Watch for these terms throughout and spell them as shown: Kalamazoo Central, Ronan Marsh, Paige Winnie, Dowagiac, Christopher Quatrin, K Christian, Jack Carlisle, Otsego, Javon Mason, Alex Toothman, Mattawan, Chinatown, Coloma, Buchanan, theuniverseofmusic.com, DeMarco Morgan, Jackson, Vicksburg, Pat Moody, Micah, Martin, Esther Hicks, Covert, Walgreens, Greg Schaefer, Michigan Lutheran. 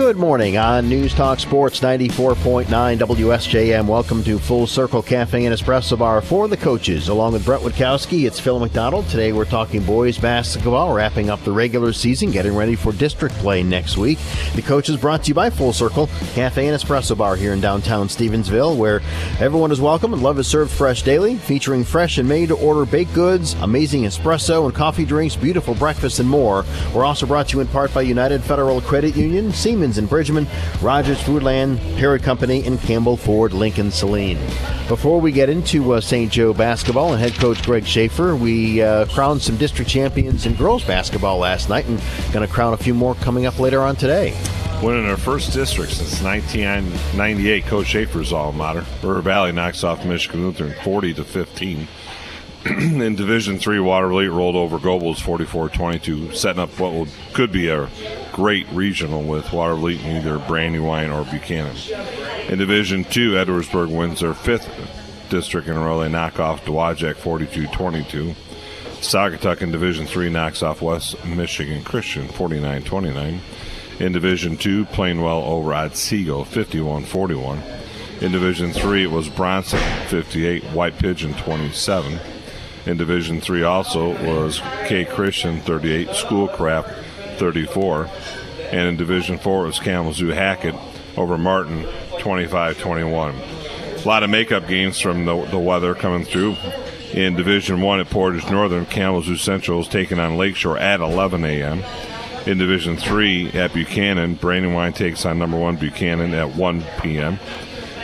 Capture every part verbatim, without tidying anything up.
Good morning on News Talk Sports ninety-four point nine W S J M. Welcome to Full Circle Cafe and Espresso Bar for the coaches. Along with Brett Witkowski, it's Phil McDonald. Today we're talking boys basketball, wrapping up the regular season, getting ready for district play next week. The coaches brought to you by Full Circle Cafe and Espresso Bar here in downtown Stevensville, where everyone is welcome and love is served fresh daily, featuring fresh and made-to-order baked goods, amazing espresso and coffee drinks, beautiful breakfast, and more. We're also brought to you in part by United Federal Credit Union, Siemens and Bridgman, Rogers Foodland, Parrott Company, and Campbell Ford Lincoln Saline. Before we get into uh, Saint Joe basketball and head coach Greg Schaefer, we uh, crowned some district champions in girls basketball last night and going to crown a few more coming up later on today. Winning our first district since nineteen ninety-eight, Coach Schaefer's alma mater. River Valley knocks off Michigan Lutheran forty to fifteen. In Division three, Waterloo rolled over Gobles forty-four twenty-two, setting up what could be a great regional with Waterloo and either Brandywine or Buchanan. In Division two, Edwardsburg wins their fifth district in a row. They knock off Dowagiac forty-two twenty-two. Saugatuck in Division three knocks off West Michigan Christian forty-nine twenty-nine. In Division two, Plainwell over Otsego fifty-one forty-one. In Division three, it was Bronson fifty-eight, White Pigeon twenty-seven. In Division three also was K Christian thirty-eight, Schoolcraft thirty-four. And in Division four it was Kalamazoo Hackett over Martin twenty-five twenty-one. A lot of makeup games from the, the weather coming through. In Division one at Portage Northern, Kalamazoo Central is taking on Lakeshore at eleven a.m. In Division three at Buchanan, Brandywine takes on number one Buchanan at one p.m.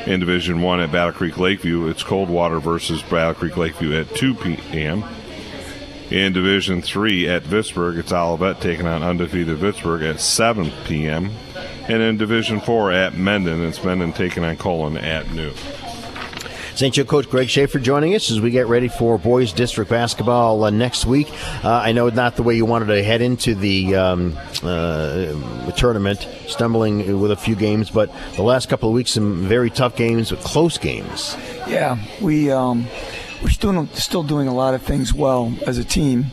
In Division one at Battle Creek Lakeview, it's Coldwater versus Battle Creek Lakeview at two p.m. In Division three at Vicksburg, it's Olivet taking on undefeated Vicksburg at seven p.m. And in Division four at Mendon, it's Mendon taking on Coloma at noon. Saint Joe coach Greg Schaefer joining us as we get ready for boys district basketball uh, next week. Uh, I know not the way you wanted to head into the um, uh, tournament, stumbling with a few games, but the last couple of weeks, some very tough games, close games. Yeah, we, um, we're still, still doing a lot of things well as a team.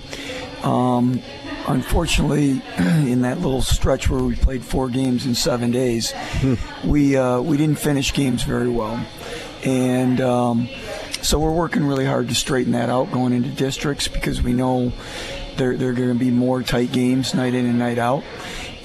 Um, Unfortunately, in that little stretch where we played four games in seven days, hmm. we uh, we didn't finish games very well. And um, so we're working really hard to straighten that out going into districts, because we know there, there are going to be more tight games night in and night out.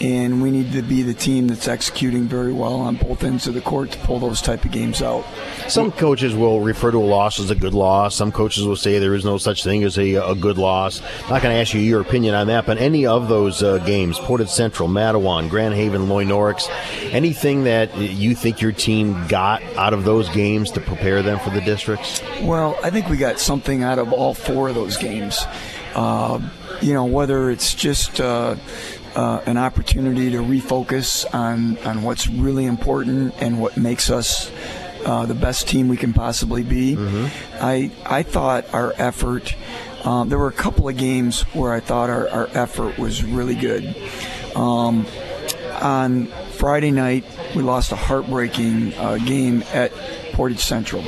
And we need to be the team that's executing very well on both ends of the court to pull those type of games out. Some coaches will refer to a loss as a good loss. Some coaches will say there is no such thing as a, a good loss. I'm not going to ask you your opinion on that, but any of those uh, games, Portage Central, Mattawan, Grand Haven, Loy Norrix, anything that you think your team got out of those games to prepare them for the districts? Well, I think we got something out of all four of those games. Uh, you know, whether it's just uh, uh, an opportunity to refocus on, on what's really important and what makes us uh, the best team we can possibly be. Mm-hmm. I I thought our effort, um, there were a couple of games where I thought our, our effort was really good. Um, on Friday night, we lost a heartbreaking uh, game at Portage Central,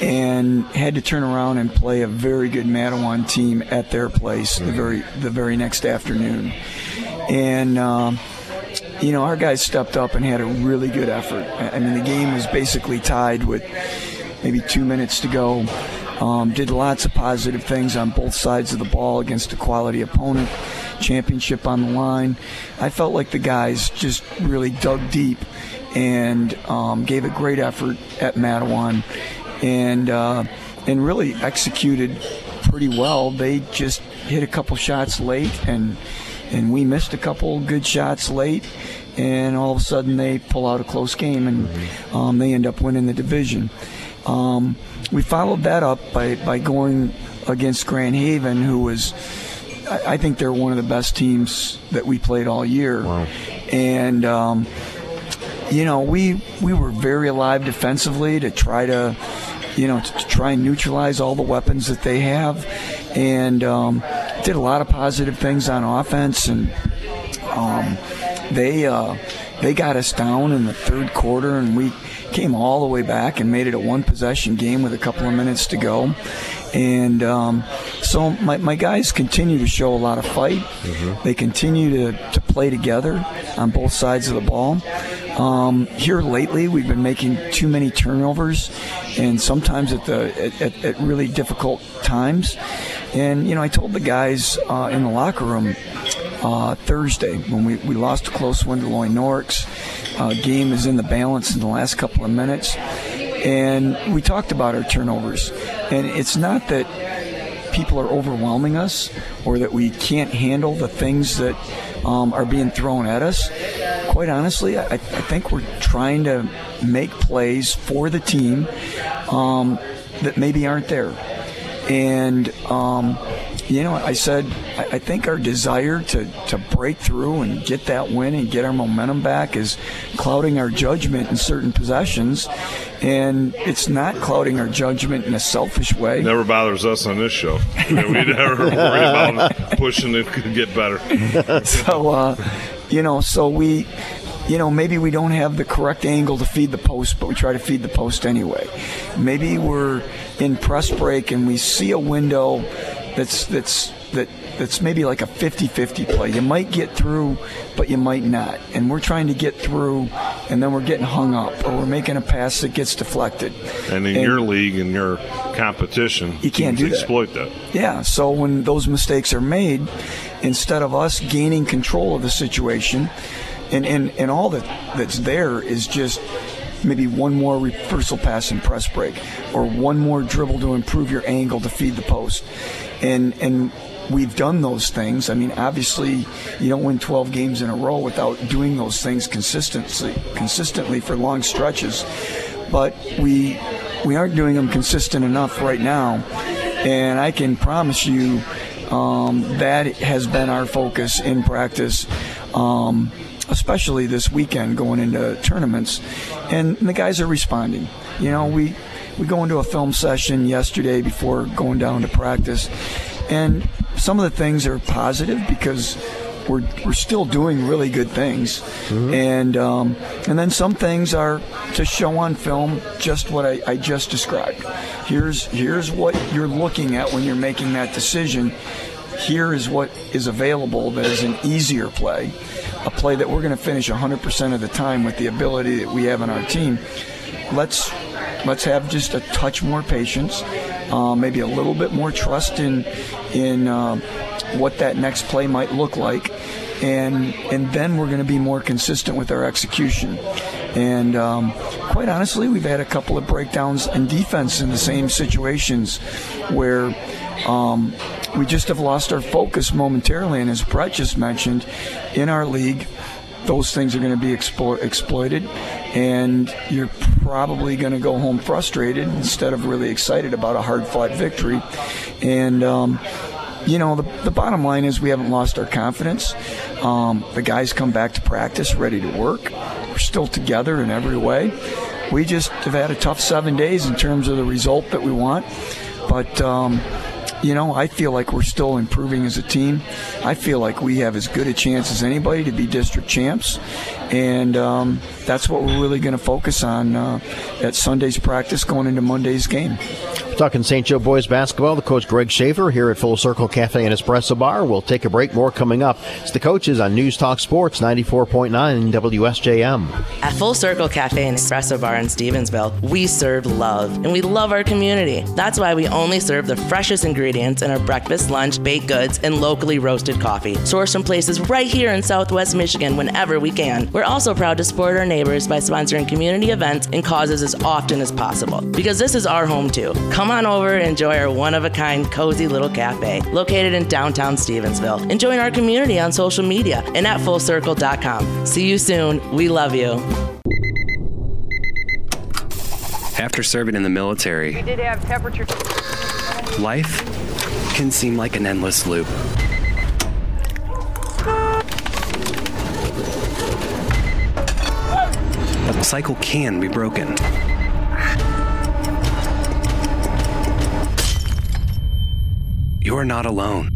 and had to turn around and play a very good Mattawan team at their place the very the very next afternoon. And, um, you know, our guys stepped up and had a really good effort. I mean, the game was basically tied with maybe two minutes to go. Um, did lots of positive things on both sides of the ball against a quality opponent, championship on the line. I felt like the guys just really dug deep and um, gave a great effort at Mattawan. And uh, and really executed pretty well. They just hit a couple shots late, and and we missed a couple good shots late, and all of a sudden they pull out a close game, and um, they end up winning the division. Um, we followed that up by, by going against Grand Haven, who was, I, I think they're one of the best teams that we played all year. Wow. And um, you know, we we were very alive defensively to try to, you know, to, to try and neutralize all the weapons that they have, and um, did a lot of positive things on offense. And um, they uh, they got us down in the third quarter, and we came all the way back and made it a one possession game with a couple of minutes to go. And um, so my, my guys continue to show a lot of fight. Mm-hmm. They continue to, to play together on both sides of the ball. Um, here lately, we've been making too many turnovers, and sometimes at the at, at really difficult times. And, you know, I told the guys uh, in the locker room uh, Thursday when we, we lost a close win to Loy Norrix. Uh, game is in the balance in the last couple of minutes. And we talked about our turnovers. And it's not that people are overwhelming us or that we can't handle the things that um, are being thrown at us. Quite honestly, I, I think we're trying to make plays for the team um, that maybe aren't there. And, um, you know, I said, I, I think our desire to, to break through and get that win and get our momentum back is clouding our judgment in certain possessions. And it's not clouding our judgment in a selfish way. Never bothers us on this show. We never worry about pushing it to get better. So, uh, you know, so we, you know, maybe we don't have the correct angle to feed the post, but we try to feed the post anyway. Maybe we're in press break and we see a window that's that's that that's maybe like a fifty-fifty play. You might get through, but you might not. And we're trying to get through, and then we're getting hung up, or we're making a pass that gets deflected. And in and your league and your competition, you can't do that. Exploit that. Yeah, so when those mistakes are made, instead of us gaining control of the situation, and, and, and all that that's there is just maybe one more reversal pass and press break, or one more dribble to improve your angle to feed the post. And and we've done those things. I mean, obviously, you don't win twelve games in a row without doing those things consistently, consistently for long stretches. But we we aren't doing them consistent enough right now. And I can promise you um, that has been our focus in practice, um, especially this weekend going into tournaments. And the guys are responding. You know, we, we go into a film session yesterday before going down to practice, and some of the things are positive because we're we're still doing really good things. Mm-hmm. And um, and then some things are to show on film just what I, I just described. Here's here's what you're looking at when you're making that decision. Here is what is available that is an easier play, a play that we're going to finish one hundred percent of the time with the ability that we have in our team. Let's let's have just a touch more patience. Uh, maybe a little bit more trust in in uh, what that next play might look like, and and then we're going to be more consistent with our execution. And um, quite honestly, we've had a couple of breakdowns in defense in the same situations where um, we just have lost our focus momentarily. And as Brett just mentioned, in our league, those things are going to be explo- exploited. And you're probably going to go home frustrated instead of really excited about a hard-fought victory. And, um, you know, the, the bottom line is we haven't lost our confidence. Um, the guys come back to practice ready to work. We're still together in every way. We just have had a tough seven days in terms of the result that we want. But, um, you know, I feel like we're still improving as a team. I feel like we have as good a chance as anybody to be district champs. And um, that's what we're really going to focus on uh, at Sunday's practice going into Monday's game. We're talking Saint Joe boys basketball. The coach Greg Schaefer here at Full Circle Cafe and Espresso Bar. We'll take a break. More coming up. It's the coaches on News Talk Sports ninety-four point nine W S J M. At Full Circle Cafe and Espresso Bar in Stevensville, we serve love, and we love our community. That's why we only serve the freshest ingredients in our breakfast, lunch, baked goods, and locally roasted coffee, sourced from places right here in Southwest Michigan whenever we can. We're We're also proud to support our neighbors by sponsoring community events and causes as often as possible, because this is our home too. Come on over and enjoy our one-of-a-kind cozy little cafe located in downtown Stevensville, and join our community on social media and at full circle dot com. See you soon. We love you. After serving in the military, we did have temperature. Life can seem like an endless loop. The cycle can be broken. You're not alone.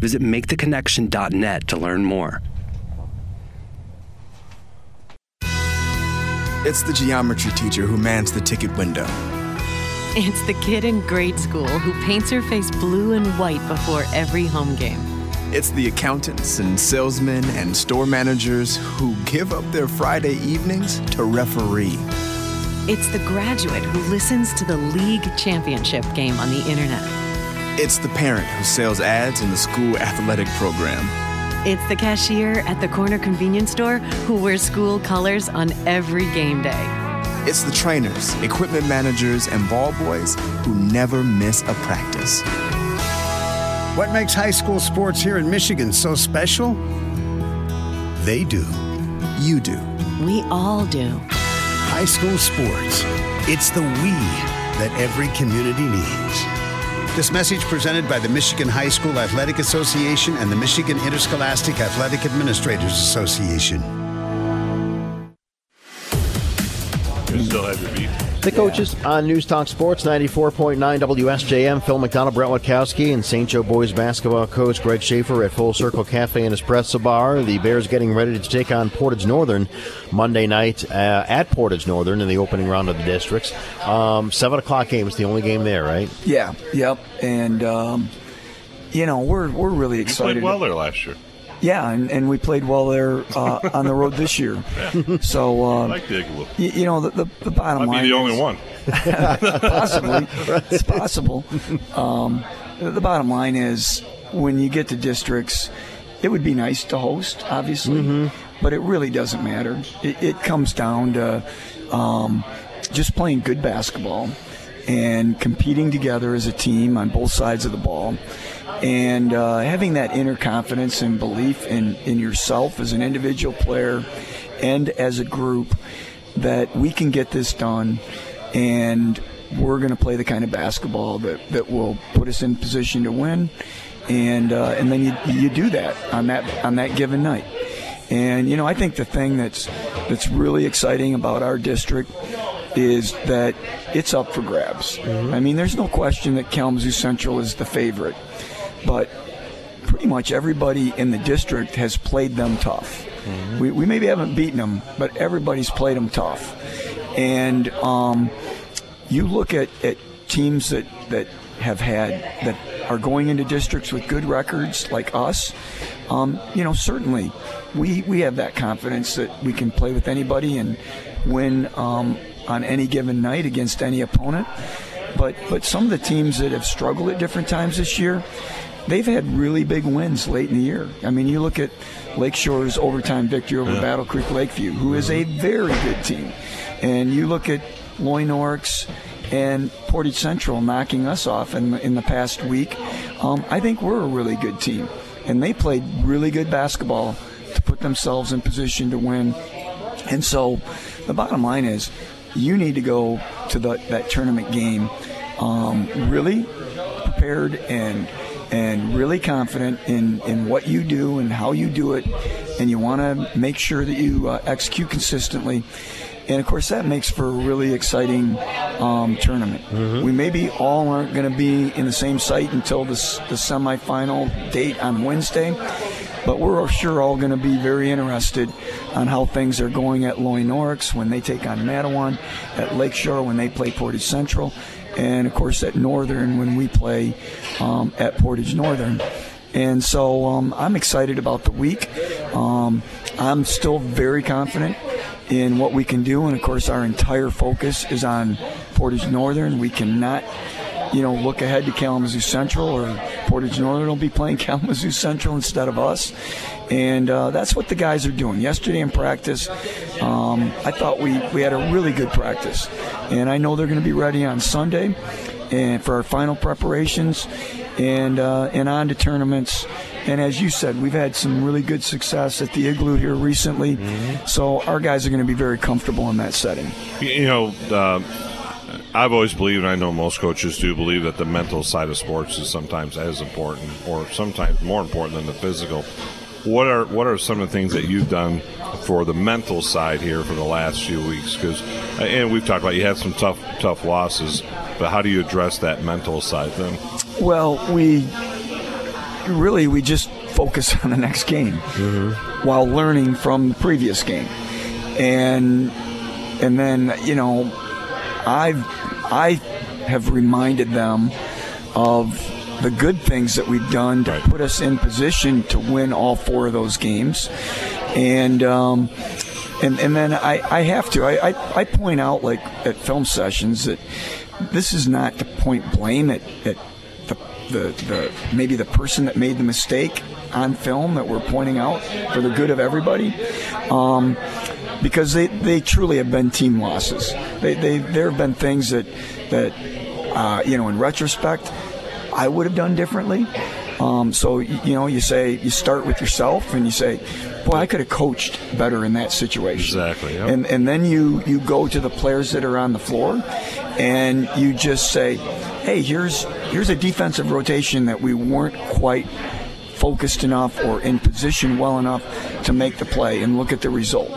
Visit make the connection dot net to learn more. It's the geometry teacher who mans the ticket window. It's the kid in grade school who paints her face blue and white before every home game. It's the accountants and salesmen and store managers who give up their Friday evenings to referee. It's the graduate who listens to the league championship game on the internet. It's the parent who sells ads in the school athletic program. It's the cashier at the corner convenience store who wears school colors on every game day. It's the trainers, equipment managers, and ball boys who never miss a practice. What makes high school sports here in Michigan so special? They do. You do. We all do. High school sports. It's the we that every community needs. This message presented by the Michigan High School Athletic Association and the Michigan Interscholastic Athletic Administrators Association. You still have your beat. The coaches on News Talk Sports ninety-four point nine W S J M. Phil McDonald, Brett Witkowski, and Saint Joe boys basketball coach Greg Schaefer at Full Circle Cafe and Espresso Bar. The Bears getting ready to take on Portage Northern Monday night uh, at Portage Northern in the opening round of the districts. Um, seven o'clock game is the only game there, right? Yeah. Yep. And um, you know we're we're really excited. You played well there last year. Yeah, and, and we played well there uh, on the road this year. Yeah. So, um, I like the Igloo. Y- you know, the, the, the bottom Might line. I'd be the only is, one. Possibly. It's possible. Um, the bottom line is when you get to districts, it would be nice to host, obviously, mm-hmm. but it really doesn't matter. It, it comes down to um, just playing good basketball and competing together as a team on both sides of the ball. And uh, having that inner confidence and belief in, in yourself as an individual player and as a group that we can get this done and we're going to play the kind of basketball that, that will put us in position to win. And uh, and then you you do that on that on that given night. And, you know, I think the thing that's that's really exciting about our district is that it's up for grabs. Mm-hmm. I mean, there's no question that Kalamazoo Central is the favorite. But pretty much everybody in the district has played them tough. Mm-hmm. We, we maybe haven't beaten them, but everybody's played them tough. And um, you look at, at teams that, that have had, that are going into districts with good records like us, um, you know, certainly we, we have that confidence that we can play with anybody and win um, on any given night against any opponent. But but some of the teams that have struggled at different times this year, they've had really big wins late in the year. I mean, you look at Lakeshore's overtime victory over yeah. Battle Creek Lakeview, who is a very good team. And you look at Loy Norrix and Portage Central knocking us off in the, in the past week. Um, I think we're a really good team. And they played really good basketball to put themselves in position to win. And so the bottom line is, you need to go to the, that tournament game um, really prepared and and really confident in, in what you do and how you do it, and you want to make sure that you uh, execute consistently. And, of course, that makes for a really exciting um, tournament. Mm-hmm. We maybe all aren't going to be in the same site until this, the semifinal date on Wednesday, but we're sure all going to be very interested on how things are going at Loy Norrix when they take on Mattawan, at Lakeshore when they play Portage Central, and, of course, at Northern when we play um, at Portage Northern. And so um, I'm excited about the week. Um, I'm still very confident in what we can do, and of course our entire focus is on Portage Northern. We cannot, you know, look ahead to Kalamazoo Central, or Portage Northern will be playing Kalamazoo Central instead of us. And uh, that's what the guys are doing. Yesterday in practice, um, I thought we, we had a really good practice. And I know they're going to be ready on Sunday and for our final preparations and uh, and on to tournaments. And as you said, we've had some really good success at the Igloo here recently. Mm-hmm. So our guys are going to be very comfortable in that setting. You know, uh, I've always believed, and I know most coaches do believe, that the mental side of sports is sometimes as important or sometimes more important than the physical. What are what are some of the things that you've done for the mental side here for the last few weeks? Because, and we've talked about, you had some tough, tough losses, but how do you address that mental side then? Well, we... Really, we just focus on the next game mm-hmm. while learning from the previous game, and and then you know, I've I have reminded them of the good things that we've done to right. put us in position to win all four of those games. And um, and, and then I, I have to. I, I, I point out, like, at film sessions that this is not to point blame at, at the, the, the maybe the person that made the mistake on film that we're pointing out for the good of everybody. Um, because they, they truly have been team losses. They, they There have been things that, that uh, you know, in retrospect, I would have done differently. Um, so, you know, you say, you start with yourself and you say, boy, I could have coached better in that situation. Exactly. Yep. And and then you, you go to the players that are on the floor and you just say, hey, here's here's a defensive rotation that we weren't quite focused enough or in position well enough to make the play, and look at the result.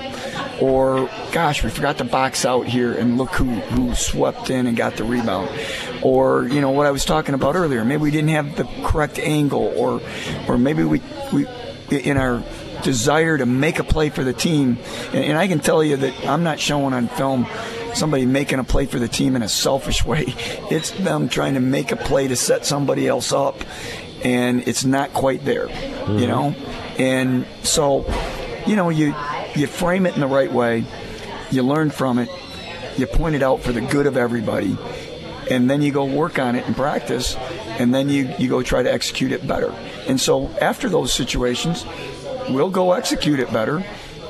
Or, gosh, we forgot to box out here, and look who, who swept in and got the rebound. Or, you know, what I was talking about earlier, maybe we didn't have the correct angle, or or maybe we, we in our desire to make a play for the team, and, and I can tell you that I'm not showing on film somebody making a play for the team in a selfish way. It's them trying to make a play to set somebody else up, and it's not quite there, mm-hmm. you know? And so, you know, you... you frame it in the right way, you learn from it, you point it out for the good of everybody, and then you go work on it and practice, and then you, you go try to execute it better. And so after those situations, we'll go execute it better,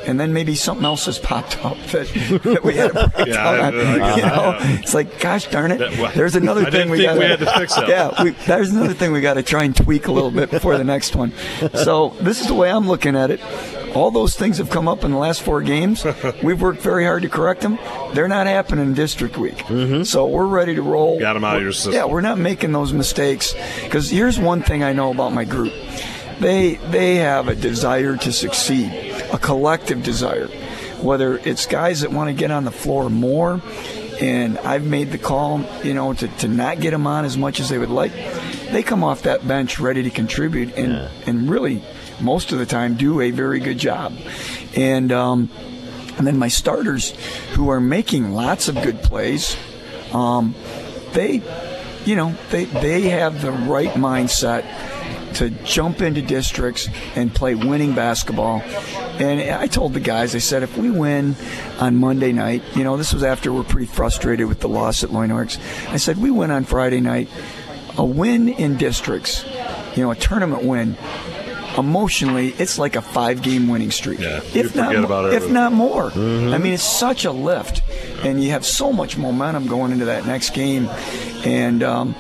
and then maybe something else has popped up that, that we had to break yeah, down. I, I, you know, I, I, it's like, gosh darn it, that, well, there's another I thing we got to fix up. Yeah, we, there's another thing we got to try and tweak a little bit before the next one. So this is the way I'm looking at it. All those things have come up in the last four games. We've worked very hard to correct them. They're not happening district week. Mm-hmm. So we're ready to roll. Got them out we're, of your system. Yeah, we're not making those mistakes. Because here's one thing I know about my group. They, they have a desire to succeed, a collective desire. Whether it's guys that want to get on the floor more, and I've made the call, you know, to, to not get them on as much as they would like, they come off that bench ready to contribute and, yeah. and really – most of the time do a very good job. And um, and then my starters, who are making lots of good plays, um, they, you know, they, they have the right mindset to jump into districts and play winning basketball. And I told the guys, I said, if we win on Monday night, you know, this was after we're pretty frustrated with the loss at Loy Norrix. I said, we win on Friday night. A win in districts, you know, a tournament win, emotionally, it's like a five-game winning streak, yeah, if not, about if not more. Mm-hmm. I mean, it's such a lift, and you have so much momentum going into that next game. And um,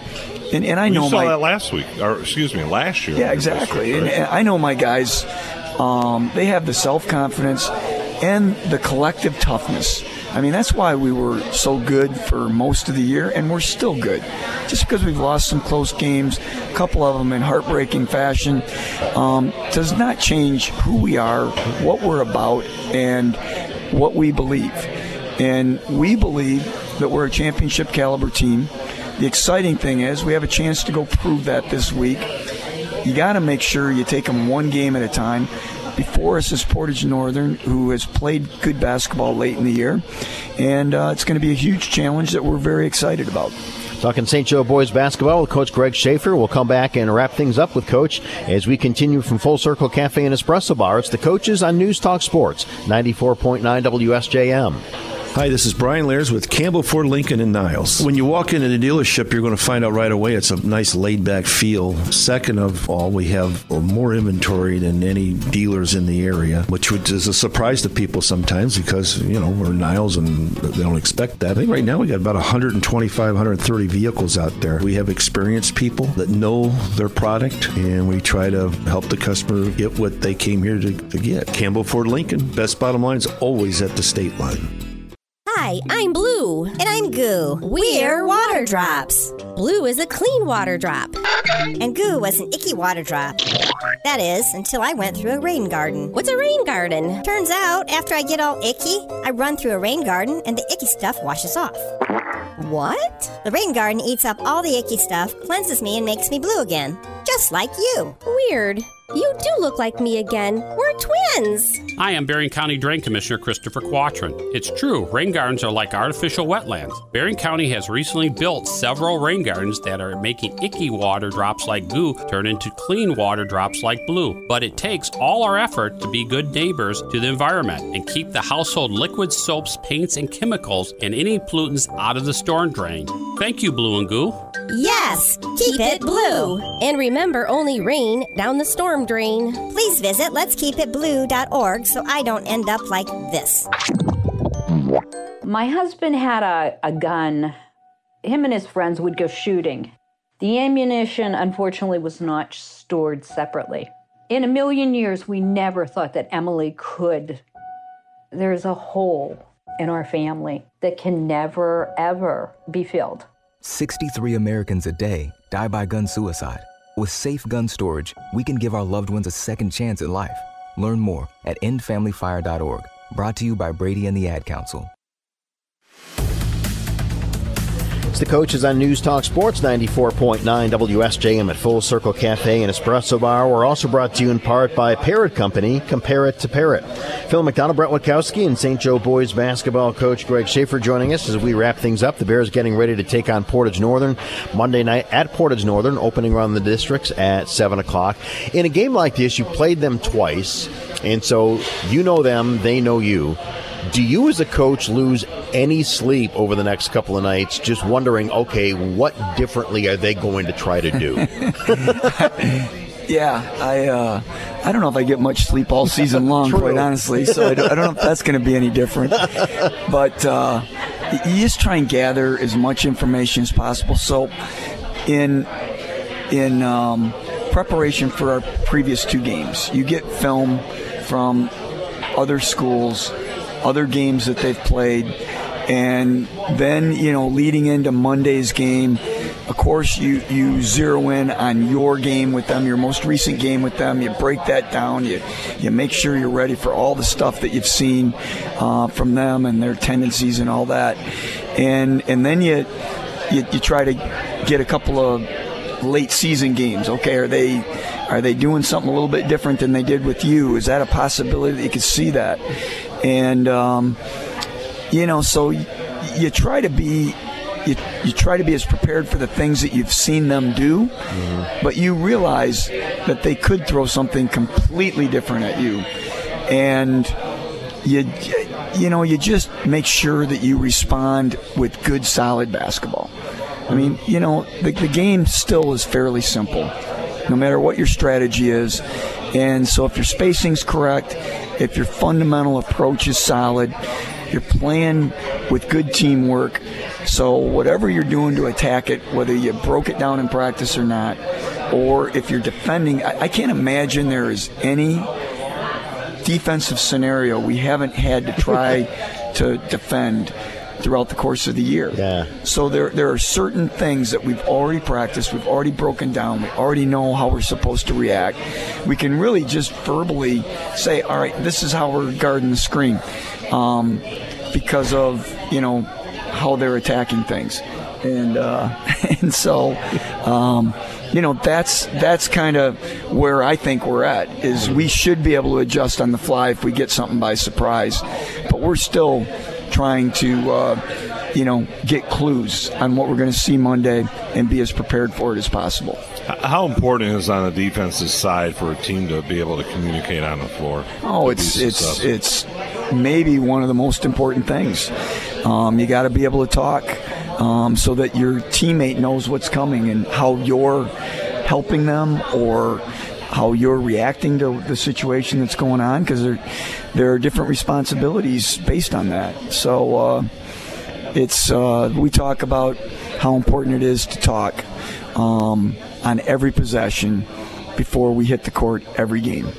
and, and I well, know you saw my, that last week, or excuse me, last year. Yeah, exactly. Year, right? and, and I know my guys. Um, they have the self-confidence and the collective toughness. I mean, that's why we were so good for most of the year, and we're still good. Just because we've lost some close games, a couple of them in heartbreaking fashion, um, does not change who we are, what we're about, and what we believe. And we believe that we're a championship caliber team. The exciting thing is we have a chance to go prove that this week. You got to make sure you take them one game at a time. Before us is Portage Northern, who has played good basketball late in the year. And uh, it's going to be a huge challenge that we're very excited about. Talking Saint Joe boys basketball with Coach Greg Schaefer. We'll come back and wrap things up with Coach as we continue from Full Circle Cafe and Espresso Bar. It's the coaches on News Talk Sports, ninety-four point nine W S J M. Hi, this is Brian Lairs with Campbell Ford Lincoln and Niles. When you walk into the dealership, you're going to find out right away it's a nice laid-back feel. Second of all, we have more inventory than any dealers in the area, which is a surprise to people sometimes because, you know, we're Niles and they don't expect that. I think right now we got about one twenty-five, one thirty vehicles out there. We have experienced people that know their product, and we try to help the customer get what they came here to, to get. Campbell Ford Lincoln, best bottom line is always at the state line. Hi, I'm Blue. And I'm Goo. We're Water Drops. Blue is a clean water drop. And Goo was an icky water drop. That is, until I went through a rain garden. What's a rain garden? Turns out, after I get all icky, I run through a rain garden and the icky stuff washes off. What? The rain garden eats up all the icky stuff, cleanses me, and makes me blue again. Just like you. Weird. You do look like me again. We're twins. I am Berrien County Drain Commissioner Christopher Quatrin. It's true, rain gardens are like artificial wetlands. Berrien County has recently built several rain gardens that are making icky water drops like goo turn into clean water drops like blue. But it takes all our effort to be good neighbors to the environment and keep the household liquids, soaps, paints, and chemicals and any pollutants out of the storm drain. Thank you, Blue and Goo. Yes, keep it blue. And remember, only rain down the storm drain. Please visit letskeepitblue dot org so I don't end up like this. My husband had a, a gun. Him and his friends would go shooting. The ammunition, unfortunately, was not stored separately. In a million years, we never thought that Emily could. There's a hole in our family that can never, ever be filled. sixty-three Americans a day die by gun suicide. With safe gun storage, we can give our loved ones a second chance at life. Learn more at end family fire dot org. Brought to you by Brady and the Ad Council. It's the Coaches on News Talk Sports ninety-four point nine W S J M at Full Circle Cafe and Espresso Bar. We're also brought to you in part by Parrot Company. Compare it to Parrot. Phil McDonald, Brett Witkowski, and Saint Joe boys basketball coach Greg Schaefer joining us as we wrap things up. The Bears getting ready to take on Portage Northern Monday night at Portage Northern, opening round the districts at seven o'clock. In a game like this, you played them twice, and so you know them, they know you. Do you as a coach lose any sleep over the next couple of nights just wondering, okay, what differently are they going to try to do? Yeah, I uh, I don't know if I get much sleep all season long, quite honestly, so I don't, I don't know if that's going to be any different. But uh, you just try and gather as much information as possible. So in, in um, preparation for our previous two games, you get film from other schools, other games that they've played, and then, you know, leading into Monday's game, of course, you, you zero in on your game with them, your most recent game with them. You break that down. You you make sure you're ready for all the stuff that you've seen uh, from them and their tendencies and all that. And and then you, you you try to get a couple of late season games. Okay, are they are they doing something a little bit different than they did with you? Is that a possibility that you could see that? And, um, you know, so you, you try to be you, you try to be as prepared for the things that you've seen them do, mm-hmm. but you realize that they could throw something completely different at you. And, you, you know, you just make sure that you respond with good, solid basketball. I mean, you know, the, the game still is fairly simple, no matter what your strategy is. And so if your spacing's correct, if your fundamental approach is solid, you're playing with good teamwork. So whatever you're doing to attack it, whether you broke it down in practice or not, or if you're defending, I, I can't imagine there is any defensive scenario we haven't had to try to defend throughout the course of the year. Yeah. So there there are certain things that we've already practiced, we've already broken down, we already know how we're supposed to react. We can really just verbally say, all right, this is how we're guarding the screen um, because of, you know, how they're attacking things. And uh, and so, um, you know, that's that's kind of where I think we're at, is we should be able to adjust on the fly if we get something by surprise. But we're still trying to, uh, you know, get clues on what we're going to see Monday and be as prepared for it as possible. How important is on the defensive side for a team to be able to communicate on the floor? Oh, it's it's it's maybe one of the most important things. Um, you got to be able to talk um, so that your teammate knows what's coming and how you're helping them or how you're reacting to the situation that's going on, because there, there are different responsibilities based on that. So uh, it's uh, we talk about how important it is to talk um, on every possession before we hit the court every game.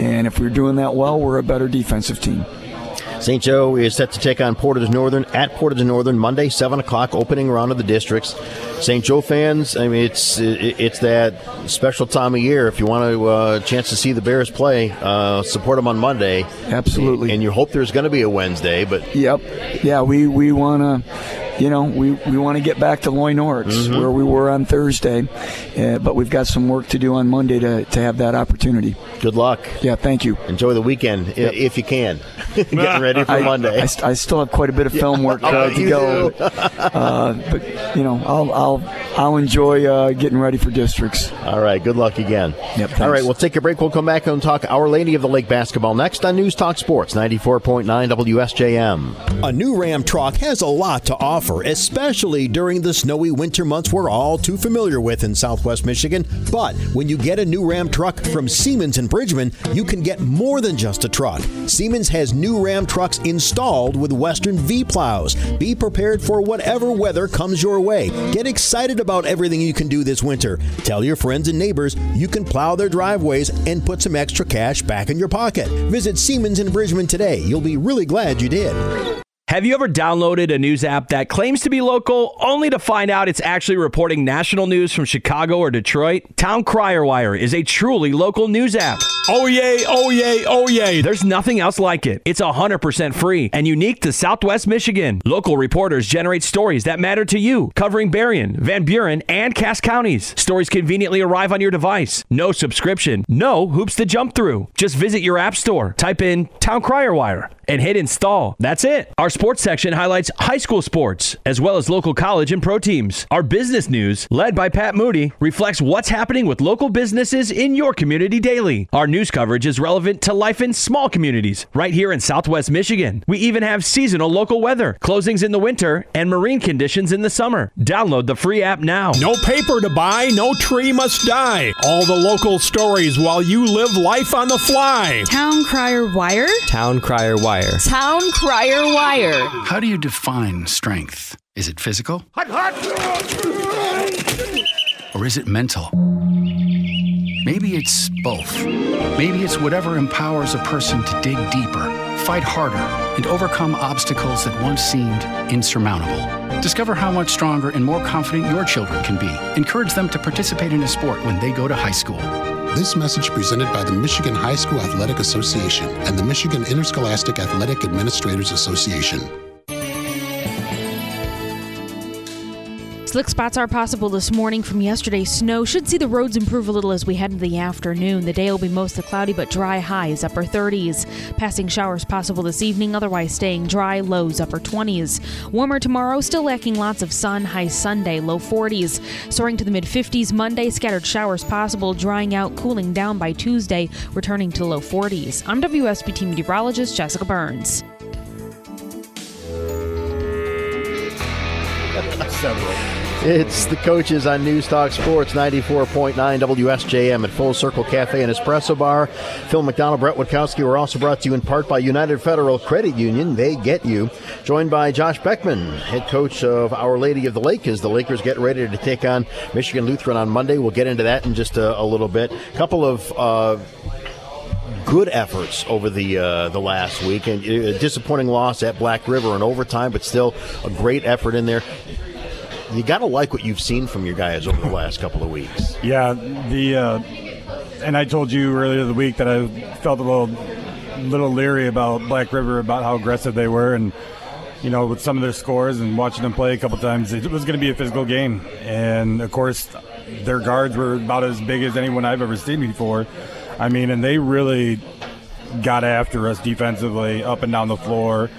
And if we're doing that well, we're a better defensive team. Saint Joe is set to take on Portage Northern at Portage Northern Monday, seven o'clock, opening round of the districts. Saint Joe fans, I mean, it's it's that special time of year. If you want a uh, chance to see the Bears play, uh, support them on Monday. Absolutely. And you hope there's going to be a Wednesday. But Yep. Yeah, we, we want to, you know, we, we want to get back to Loy Norrix, mm-hmm. where we were on Thursday, uh, but we've got some work to do on Monday to, to have that opportunity. Good luck. Yeah, thank you. Enjoy the weekend, yep. if you can. Getting ready for I, Monday. I, I still have quite a bit of film work uh, to go. Uh, but, you know, I'll I'll, I'll enjoy uh, getting ready for districts. All right, good luck again. Yep, thanks. All right, we'll take a break. We'll come back and talk Our Lady of the Lake basketball next on News Talk Sports, ninety-four point nine W S J M. A new Ram truck has a lot to offer, especially during the snowy winter months we're all too familiar with in Southwest Michigan. But when you get a new Ram truck from Siemens and Bridgman, you can get more than just a truck. Siemens has new Ram trucks installed with Western V-Plows. Be prepared for whatever weather comes your way. Get excited about everything you can do this winter. Tell your friends and neighbors you can plow their driveways and put some extra cash back in your pocket. Visit Siemens and Bridgman today. You'll be really glad you did. Have you ever downloaded a news app that claims to be local only to find out it's actually reporting national news from Chicago or Detroit? Town Crier Wire is a truly local news app. Oh yay, oh yay, oh yay. There's nothing else like it. It's one hundred percent free and unique to Southwest Michigan. Local reporters generate stories that matter to you, covering Berrien, Van Buren, and Cass counties. Stories conveniently arrive on your device. No subscription, no hoops to jump through. Just visit your app store, type in Town Crier Wire, and hit install. That's it. Our sports section highlights high school sports, as well as local college and pro teams. Our business news, led by Pat Moody, reflects what's happening with local businesses in your community daily. Our news coverage is relevant to life in small communities, right here in Southwest Michigan. We even have seasonal local weather, closings in the winter, and marine conditions in the summer. Download the free app now. No paper to buy, no tree must die. All the local stories while you live life on the fly. Town Crier Wire? Town Crier Wire. Town Crier Wire. How do you define strength? Is it physical? Or is it mental? Maybe it's both. Maybe it's whatever empowers a person to dig deeper, fight harder, and overcome obstacles that once seemed insurmountable. Discover how much stronger and more confident your children can be. Encourage them to participate in a sport when they go to high school. This message presented by the Michigan High School Athletic Association and the Michigan Interscholastic Athletic Administrators Association. Slick spots are possible this morning from yesterday's snow. Should see the roads improve a little as we head into the afternoon. The day will be mostly cloudy but dry, highs upper thirties. Passing showers possible this evening, otherwise staying dry, lows upper twenties. Warmer tomorrow, still lacking lots of sun, high Sunday, low forties. Soaring to the mid-fifties Monday, scattered showers possible, drying out, cooling down by Tuesday, returning to low forties. I'm W S B T meteorologist Jessica Burns. Several. It's the coaches on News Talk Sports, ninety-four point nine W S J M at Full Circle Cafe and Espresso Bar. Phil McDonald, Brett Witkowski were also brought to you in part by United Federal Credit Union. They get you. Joined by Josh Beckman, head coach of Our Lady of the Lake, as the Lakers get ready to take on Michigan Lutheran on Monday. We'll get into that in just a, a little bit. A couple of... Uh, Good efforts over the uh, the last week, and a disappointing loss at Black River in overtime, but still a great effort in there. You got to like what you've seen from your guys over the last couple of weeks. Yeah, the uh, and I told you earlier the week that I felt a little little leery about Black River, about how aggressive they were, and you know, with some of their scores and watching them play a couple times, it was going to be a physical game, and of course their guards were about as big as anyone I've ever seen before. I mean, and they really got after us defensively up and down the floor.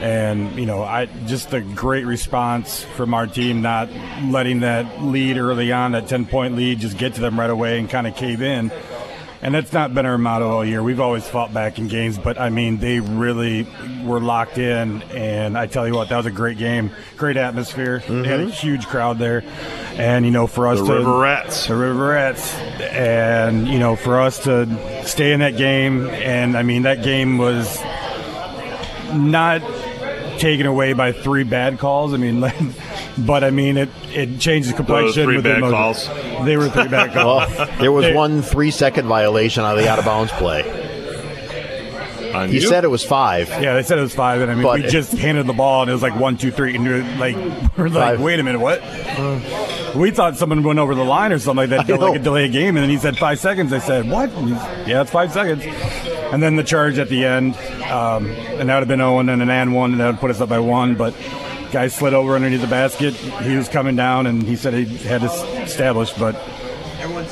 And, you know, I just a great response from our team, not letting that lead early on, that ten-point lead, just get to them right away and kind of cave in. And that's not been our motto all year. We've always fought back in games, but, I mean, they really were locked in. And I tell you what, that was a great game, great atmosphere. Mm-hmm. They had a huge crowd there. And, you know, for us the to – The River Rats. The River Rats. And, you know, for us to stay in that game. And, I mean, that game was not taken away by three bad calls. I mean, like, but, I mean, it, it changed the complexion. Three bad calls. They were three bad calls. Well, there was they, one three-second violation on the out-of-bounds play. He you? said it was five. Yeah, they said it was five, and I mean, but we it, just handed the ball, and it was like one, two, three, and we're like, we're like, wait a minute, what? Uh, we thought someone went over the line or something like that, del- like a delay game, and then he said five seconds. I said, what? Yeah, it's five seconds. And then the charge at the end, um, and that would have been Owen and an and one, and that would put us up by one, but guy slid over underneath the basket. He was coming down, and he said he had established. But,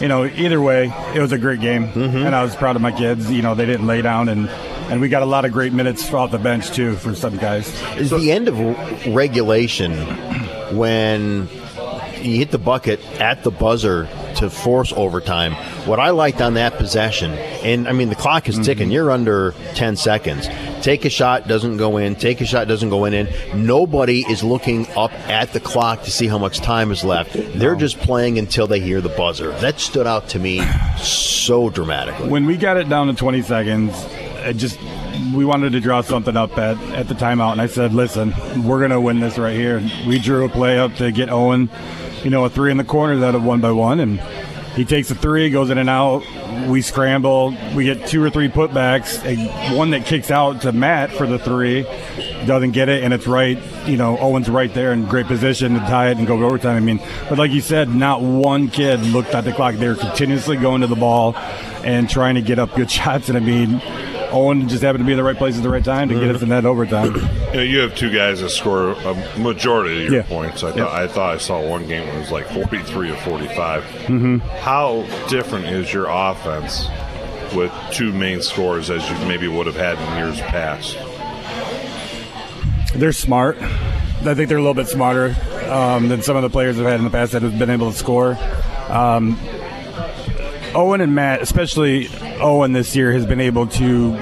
you know, either way, it was a great game, mm-hmm. and I was proud of my kids. You know, they didn't lay down, and, and we got a lot of great minutes off the bench, too, for some guys. Is so, the end of regulation when you hit the bucket at the buzzer to force overtime. What I liked on that possession, and, I mean, the clock is ticking. Mm-hmm. You're under ten seconds. Take a shot, doesn't go in. Take a shot, doesn't go in. And nobody is looking up at the clock to see how much time is left. They're no. just playing until they hear the buzzer. That stood out to me so dramatically. When we got it down to twenty seconds, it just – we wanted to draw something up at, at the timeout, and I said, listen, we're going to win this right here. We drew a play up to get Owen, you know, a three in the corner that of one by one, and he takes a three, goes in and out. We scramble. We get two or three putbacks, a, one that kicks out to Matt for the three, doesn't get it, and it's right, you know, Owen's right there in great position to tie it and go to overtime. I mean, but like you said, not one kid looked at the clock. They were continuously going to the ball and trying to get up good shots, and I mean, Owen just happened to be in the right place at the right time to get us in that overtime. You know, you have two guys that score a majority of your yeah. points. I, th- yeah. I thought I saw one game where it was like forty-three or forty-five. Mm-hmm. How different is your offense with two main scorers as you maybe would have had in years past? They're smart. I think they're a little bit smarter um, than some of the players I've had in the past that have been able to score. Um, Owen and Matt, especially Owen this year, has been able to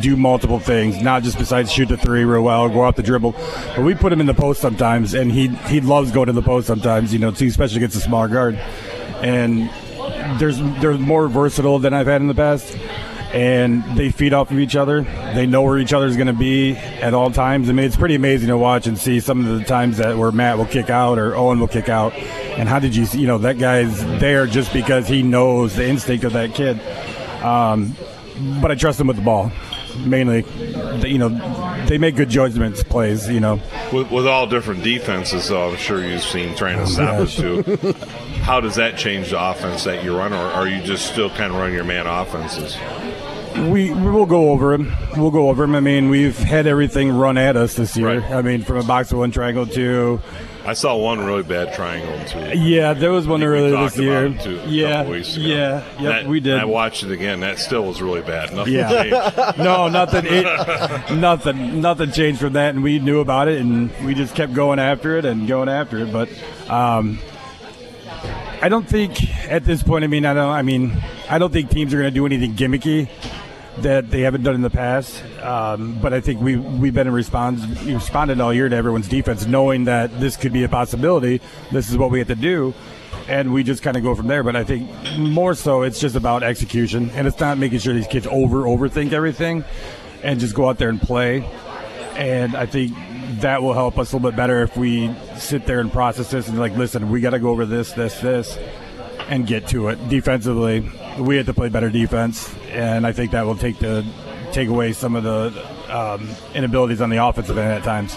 do multiple things, not just besides shoot the three real well, go off the dribble. But we put him in the post sometimes, and he he loves going to the post sometimes, you know, too, especially against a smaller guard. And there's they're more versatile than I've had in the past, and they feed off of each other. They know where each other's going to be at all times. I mean, it's pretty amazing to watch and see some of the times that where Matt will kick out or Owen will kick out. And how did you see, you know, that guy's there just because he knows the instinct of that kid. Um, but I trust them with the ball, mainly. You know, they make good judgments, plays, you know. With, with all different defenses, though, I'm sure you've seen trying to stop us, too. How does that change the offense that you run, or are you just still kind of running your man offenses? We we'll go over him. We'll go over him. I mean, we've had everything run at us this year. Right. I mean, from a box of one triangle to... I saw one really bad triangle, too. Yeah, there was one earlier this year. Too, yeah, yeah, yeah, that, we did. I watched it again. That still was really bad. Nothing yeah. changed. No, nothing, it, nothing, nothing changed from that, and we knew about it, and we just kept going after it and going after it. But um, I don't think at this point. I mean, I don't. I mean, I don't think teams are going to do anything gimmicky that they haven't done in the past, um, but I think we, we've been in response, responded all year to everyone's defense, knowing that this could be a possibility, this is what we have to do, and we just kind of go from there. But I think more so it's just about execution, and it's not making sure these kids over overthink everything and just go out there and play, and I think that will help us a little bit better if we sit there and process this and like, listen, we got to go over this, this, this, and get to it. Defensively, we have to play better defense, and I think that will take the take away some of the um, inabilities on the offensive end at times.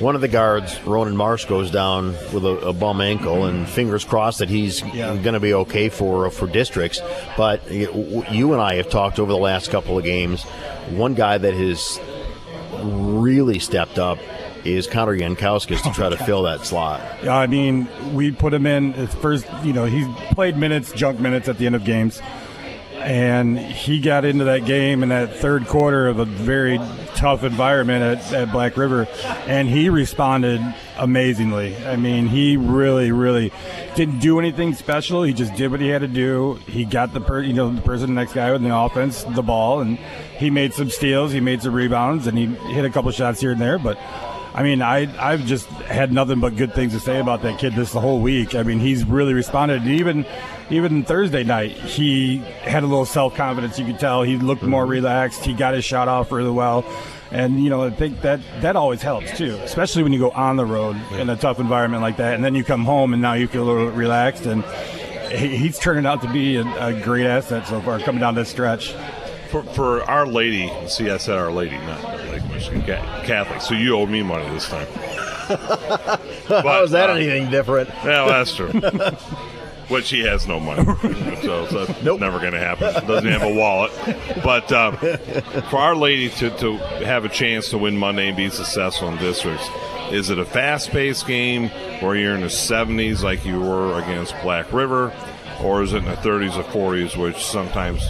One of the guards, Ronan Marsh, goes down with a, a bum ankle, and fingers crossed that he's yeah. going to be okay for for districts. But you and I have talked over the last couple of games. One guy that has really stepped up is Connor Jankowskis to try oh, to God. fill that slot. Yeah, I mean, we put him in his first, you know, he played minutes, junk minutes at the end of games. And he got into that game in that third quarter of a very tough environment at, at Black River, and he responded amazingly. I mean, he really, really didn't do anything special. He just did what he had to do. He got the per, you know, the person, the next guy with the offense, the ball, and he made some steals, he made some rebounds, and he hit a couple shots here and there. But I mean, I, I've just had nothing but good things to say about that kid this whole week. I mean, he's really responded. And even even Thursday night, he had a little self-confidence. You could tell he looked more relaxed. He got his shot off really well. And, you know, I think that, that always helps, too, especially when you go on the road in a tough environment like that. And then you come home, and now you feel a little relaxed. And he, he's turning out to be a, a great asset so far coming down this stretch. For, for Our Lady, see, I said Our Lady, not Lake Michigan Catholic. So you owe me money this time. But, how is that uh, anything different? Yeah, well, that's true. Well, she has no money, so, so that's nope. never going to happen. Doesn't have a wallet. But uh, for Our Lady to, to have a chance to win Monday and be successful in districts, is it a fast-paced game where you're in the seventies like you were against Black River, or is it in the thirties or forties, which sometimes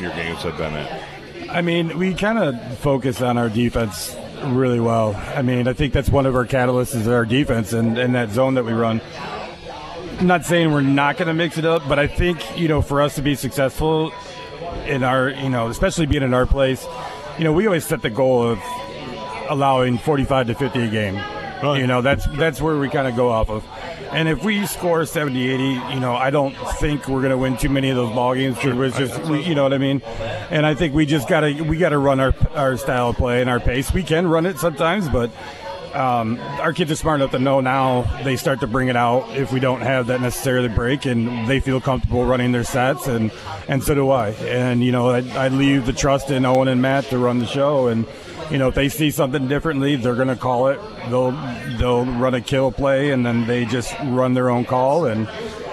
your games have been at? I mean, we kind of focus on our defense really well. I mean, I think that's one of our catalysts is our defense and, and that zone that we run. I'm not saying we're not going to mix it up, but I think, you know, for us to be successful in our, you know, especially being in our place, you know, we always set the goal of allowing forty-five to fifty a game. Right. You know, that's that's where we kind of go off of. And if we score seventy, eighty, you know, I don't think we're going to win too many of those ball games. Sure. It's just, we, you know what I mean? And I think we just got to we got to run our, our style of play and our pace. We can run it sometimes, but Um, our kids are smart enough to know now they start to bring it out if we don't have that necessarily break, and they feel comfortable running their sets, and, and so do I. And, you know, I, I leave the trust in Owen and Matt to run the show, and, you know, if they see something differently, they're going to call it. They'll they'll run a kill play, and then they just run their own call, and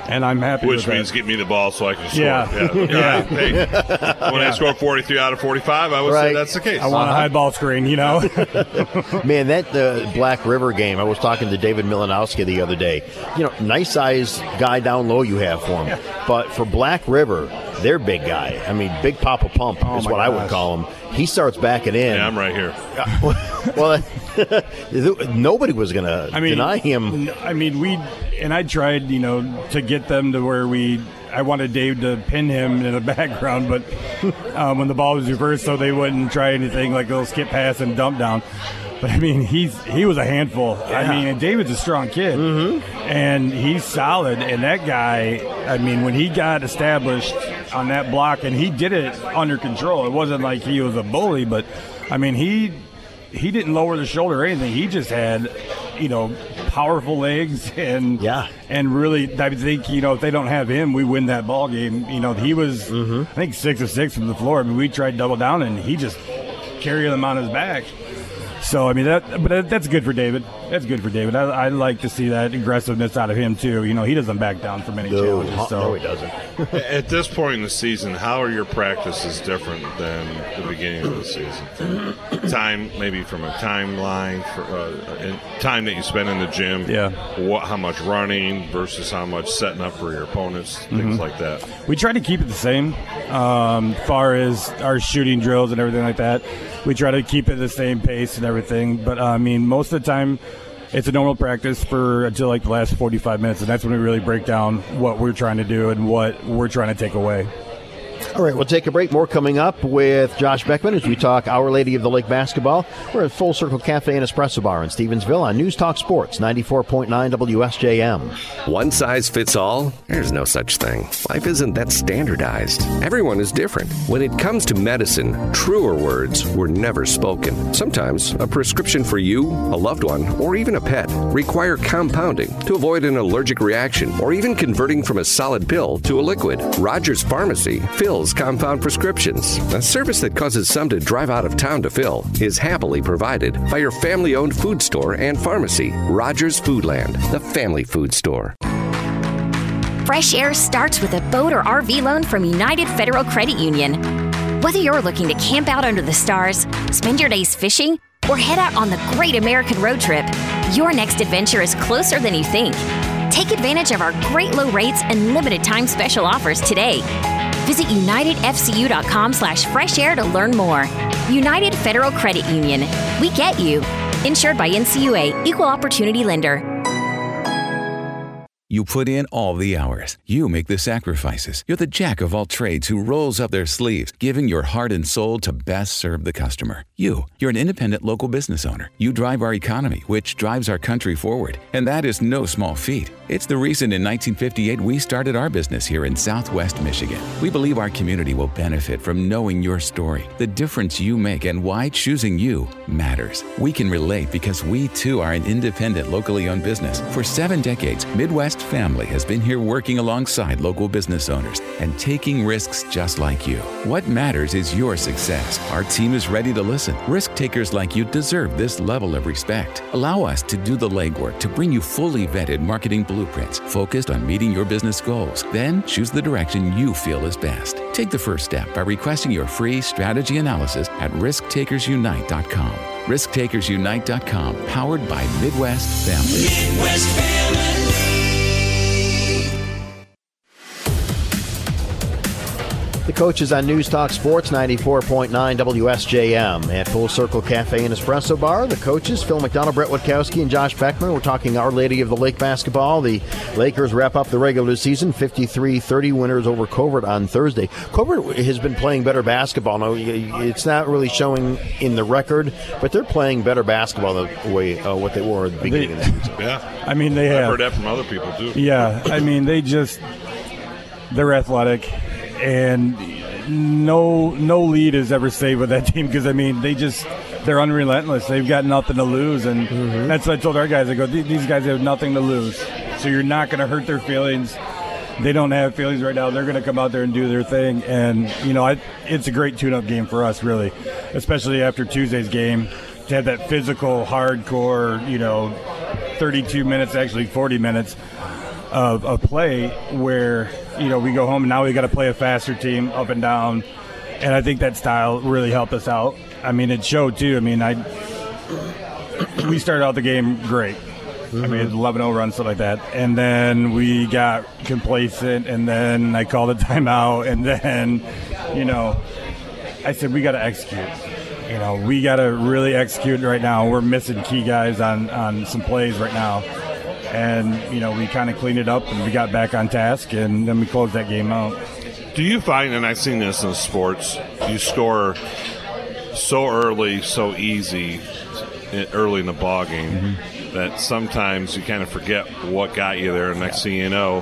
and I'm happy Which with means that. Get me the ball so I can score. Yeah. yeah. yeah. Hey, when yeah. I score forty-three out of forty-five, I would right. say that's the case. I want uh-huh. a high ball screen, you know. Man, that the Black River game, I was talking to David Milanowski the other day. You know, nice-sized guy down low you have for him. Yeah. But for Black River, their big guy, I mean, Big Papa Pump oh is what gosh. I would call him. He starts backing in. Yeah, I'm right here. Well, nobody was going to I mean, deny him. I mean, we and I tried, you know, to get them to where we I wanted Dave to pin him in the background, but um, when the ball was reversed, so they wouldn't try anything like a little skip pass and dump down. But, I mean, he's he was a handful. Yeah. I mean, and David's a strong kid, mm-hmm. and he's solid. And that guy, I mean, when he got established on that block, and he did it under control. It wasn't like he was a bully, but, I mean, he he didn't lower the shoulder or anything. He just had, you know, powerful legs. And, yeah. and really, I think, you know, if they don't have him, we win that ball game. You know, he was, mm-hmm. I think, six or six from the floor. I mean, we tried double down, and he just carried them on his back. So, I mean, that, but that's good for David. That's good for David. I, I like to see that aggressiveness out of him, too. You know, he doesn't back down from any no, challenges. So. No, he doesn't. At this point in the season, how are your practices different than the beginning of the season? Time, maybe from a timeline, for, uh, time that you spend in the gym. Yeah. What, how much running versus how much setting up for your opponents, things mm-hmm. like that. We try to keep it the same um, far as our shooting drills and everything like that. We try to keep it the same pace and everything. Everything, but uh, I mean, most of the time, it's a normal practice for until like the last forty-five minutes, and that's when we really break down what we're trying to do and what we're trying to take away. All right, we'll take a break. More coming up with Josh Beckman as we talk Our Lady of the Lake basketball. We're at Full Circle Cafe and Espresso Bar in Stevensville on News Talk Sports ninety-four point nine W S J M. One size fits all? There's no such thing. Life isn't that standardized. Everyone is different. When it comes to medicine, truer words were never spoken. Sometimes a prescription for you, a loved one, or even a pet require compounding to avoid an allergic reaction or even converting from a solid pill to a liquid. Rogers Pharmacy fills compound prescriptions. A service that causes some to drive out of town to fill is happily provided by your family-owned food store and pharmacy, Rogers Foodland, the family food store. Fresh air starts with a boat or R V loan from United Federal Credit Union. Whether you're looking to camp out under the stars, spend your days fishing, or head out on the Great American Road Trip, your next adventure is closer than you think. Take advantage of our great low rates and limited time special offers today. Visit unitedfcu.com slash fresh air to learn more. United Federal Credit Union. We get you. Insured by N C U A, Equal Opportunity Lender. You put in all the hours. You make the sacrifices. You're the jack of all trades who rolls up their sleeves, giving your heart and soul to best serve the customer. You, you're an independent local business owner. You drive our economy, which drives our country forward. And that is no small feat. It's the reason in nineteen fifty-eight we started our business here in Southwest Michigan. We believe our community will benefit from knowing your story, the difference you make, and why choosing you matters. We can relate because we, too, are an independent, locally owned business. For seven decades, Midwest family has been here working alongside local business owners and taking risks just like you. What matters is your success. Our team is ready to listen. Risk takers like you deserve this level of respect. Allow us to do the legwork to bring you fully vetted marketing blueprints focused on meeting your business goals. Then choose the direction you feel is best. Take the first step by requesting your free strategy analysis at risk takers unite dot com. risk takers unite dot com, powered by Midwest Family. Midwest Family. The coach is on News Talk Sports ninety-four point nine W S J M. At Full Circle Cafe and Espresso Bar, the coaches, Phil McDonald, Brett Witkowski, and Josh Beckman, we're talking Our Lady of the Lake basketball. The Lakers wrap up the regular season, fifty-three thirty winners over Covert on Thursday. Covert has been playing better basketball. No, it's not really showing in the record, but they're playing better basketball than the way, uh, what they were at the beginning they, of the season. Yeah. I mean, they I've have. heard that from other people, too. Yeah. I mean, they just, they're athletic. And no no lead is ever saved with that team because, I mean, they just, they're unrelentless. They've got nothing to lose. And mm-hmm. that's what I told our guys. I go, these guys have nothing to lose. So you're not going to hurt their feelings. They don't have feelings right now. They're going to come out there and do their thing. And, you know, I, it's a great tune-up game for us, really, especially after Tuesday's game, to have that physical, hardcore, you know, thirty-two minutes, actually forty minutes. Of a play where, you know, we go home and now we got to play a faster team up and down, and I think that style really helped us out. I mean, it showed too. I mean, I we started out the game great. Mm-hmm. I mean, eleven oh run, stuff like that, and then we got complacent, and then I called a timeout, and then, you know, I said we got to execute. You know, we got to really execute right now. We're missing key guys on on some plays right now. And, you know, we kind of cleaned it up and we got back on task, and then we closed that game out. Do you find, and I've seen this in sports, you score so early, so easy, early in the ball game, mm-hmm. that sometimes you kind of forget what got you there, and next yeah. thing you know,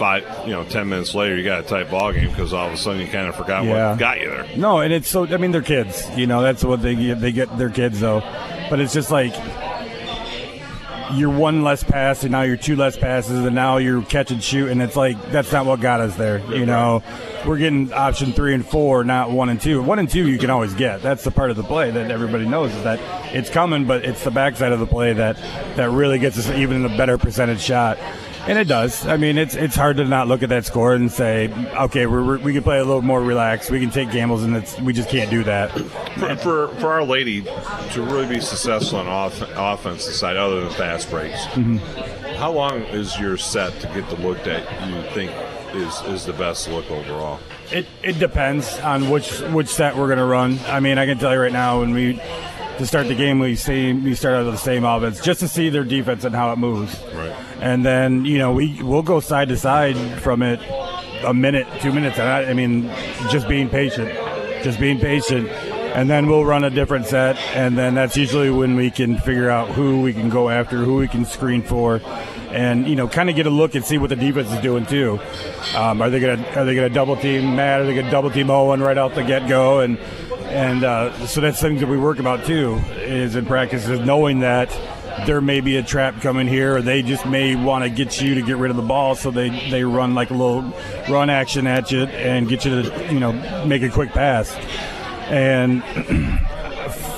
five, you know, ten minutes later, you got a tight ball game because all of a sudden you kind of forgot yeah. what got you there. No, and it's so, I mean, they're kids. You know, that's what they get. They get their kids, though. But it's just like, you're one less pass, and now you're two less passes, and now you're catch and shoot, and it's like, that's not what got us there. You know, we're getting option three and four, not one and two. One and two you can always get. That's the part of the play that everybody knows is that it's coming, but it's the backside of the play that, that really gets us even a better percentage shot. And it does. I mean, it's it's hard to not look at that score and say, okay, we're, we're, we can play a little more relaxed. We can take gambles, and it's, we just can't do that. For, for for Our Lady to really be successful on off, offense side, other than fast breaks, mm-hmm. how long is your set to get the look that you think is, is the best look overall? It it depends on which which set we're going to run. I mean, I can tell you right now, when we to start the game, we see we start out with the same offense just to see their defense and how it moves. Right. And then, you know, we, we'll go side to side from it a minute, two minutes. And I, I mean, just being patient, just being patient. And then we'll run a different set. And then that's usually when we can figure out who we can go after, who we can screen for, and, you know, kind of get a look and see what the defense is doing too. Um, are they going to, are they going to double team Matt? Are they going to double team Owen right off the get go? And, and uh, so that's things that we work about too, is in practice, is knowing that there may be a trap coming here, or they just may want to get you to get rid of the ball, so they, they run like a little run action at you and get you to, you know, make a quick pass. And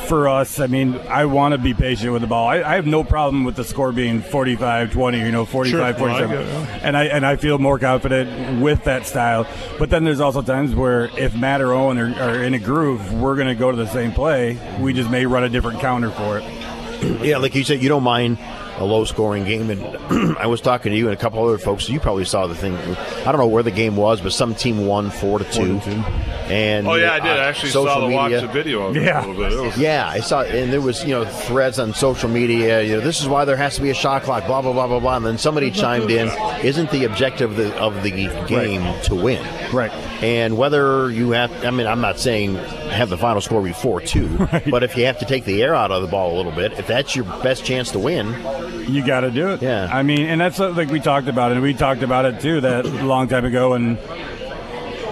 for us, I mean, I want to be patient with the ball. I, I have no problem with the score being forty-five twenty, you know, forty-five forty-seven. Sure. And I and I feel more confident with that style. But then there's also times where if Matt or Owen are, are in a groove, we're going to go to the same play. We just may run a different counter for it. Yeah, like you said, you don't mind a low-scoring game. And I was talking to you and a couple other folks. You probably saw the thing. I don't know where the game was, but some team won four to two. Four to two. And oh yeah, I did. I actually saw the media. watch the video of it yeah. a little bit. It was- yeah, I saw, and there was, you know, threads on social media. You know, this is why there has to be a shot clock. Blah blah blah blah blah. And then somebody chimed in. Isn't the objective of the, of the game right. to win? Right. And whether you have, I mean, I'm not saying have the final score be four two, right. but if you have to take the air out of the ball a little bit, if that's your best chance to win, you got to do it. Yeah. I mean, and that's like we talked about it. We talked about it too that a long time ago, and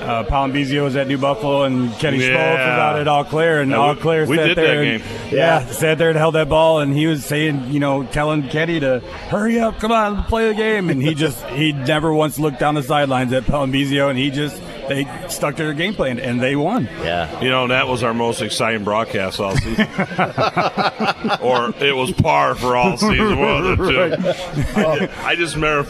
Uh, Palambizio was at New Buffalo, and Kenny yeah. Schmaltz was out at Eau Claire, and yeah, Eau Claire we, sat we did there. That and, game. Yeah, yeah, sat there and held that ball, and he was saying, you know, telling Kenny to hurry up, come on, play the game, and he just he never once looked down the sidelines at Palambizio, and he just they stuck to their game plan and they won. Yeah, you know, that was our most exciting broadcast all season, or it was par for all season. Well, right. oh. I just remember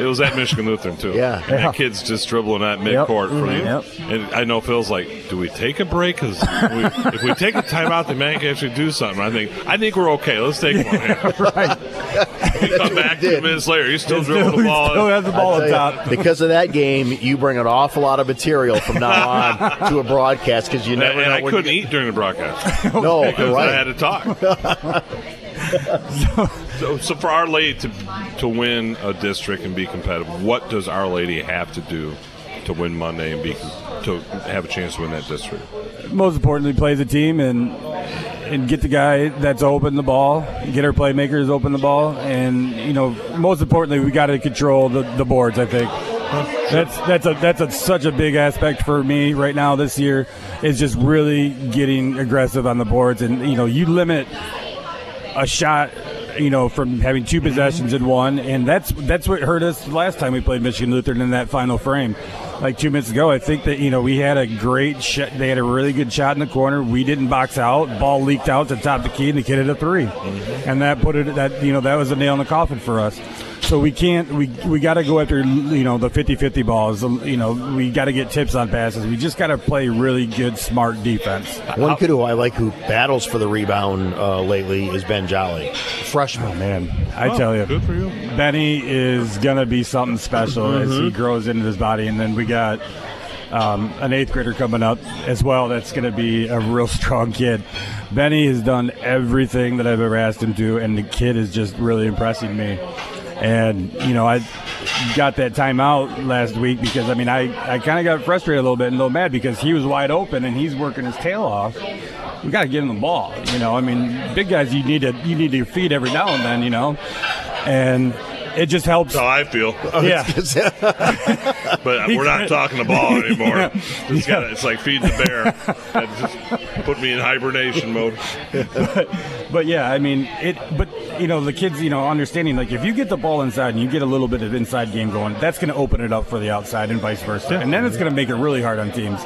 it was at Michigan Lutheran too. Yeah, and yeah. the kids just dribbling at midcourt. Yep. For mm-hmm. you. Yep. And I know Phil's like, "Do we take a break? Because if we take a timeout, the man can actually do something." I think I think we're okay. Let's take one. Yeah, right. We come back two minutes later. He's still he's dribbling still, the ball. Still has the ball on top. You, because of that game, you bring an awful lot of material from now on to a broadcast because you never. And, know and I couldn't eat during the broadcast. No, because right. I had to talk. so, so, so for Our Lady to to win a district and be competitive, what does Our Lady have to do to win Monday and be to have a chance to win that district? Most importantly, play the team and and get the guy that's open the ball, get our playmakers open the ball, and you know most importantly, we got to control the, the boards. I think. That's that's a that's a, such a big aspect for me right now this year is just really getting aggressive on the boards, and you know you limit a shot, you know, from having two possessions in one, and that's that's what hurt us last time we played Michigan Lutheran in that final frame, like two minutes ago. I think that you know we had a great shot. They had a really good shot in the corner. We didn't box out. Ball leaked out to the top of the key, and the kid hit a three, and that put it that you know that was a nail in the coffin for us. So we can't we we got to go after you know the fifty-fifty balls. You know we got to get tips on passes. We just got to play really good, smart defense. One kid who I like who battles for the rebound uh, lately is Ben Jolly, freshman. Oh, man, I oh, tell you, good for you. Benny is gonna be something special mm-hmm. as he grows into his body, and then we got um, an eighth grader coming up as well. That's gonna be a real strong kid. Benny has done everything that I've ever asked him to, and the kid is just really impressing me. And, you know, I got that timeout last week because, I mean, I, I kind of got frustrated a little bit and a little mad because he was wide open and he's working his tail off. We got to give him the ball, you know. I mean, big guys, you need to you need to feed every now and then, you know. And it just helps. That's how I feel. Yeah. But we're not talking the ball anymore. Yeah. It's, gotta, it's like feeding the bear. That just put me in hibernation mode. But, but, yeah, I mean, it. But, you know, the kids, you know, understanding, like, if you get the ball inside and you get a little bit of inside game going, that's going to open it up for the outside and vice versa. And then it's going to make it really hard on teams.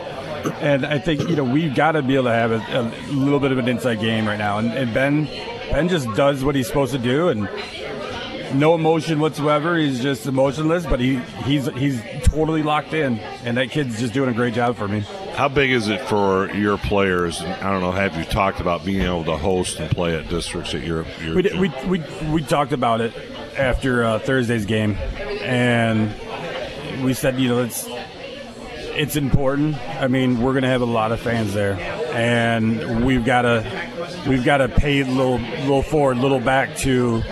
And I think, you know, we've got to be able to have a, a little bit of an inside game right now. And, and Ben, Ben just does what he's supposed to do and no emotion whatsoever. He's just emotionless, but he, he's he's totally locked in, and that kid's just doing a great job for me. How big is it for your players? I don't know. Have you talked about being able to host and play at districts at your? your we, did, we we we talked about it after uh, Thursday's game, and we said, you know, it's it's important. I mean, we're going to have a lot of fans there, and we've got to we've got to pay a little little forward, little back to.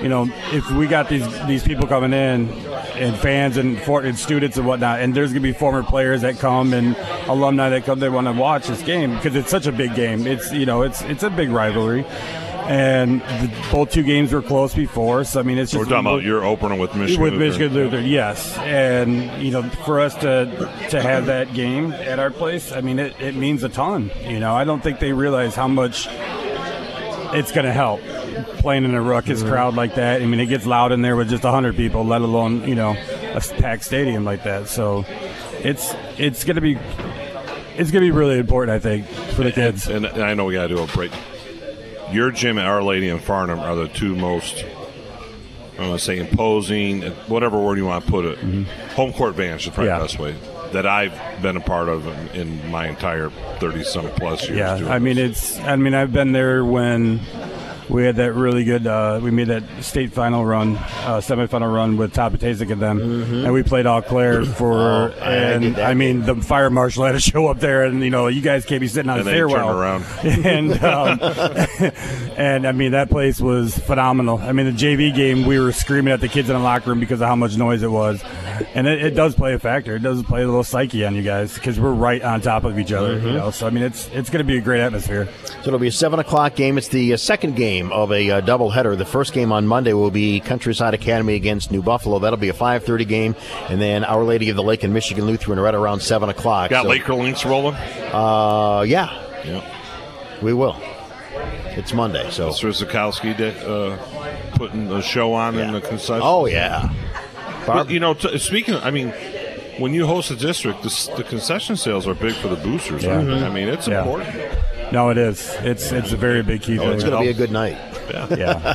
You know, if we got these these people coming in and fans and, for, and students and whatnot, and there's going to be former players that come and alumni that come, they want to watch this game because it's such a big game. It's, you know, it's it's a big rivalry. And the, both two games were close before, so, I mean, it's just... We're talking about your opener with Michigan Lutheran. With Michigan Lutheran, yes. And, you know, for us to to have that game at our place, I mean, it, it means a ton. You know, I don't think they realize how much it's going to help. Playing in a ruckus mm-hmm. crowd like that. I mean, it gets loud in there with just one hundred people, let alone, you know, a packed stadium like that. So it's it's going to be it's going to be really important, I think, for the kids. And, and I know we got to do a break. Your gym at Our Lady and Farnham are the two most, I want to say, imposing, whatever word you want to put it, mm-hmm. home court advantage is probably yeah. the best way that I've been a part of in, in my entire thirty-some plus years. Yeah, I mean, it's, I mean, I've been there when... We had that really good uh, – we made that state final run, uh, semifinal run with Topatasic and them, mm-hmm. and we played Eau Claire for oh, – and, I, I mean, the fire marshal had to show up there, and, you know, you guys can't be sitting on a stairwell. And they turned around. And, um, and, I mean, that place was phenomenal. I mean, the J V game, we were screaming at the kids in the locker room because of how much noise it was. And it, it does play a factor. It does play a little psyche on you guys because we're right on top of each other. Mm-hmm. You know? So, I mean, it's it's going to be a great atmosphere. So it'll be a seven o'clock game. It's the uh, second game game of a uh, doubleheader. The first game on Monday will be Countryside Academy against New Buffalo. That'll be a five thirty game. And then Our Lady of the Lake and Michigan Lutheran right around seven o'clock. Got so, Laker links rolling? Uh, yeah. Yeah. We will. It's Monday. So Mister Zukowski did, uh, putting the show on yeah. in the concession. Oh, yeah. But, you know, t- speaking of, I mean, when you host a district, the, the concession sales are big for the boosters. Yeah. Right? I mean, it's yeah. important. No, it is. It's yeah. it's a very big key. Oh, it's going to be a good night. Yeah. yeah.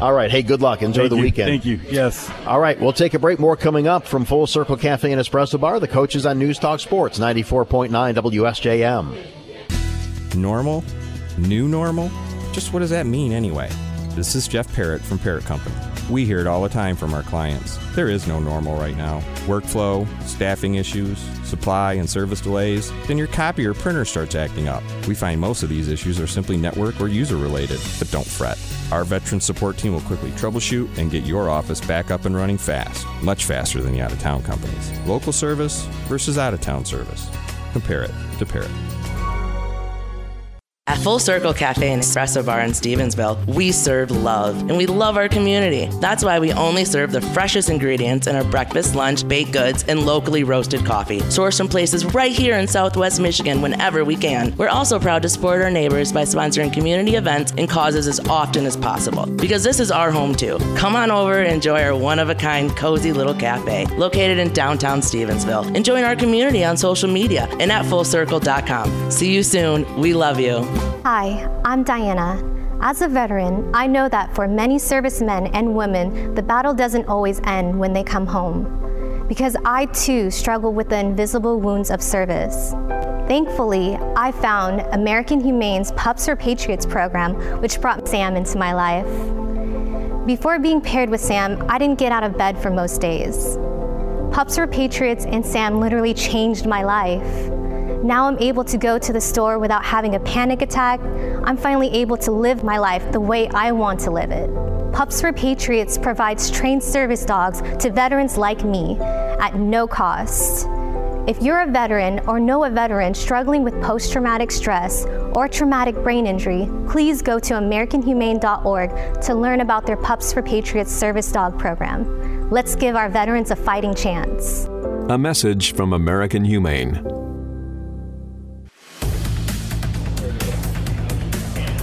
All right. Hey, good luck. Enjoy Thank the you. weekend. Thank you. Yes. All right. We'll take a break. More coming up from Full Circle Cafe and Espresso Bar. The coaches on News Talk Sports, ninety-four point nine W S J M. Normal? New normal? Just what does that mean anyway? This is Jeff Parrott from Parrott Company. We hear it all the time from our clients. There is no normal right now. Workflow, staffing issues, supply and service delays, then your copy or printer starts acting up. We find most of these issues are simply network or user related, but don't fret. Our veteran support team will quickly troubleshoot and get your office back up and running fast, much faster than the out-of-town companies. Local service versus out-of-town service. Compare it to Parrott. At Full Circle Cafe and Espresso Bar in Stevensville, we serve love, and we love our community. That's why we only serve the freshest ingredients in our breakfast, lunch, baked goods, and locally roasted coffee, sourced from places right here in Southwest Michigan whenever we can. We're also proud to support our neighbors by sponsoring community events and causes as often as possible, because this is our home too. Come on over and enjoy our one-of-a-kind, cozy little cafe located in downtown Stevensville, and join our community on social media and at full circle dot com. See you soon. We love you. Hi, I'm Diana. As a veteran, I know that for many servicemen and women, the battle doesn't always end when they come home, because I too struggle with the invisible wounds of service. Thankfully, I found American Humane's Pups for Patriots program, which brought Sam into my life. Before being paired with Sam, I didn't get out of bed for most days. Pups for Patriots and Sam literally changed my life. Now I'm able to go to the store without having a panic attack. I'm finally able to live my life the way I want to live it. Pups for Patriots provides trained service dogs to veterans like me at no cost. If you're a veteran or know a veteran struggling with post-traumatic stress or traumatic brain injury, please go to American Humane dot org to learn about their Pups for Patriots service dog program. Let's give our veterans a fighting chance. A message from American Humane.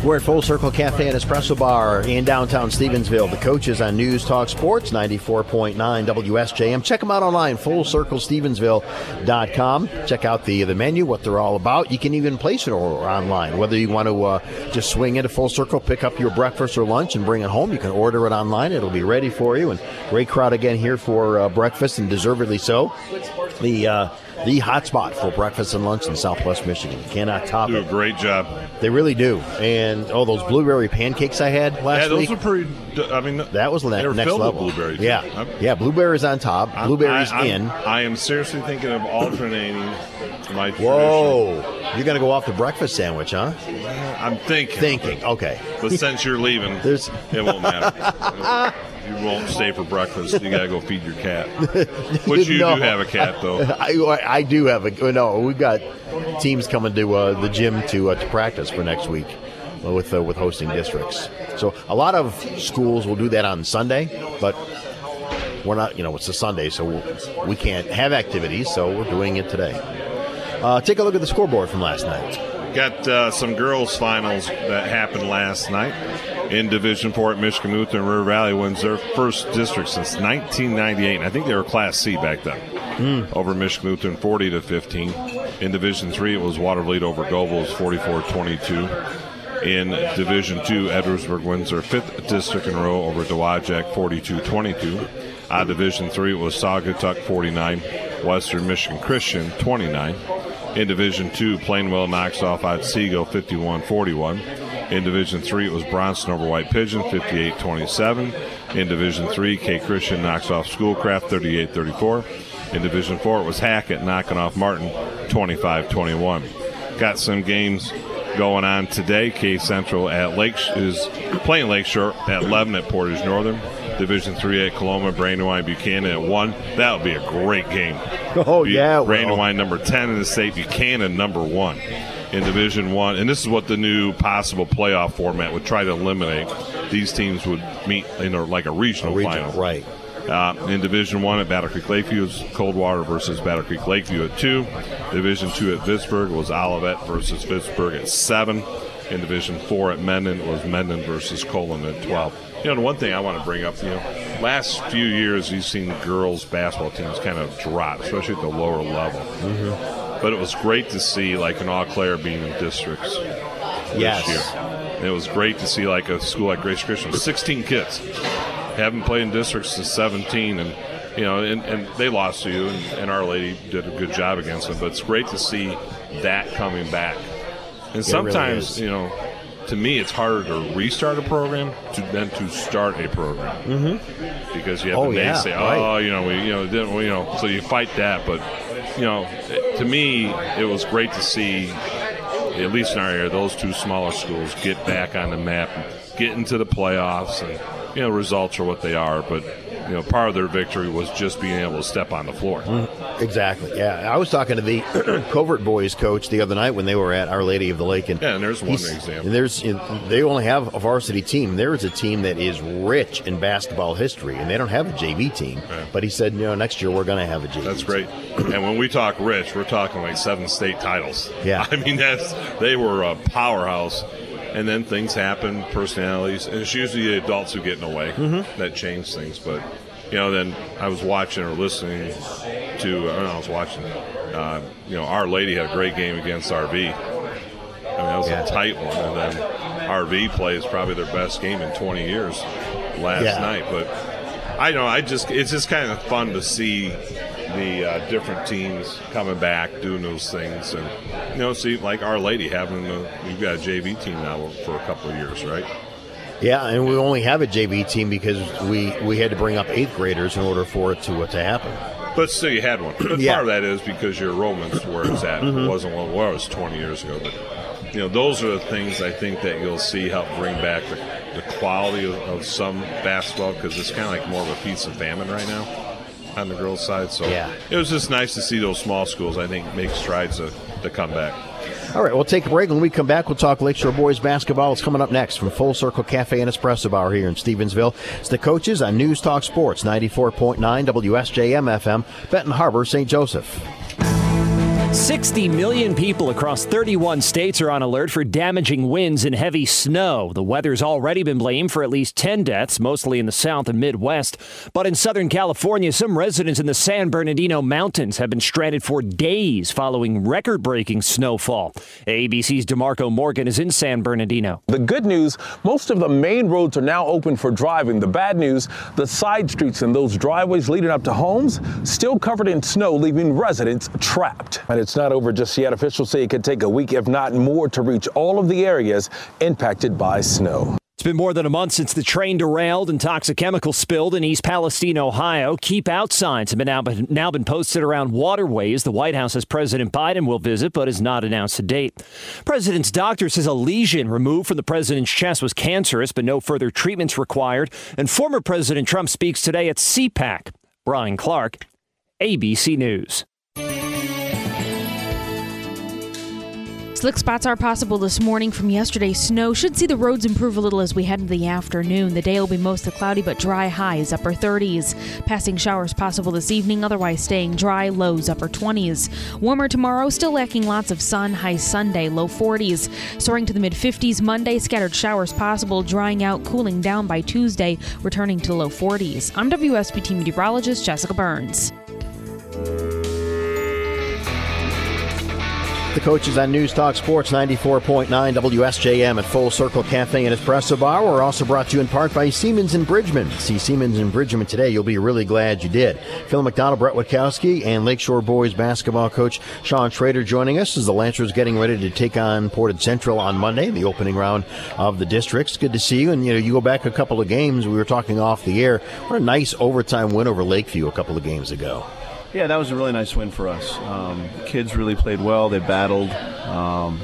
We're at Full Circle Cafe and Espresso Bar in downtown Stevensville. The coaches on News Talk Sports, ninety-four point nine W S J M. Check them out online, full circle stevensville dot com. Check out the, the menu, what they're all about. You can even place an order online. Whether you want to uh, just swing into Full Circle, pick up your breakfast or lunch and bring it home, you can order it online. It'll be ready for you. And great crowd again here for uh, breakfast, and deservedly so. The... Uh, The hot spot for breakfast and lunch in Southwest Michigan. Cannot top it. They do a great job. They really do. And, oh, those blueberry pancakes I had last week. Yeah, those were pretty, I mean. That was next level. They were filled with blueberries. Yeah. I'm, yeah, blueberries on top, blueberries I, in. I am seriously thinking of alternating my tradition. Whoa. You're going to go off the breakfast sandwich, huh? I'm thinking. Thinking, okay. But since you're leaving, it won't matter. You won't stay for breakfast. You got to go feed your cat. Which you no, do have a cat, though. I, I, I do have a... No, we've got teams coming to uh, the gym to, uh, to practice for next week with uh, with hosting districts. So a lot of schools will do that on Sunday, but we're not... You know, it's a Sunday, so we'll, we can't have activities, so we're doing it today. Uh, take a look at the scoreboard from last night. Got uh, some girls' finals that happened last night. In Division four, Michigan Lutheran River Valley wins their first district since nineteen ninety-eight. And I think they were Class C back then. Mm. Over Michigan Lutheran, forty to fifteen. In Division three, it was Watervliet over Goble, forty-four twenty-two. In Division two, Edwardsburg wins their fifth district in a row over Dowagiac, forty-two twenty-two. Uh, Division three, it was Saugatuck, forty-nine. Western Michigan Christian, twenty-nine. In Division two, Plainwell knocks off Otsego, fifty-one forty-one. In Division three, it was Bronson over White Pigeon, fifty-eight twenty-seven. In Division three, K Christian knocks off Schoolcraft, thirty-eight thirty-four. In Division four, it was Hackett knocking off Martin, twenty-five twenty-one. Got some games going on today. K Central at Lake is playing Lakeshore at eleven at Portage Northern. Division three at Coloma, Brandywine, Buchanan at one. That would be a great game. Oh, Be- yeah. Brandywine number ten in the state, Buchanan number one. in Division One, and this is what the new possible playoff format would try to eliminate. These teams would meet in a, like a regional, a regional final, right? Uh, in Division One at Battle Creek Lakeview, it was Coldwater versus Battle Creek Lakeview at two. Division Two at Vicksburg was Olivet versus Vicksburg at seven. In Division Four at Mendon was Mendon versus Coloma at twelve. You know, the one thing I want to bring up, you know, last few years you've seen girls basketball teams kind of drop, especially at the lower level. Mm-hmm. But it was great to see like an Eau Claire being in districts yes. this year. And it was great to see like a school like Greg Schaefer, sixteen kids, haven't played in districts since seventeen, and you know, and, and they lost to you, and, and Our Lady did a good job against them. But it's great to see that coming back. And sometimes, really you know, to me it's harder to restart a program to, than to start a program. Mm-hmm. Because you have oh, to yeah, say, oh, right. you know, we, you know, didn't, we, you know, so you fight that. But, you know, it, to me it was great to see, at least in our area, those two smaller schools get back on the map, and get into the playoffs, and, you know, results are what they are. But, you know, part of their victory was just being able to step on the floor. Mm-hmm. Exactly, yeah. I was talking to the Covert Boys coach the other night when they were at Our Lady of the Lake. And yeah, and there's one example. And there's, you know, they only have a varsity team. There is a team that is rich in basketball history, and they don't have a J V team. Yeah. But he said, you know, next year we're going to have a J V That's team. Great. And when we talk rich, we're talking like seven state titles. Yeah. I mean, that's they were a powerhouse. And then things happen, personalities, and it's usually the adults who get in the way mm-hmm. that change things. But, you know, then I was watching or listening to, I don't know, I was watching, uh, you know, Our Lady had a great game against R V. I mean, that was yeah. a tight one. And then R V plays probably their best game in twenty years last yeah. night. But I don't know, I just, it's just kind of fun to see the uh, different teams coming back, doing those things, and you know, see like Our Lady having a, we've got a J V team now for a couple of years, right? Yeah, and we only have a J V team because we, we had to bring up eighth graders in order for it to uh, to happen. But still, you had one. But yeah. part of that is because your enrollment's where it's at. Mm-hmm. It wasn't what well, it was twenty years ago. But you know, those are the things I think that you'll see help bring back the, the quality of, of some basketball, because it's kind of like more of a feast and famine right now on the girls' side. So yeah. it was just nice to see those small schools, I think, make strides to, to come back. All right, we'll take a break. When we come back, we'll talk Lakeshore Boys basketball. It's coming up next from Full Circle Cafe and Espresso Bar here in Stevensville. It's the coaches on News Talk Sports, ninety-four point nine W S J M F M, Benton Harbor, Saint Joseph. sixty million people across thirty-one states are on alert for damaging winds and heavy snow. The weather's already been blamed for at least ten deaths, mostly in the South and Midwest. But in Southern California, some residents in the San Bernardino Mountains have been stranded for days following record-breaking snowfall. A B C's DeMarco Morgan is in San Bernardino. The good news, most of the main roads are now open for driving. The bad news, the side streets and those driveways leading up to homes still covered in snow, leaving residents trapped. It's not over just yet. Officials say it could take a week, if not more, to reach all of the areas impacted by snow. It's been more than a month since the train derailed and toxic chemicals spilled in East Palestine, Ohio. Keep out signs have been now, been now been posted around waterways. The White House says President Biden will visit, but has not announced a date. President's doctor says a lesion removed from the president's chest was cancerous, but no further treatments required. And former President Trump speaks today at CPAC. Brian Clark, A B C News. Slick spots are possible this morning from yesterday's snow. Should see the roads improve a little as we head into the afternoon. The day will be mostly cloudy but dry, highs upper thirties. Passing showers possible this evening, otherwise staying dry, lows upper twenties. Warmer tomorrow, still lacking lots of sun, high Sunday, low forties. Soaring to the mid-fifties Monday, scattered showers possible, drying out, cooling down by Tuesday, returning to low forties. I'm W S B T meteorologist Jessica Burns. The coaches on News Talk Sports, ninety-four point nine W S J M at Full Circle Cafe and Espresso Bar. We're also brought to you in part by Siemens and Bridgman. See Siemens and Bridgman today. You'll be really glad you did. Phil McDonald, Brett Witkowski, and Lakeshore Boys basketball coach Sean Schrader joining us as the Lancers getting ready to take on Portage Central on Monday, the opening round of the districts. Good to see you. And, you know, you go back a couple of games. We were talking off the air. What a nice overtime win over Lakeview a couple of games ago. Yeah, that was a really nice win for us. Um, kids really played well. They battled. Um,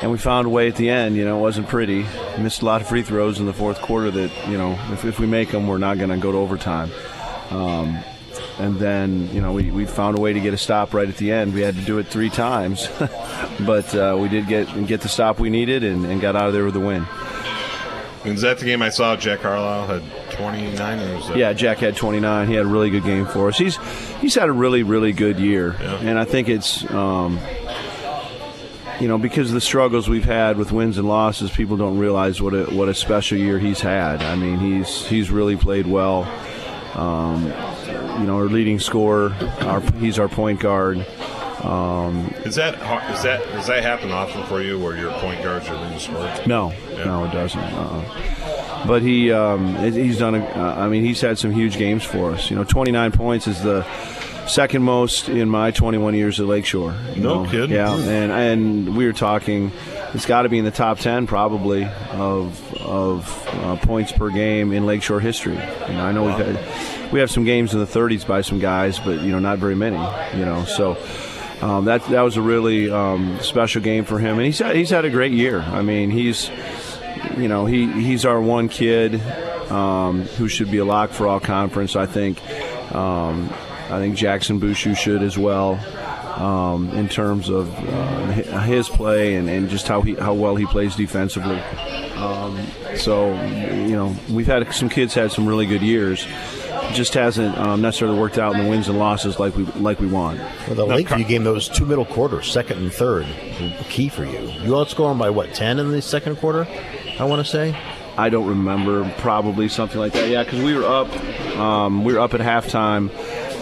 and we found a way at the end. You know, it wasn't pretty. Missed a lot of free throws in the fourth quarter that, you know, if, if we make them, we're not going to go to overtime. Um, And then, you know, we, we found a way to get a stop right at the end. We had to do it three times, but uh, we did get get the stop we needed and, and got out of there with a win. And is that the game I saw Jack Carlisle had twenty-nine? Or was that? Yeah, Jack had twenty-nine. He had a really good game for us. He's he's had a really, really good year. Yeah. And I think it's, um, you know, because of the struggles we've had with wins and losses, people don't realize what a, what a special year he's had. I mean, he's, he's really played well. Um, you know, our leading scorer, our, he's our point guard. Um, is that is that does that happen often for you, where your point guards are leading scorers? No, yeah. no, it doesn't. Uh, but he um, he's done. A, uh, I mean, he's had some huge games for us. You know, twenty-nine points is the second most in my twenty-one years at Lakeshore. No know? kidding. Yeah, and and we were talking. It's got to be in the top ten, probably, of of uh, points per game in Lakeshore history. You know, I know wow. we've had, we have some games in the thirties by some guys, but you know, not very many. You know, so um, that that was a really um, special game for him, and he's had, he's had a great year. I mean, he's you know he he's our one kid um, who should be a lock for all conference. I think um, I think Jackson Bushu should as well. Um, in terms of uh, his play and, and just how he how well he plays defensively. Um, so, you know, we've had some kids had some really good years. Just hasn't um, necessarily worked out in the wins and losses like we like we want. Well, the Lakeview game, those two middle quarters, second and third, key for you. You outscored by, what, ten in the second quarter, I want to say? I don't remember. Probably something like that. Yeah, because we were up. Um, we were up at halftime.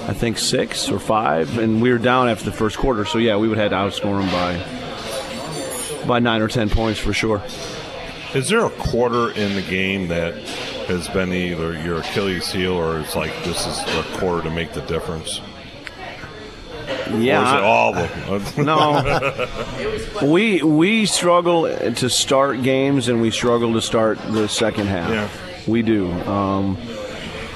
I think six or five, and we were down after the first quarter. So, yeah, we would have to outscore them by, by nine or ten points for sure. Is there a quarter in the game that has been either your Achilles heel or it's like this is the quarter to make the difference? Yeah. Or is it all of them? No. we, we struggle to start games, and we struggle to start the second half. Yeah. We do. Um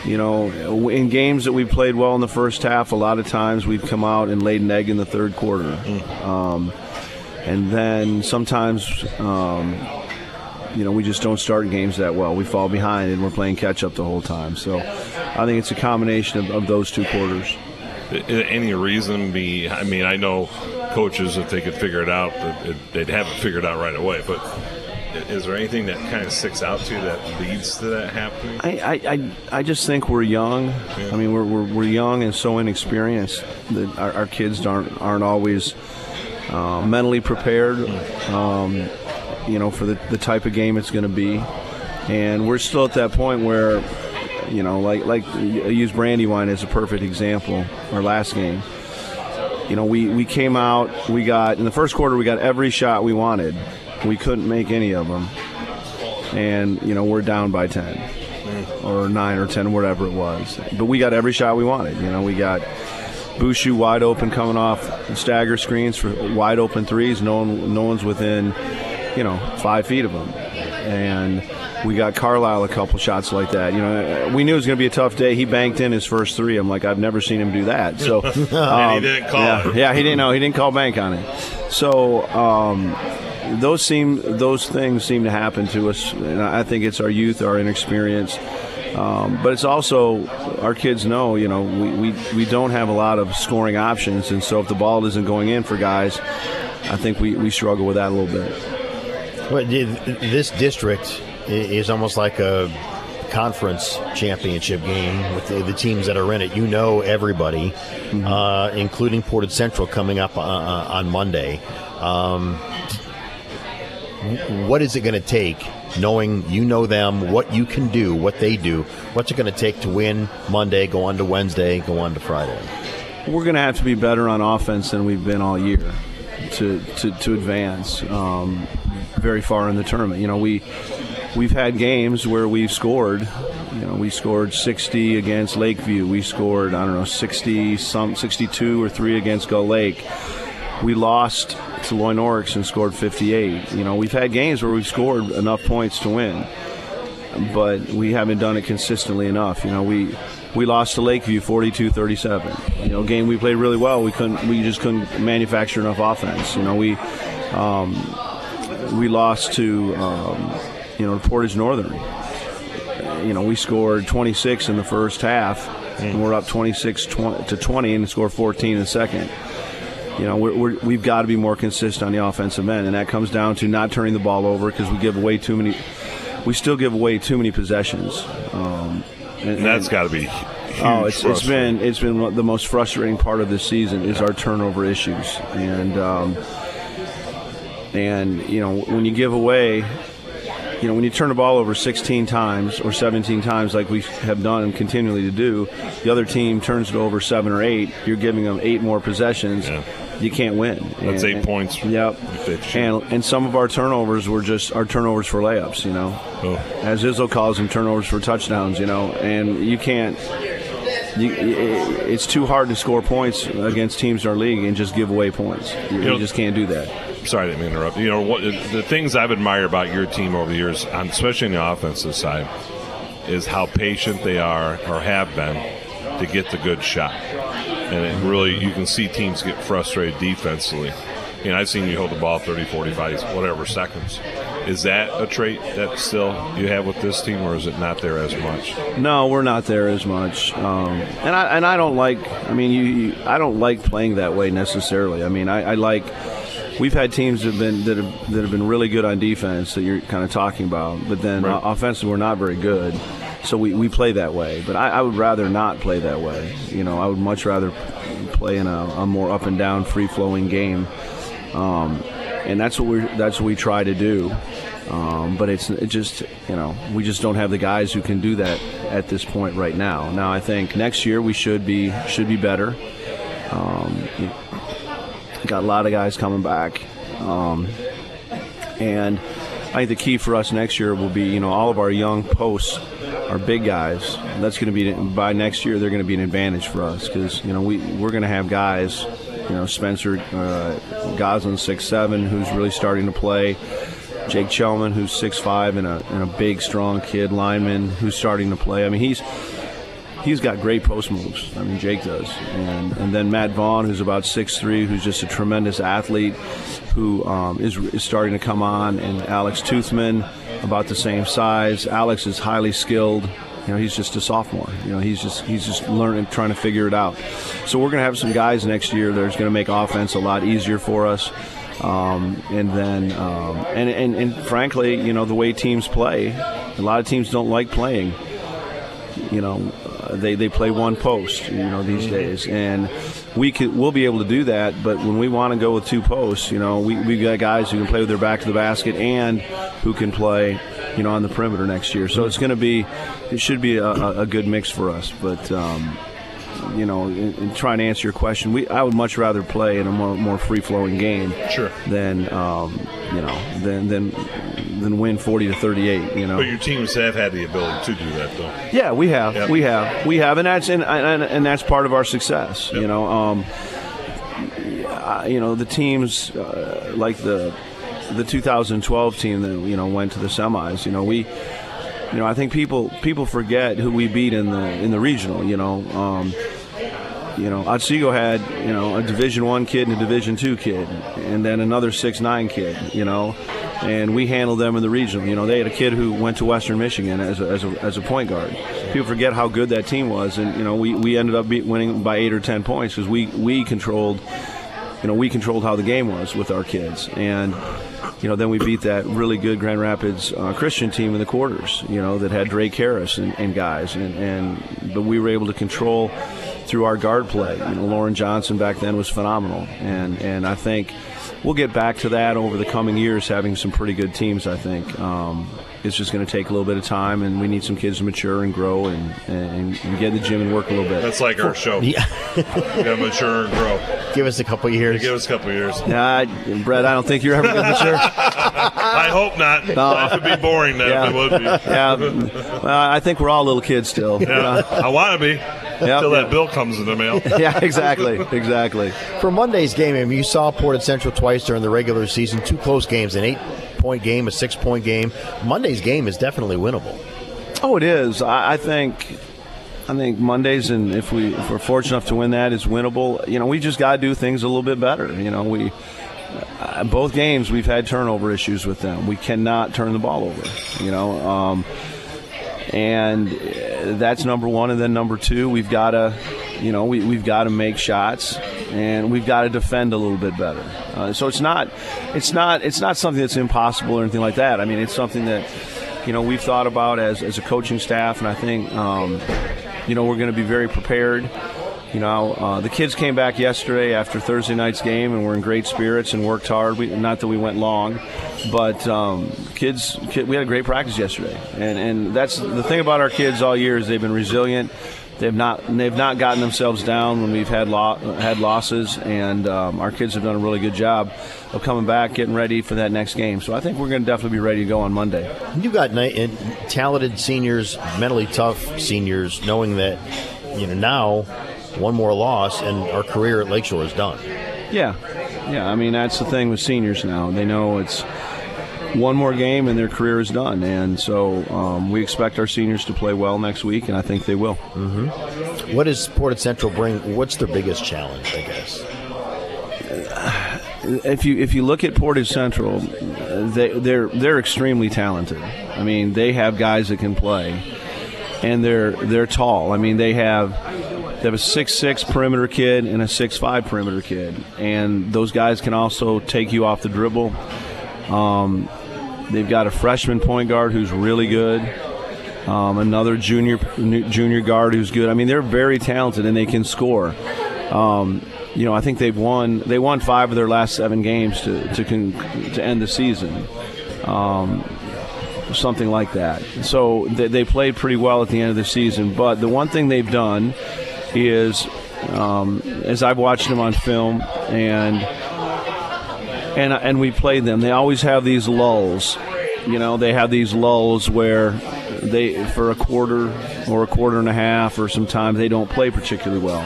You know, in games that we played well in the first half, a lot of times we've come out and laid an egg in the third quarter. Um, and then sometimes, um, you know, we just don't start games that well. We fall behind and we're playing catch-up the whole time. So I think it's a combination of, of those two quarters. Any reason be, I mean, I know coaches, if they could figure it out, they'd have it figured out right away. But is there anything that kind of sticks out to you that leads to that happening? I I, I just think we're young. Yeah. I mean, we're, we're we're young and so inexperienced that our, our kids aren't aren't always uh, mentally prepared, um, you know, for the, the type of game it's going to be. And we're still at that point where, you know, like like I use Brandywine as a perfect example. Our last game. You know, we, we came out, we got, in the first quarter, we got every shot we wanted. We couldn't make any of them. And, you know, we're down by ten or nine or ten, whatever it was. But we got every shot we wanted. You know, we got Bushu wide open coming off stagger screens for wide open threes. No one, no one's within, you know, five feet of them. And we got Carlisle a couple shots like that. You know, we knew it was going to be a tough day. He banked in his first three. I'm like, I've never seen him do that. So, um, and he didn't call yeah, it. Yeah, he didn't know. He didn't call bank on it. So um, those seem those things seem to happen to us. And I think it's our youth, our inexperience. Um, but it's also our kids know, you know, we, we, we don't have a lot of scoring options. And so if the ball isn't going in for guys, I think we, we struggle with that a little bit. Well, this district is almost like a conference championship game with the teams that are in it. You know everybody, mm-hmm. uh, including Portage Central coming up uh, on Monday. Um, what is it going to take, knowing you know them, what you can do, what they do? What's it going to take to win Monday, go on to Wednesday, go on to Friday? We're going to have to be better on offense than we've been all year to, to, to advance. Um, very far in the tournament. You know, we, we've had games where we've scored, you know, we scored sixty against Lakeview. We scored, I don't know, sixty, some sixty-two or three against Gull Lake. We lost to Loy Norrix and scored fifty-eight. You know, we've had games where we've scored enough points to win, but we haven't done it consistently enough. You know, we we lost to Lakeview forty-two thirty-seven. You know, game we played really well. We couldn't, we just couldn't manufacture enough offense. You know, we, um, we lost to, um, you know, Portage Northern. You know, we scored twenty-six in the first half, and we're up twenty-six to twenty and score fourteen in the second. You know, we're, we're, we've got to be more consistent on the offensive end, and that comes down to not turning the ball over because we give away too many. We still give away too many possessions. Um, and, and that's got to be. Huge oh, it's, it's been it's been the most frustrating part of this season is our turnover issues, and um, and you know when you give away, you know when you turn the ball over sixteen times or seventeen times like we have done continually to do, the other team turns it over seven or eight. You're giving them eight more possessions. Yeah. You can't win. That's and, eight points. Yep. And and some of our turnovers were just our turnovers for layups. You know, oh. As Izzo calls them, turnovers for touchdowns. You know, and you can't. You, it's too hard to score points against teams in our league and just give away points. You, you, know, you just can't do that. Sorry, I didn't interrupt. You know, what, the things I've admired about your team over the years, especially on the offensive side, is how patient they are or have been to get the good shot. And it really, you can see teams get frustrated defensively. You know, I've seen you hold the ball thirty, forty-five, whatever seconds. Is that a trait that still you have with this team, or is it not there as much? No, we're not there as much, um, and I and I don't like. I mean, you, you I don't like playing that way necessarily. I mean, I, I like. We've had teams that have been that have, that have been really good on defense that you're kind of talking about, but then right. offensively we're not very good, so we, we play that way. But I, I would rather not play that way. You know, I would much rather play in a, a more up and down, free flowing game. Um, And that's what we that's what we try to do, um, but it's it just you know we just don't have the guys who can do that at this point right now. Now I think next year we should be should be better. Um, got a lot of guys coming back, um, and I think the key for us next year will be you know all of our young posts are big guys. That's going to be by next year they're going to be an advantage for us because you know we we're going to have guys. You know, Spencer uh, Goslin, six seven, who's really starting to play. Jake Chelman, who's six five, and a, and a big, strong kid, lineman, who's starting to play. I mean, he's he's got great post moves. I mean, Jake does. And and then Matt Vaughn, who's about six three, who's just a tremendous athlete, who um, is, is starting to come on. And Alex Toothman, about the same size. Alex is highly skilled. You know, he's just a sophomore. You know, he's just he's just learning, trying to figure it out. So we're going to have some guys next year that's going to make offense a lot easier for us. Um, and then, um, and, and and frankly, you know, the way teams play, a lot of teams don't like playing. You know, uh, they they play one post. You know, these days, and we could we'll be able to do that. But when we want to go with two posts, you know, we we've got guys who can play with their back to the basket and who can play. You know, on the perimeter next year. So it's going to be, it should be a, a good mix for us. But, um, you know, in, in trying to answer your question, we I would much rather play in a more, more free-flowing game sure. than, um, you know, than, than than win forty to thirty-eight, you know. But your teams have had the ability to do that, though. Yeah, we have. Yep. We have. We have. And that's, and, and, and that's part of our success, yep. you know. Um, you know, the teams uh, like the – the two thousand twelve team that you know went to the semis. You know we, you know I think people people forget who we beat in the in the regional. You know, um, you know Otsego had you know a Division One kid and a Division Two kid, and then another six nine kid. You know, and we handled them in the regional. You know they had a kid who went to Western Michigan as a, as a, as a point guard. People forget how good that team was, and you know we we ended up beat, winning by eight or ten points because we we controlled. You know, we controlled how the game was with our kids. And, you know, then we beat that really good Grand Rapids uh, Christian team in the quarters, you know, that had Drake Harris and, and guys. And, and but we were able to control through our guard play. You know, Lauren Johnson back then was phenomenal. And, and I think we'll get back to that over the coming years, having some pretty good teams, I think. Um, it's just going to take a little bit of time, and we need some kids to mature and grow and, and, and get in the gym and work a little bit. That's like our show. Yeah. We've got to mature and grow. Give us a couple years. Give us a couple years. Nah, Brett, I don't think you're ever going to mature. I hope not. No. That would be boring, then. Yeah. It would be. Yeah. Well, I think we're all little kids still. Yeah. You know? I want to be. Yep. Until that bill comes in the mail. Yeah, exactly, exactly. For Monday's game, I mean, you saw Portage Central twice during the regular season, two close games, an eight-point game, a six-point game. Monday's game is definitely winnable. Oh, it is. I, I think I think Mondays, and if, we, if we're fortunate enough to win that, is winnable. You know, we just got to do things a little bit better. You know, we uh, both games we've had turnover issues with them. We cannot turn the ball over, you know. Um and that's number one. And then number two, we've got to, you know, we, we've got to make shots, and we've got to defend a little bit better. Uh, so it's not, it's not, it's not something that's impossible or anything like that. I mean, it's something that, you know, we've thought about as as a coaching staff, and I think, um, you know, we're going to be very prepared. You know, uh, the kids came back yesterday after Thursday night's game and were in great spirits and worked hard. We, not that we went long, but um, kids, kid, we had a great practice yesterday. And and that's the thing about our kids all year is they've been resilient. They've not they've not gotten themselves down when we've had lo- had losses, and um, our kids have done a really good job of coming back, getting ready for that next game. So I think we're going to definitely be ready to go on Monday. You've got n- talented seniors, mentally tough seniors, knowing that, you know, now – one more loss and our career at Lakeshore is done. Yeah. Yeah, I mean, that's the thing with seniors now. They know it's one more game and their career is done. And so um, we expect our seniors to play well next week, and I think they will. Mm-hmm. What does Portage Central bring? What's their biggest challenge, I guess? If you if you look at Portage Central, they, they're, they're extremely talented. I mean, they have guys that can play, and they're, they're tall. I mean, they have... They have a six six perimeter kid and a six five perimeter kid, and those guys can also take you off the dribble. Um, they've got a freshman point guard who's really good, um, another junior junior guard who's good. I mean, they're very talented, and they can score. Um, you know, I think they've won. They won five of their last seven games to to con, to end the season. Um, something like that. So they, they played pretty well at the end of the season. But the one thing they've done is, um, as I've watched them on film, and and and we played them, they always have these lulls. You know, they have these lulls where they, for a quarter or a quarter and a half or sometimes, they don't play particularly well.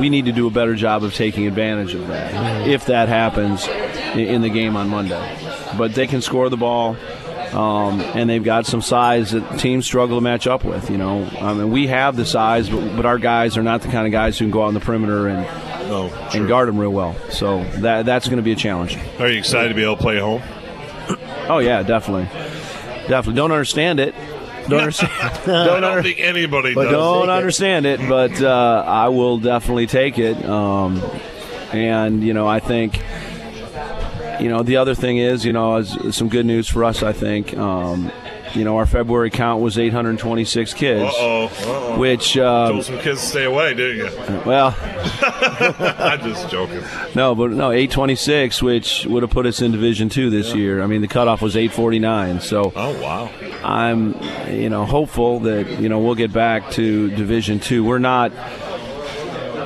We need to do a better job of taking advantage of that if that happens in the game on Monday. But they can score the ball. Um, and they've got some size that teams struggle to match up with, you know. I mean, we have the size, but, but our guys are not the kind of guys who can go out on the perimeter and oh, and guard them real well. So that that's going to be a challenge. Are you excited to be able to play at home? Oh, yeah, definitely. Definitely. Don't understand it. Don't understand. don't I don't think anybody but does. Don't understand it, but uh, I will definitely take it. Um, and, you know, I think – You know, the other thing is, you know, is some good news for us, I think. Um, you know, our February count was eight hundred twenty-six kids. Uh-oh. Uh-oh. Which, uh, told some kids to stay away, didn't you? Well. I'm just joking. No, but no, eight twenty-six, which would have put us in Division two this yeah. year. I mean, the cutoff was eight forty-nine. So. Oh, wow. I'm, you know, hopeful that, you know, we'll get back to Division two. We're not,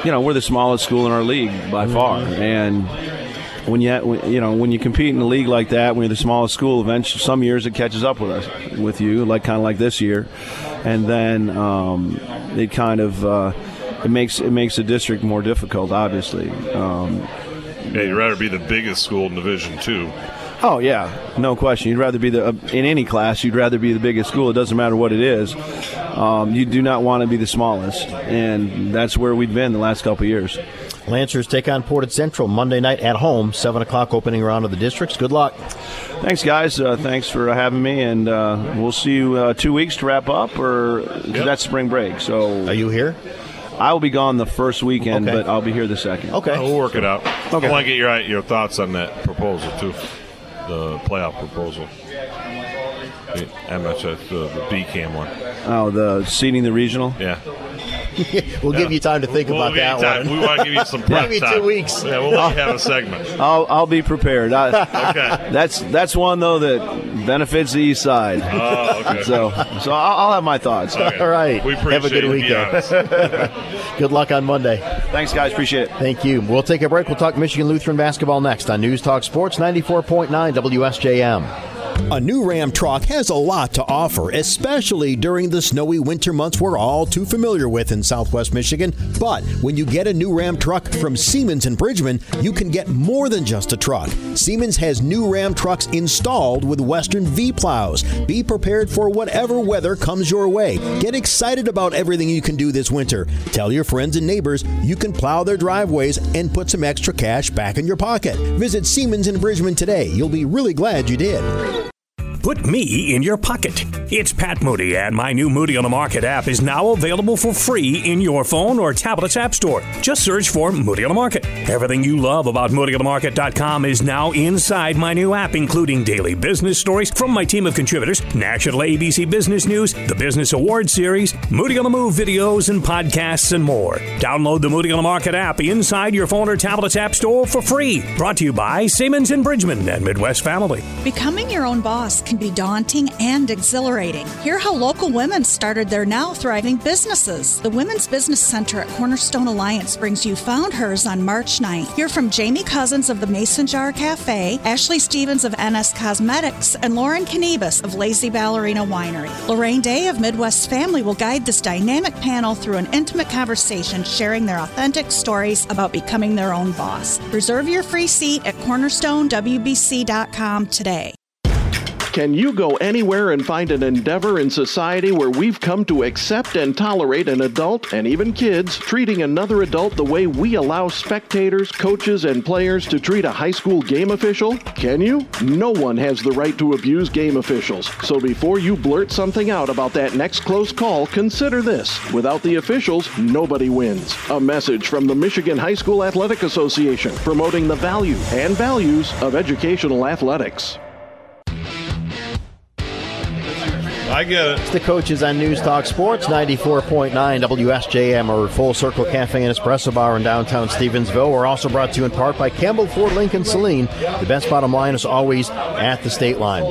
you know, we're the smallest school in our league by mm-hmm. far. And. When you you know when you compete in a league like that, when you're the smallest school, eventually some years it catches up with us, with you, like kind of like this year, and then um, it kind of uh, it makes it makes the district more difficult, obviously. Um, yeah, you'd rather be the biggest school in Division Two. Oh yeah, no question. You'd rather be the uh, in any class. You'd rather be the biggest school. It doesn't matter what it is. Um, you do not want to be the smallest, and that's where we've been the last couple of years. Lancers take on Portage Central Monday night at home, seven o'clock opening round of the districts. Good luck. Thanks, guys. Uh, thanks for having me, and uh, we'll see you uh, two weeks to wrap up, or yep. That's spring break. So, are you here? I will be gone the first weekend, okay. But I'll be here the second. Okay. Well, we'll work so, it out. Okay. I want to get your, your thoughts on that proposal, too, the playoff proposal. I'm not sure it's the, the B C A M one. Oh, the seeding the regional? Yeah. we'll yeah. give you time to think we'll about that time. one. We want to give you some prep Give you two weeks. Yeah, we'll let you have a segment. I'll I'll be prepared. I, okay. That's that's one though that benefits the East Side. Oh, okay. So so I'll, I'll have my thoughts. Okay. All right. We appreciate have a good weekend. Good luck on Monday. Thanks, guys. Appreciate it. Thank you. We'll take a break. We'll talk Michigan Lutheran basketball next on News Talk Sports ninety-four point nine W S J M. A new Ram truck has a lot to offer, especially during the snowy winter months we're all too familiar with in Southwest Michigan. But when you get a new Ram truck from Siemens and Bridgman, you can get more than just a truck. Siemens has new Ram trucks installed with Western V-Plows. Be prepared for whatever weather comes your way. Get excited about everything you can do this winter. Tell your friends and neighbors you can plow their driveways and put some extra cash back in your pocket. Visit Siemens and Bridgman today. You'll be really glad you did. Put me in your pocket. It's Pat Moody, and my new Moody on the Market app is now available for free in your phone or tablet's app store. Just search for Moody on the Market. Everything you love about moody on the market dot com is now inside my new app, including daily business stories from my team of contributors, national A B C Business News, the Business Awards Series, Moody on the Move videos and podcasts, and more. Download the Moody on the Market app inside your phone or tablet's app store for free. Brought to you by Siemens and Bridgman and Midwest Family. Becoming your own boss can be daunting and exhilarating. Hear how local women started their now thriving businesses. The Women's Business Center at Cornerstone Alliance brings you Found Hers on March ninth. Hear from Jamie Cousins of the Mason Jar Cafe, Ashley Stevens of N S Cosmetics, and Lauren Canibus of Lazy Ballerina Winery. Lorraine Day of Midwest Family will guide this dynamic panel through an intimate conversation, sharing their authentic stories about becoming their own boss. Reserve your free seat at cornerstone w b c dot com today. Can you go anywhere and find an endeavor in society where we've come to accept and tolerate an adult, and even kids, treating another adult the way we allow spectators, coaches, and players to treat a high school game official? Can you? No one has the right to abuse game officials. So before you blurt something out about that next close call, consider this. Without the officials, nobody wins. A message from the Michigan High School Athletic Association, promoting the value and values of educational athletics. I get it. It's the coaches on News Talk Sports, ninety-four point nine W S J M, or Full Circle Cafe and Espresso Bar in downtown Stevensville. We're also brought to you in part by Campbell Ford Lincoln Saline. The best bottom line is always at the state line.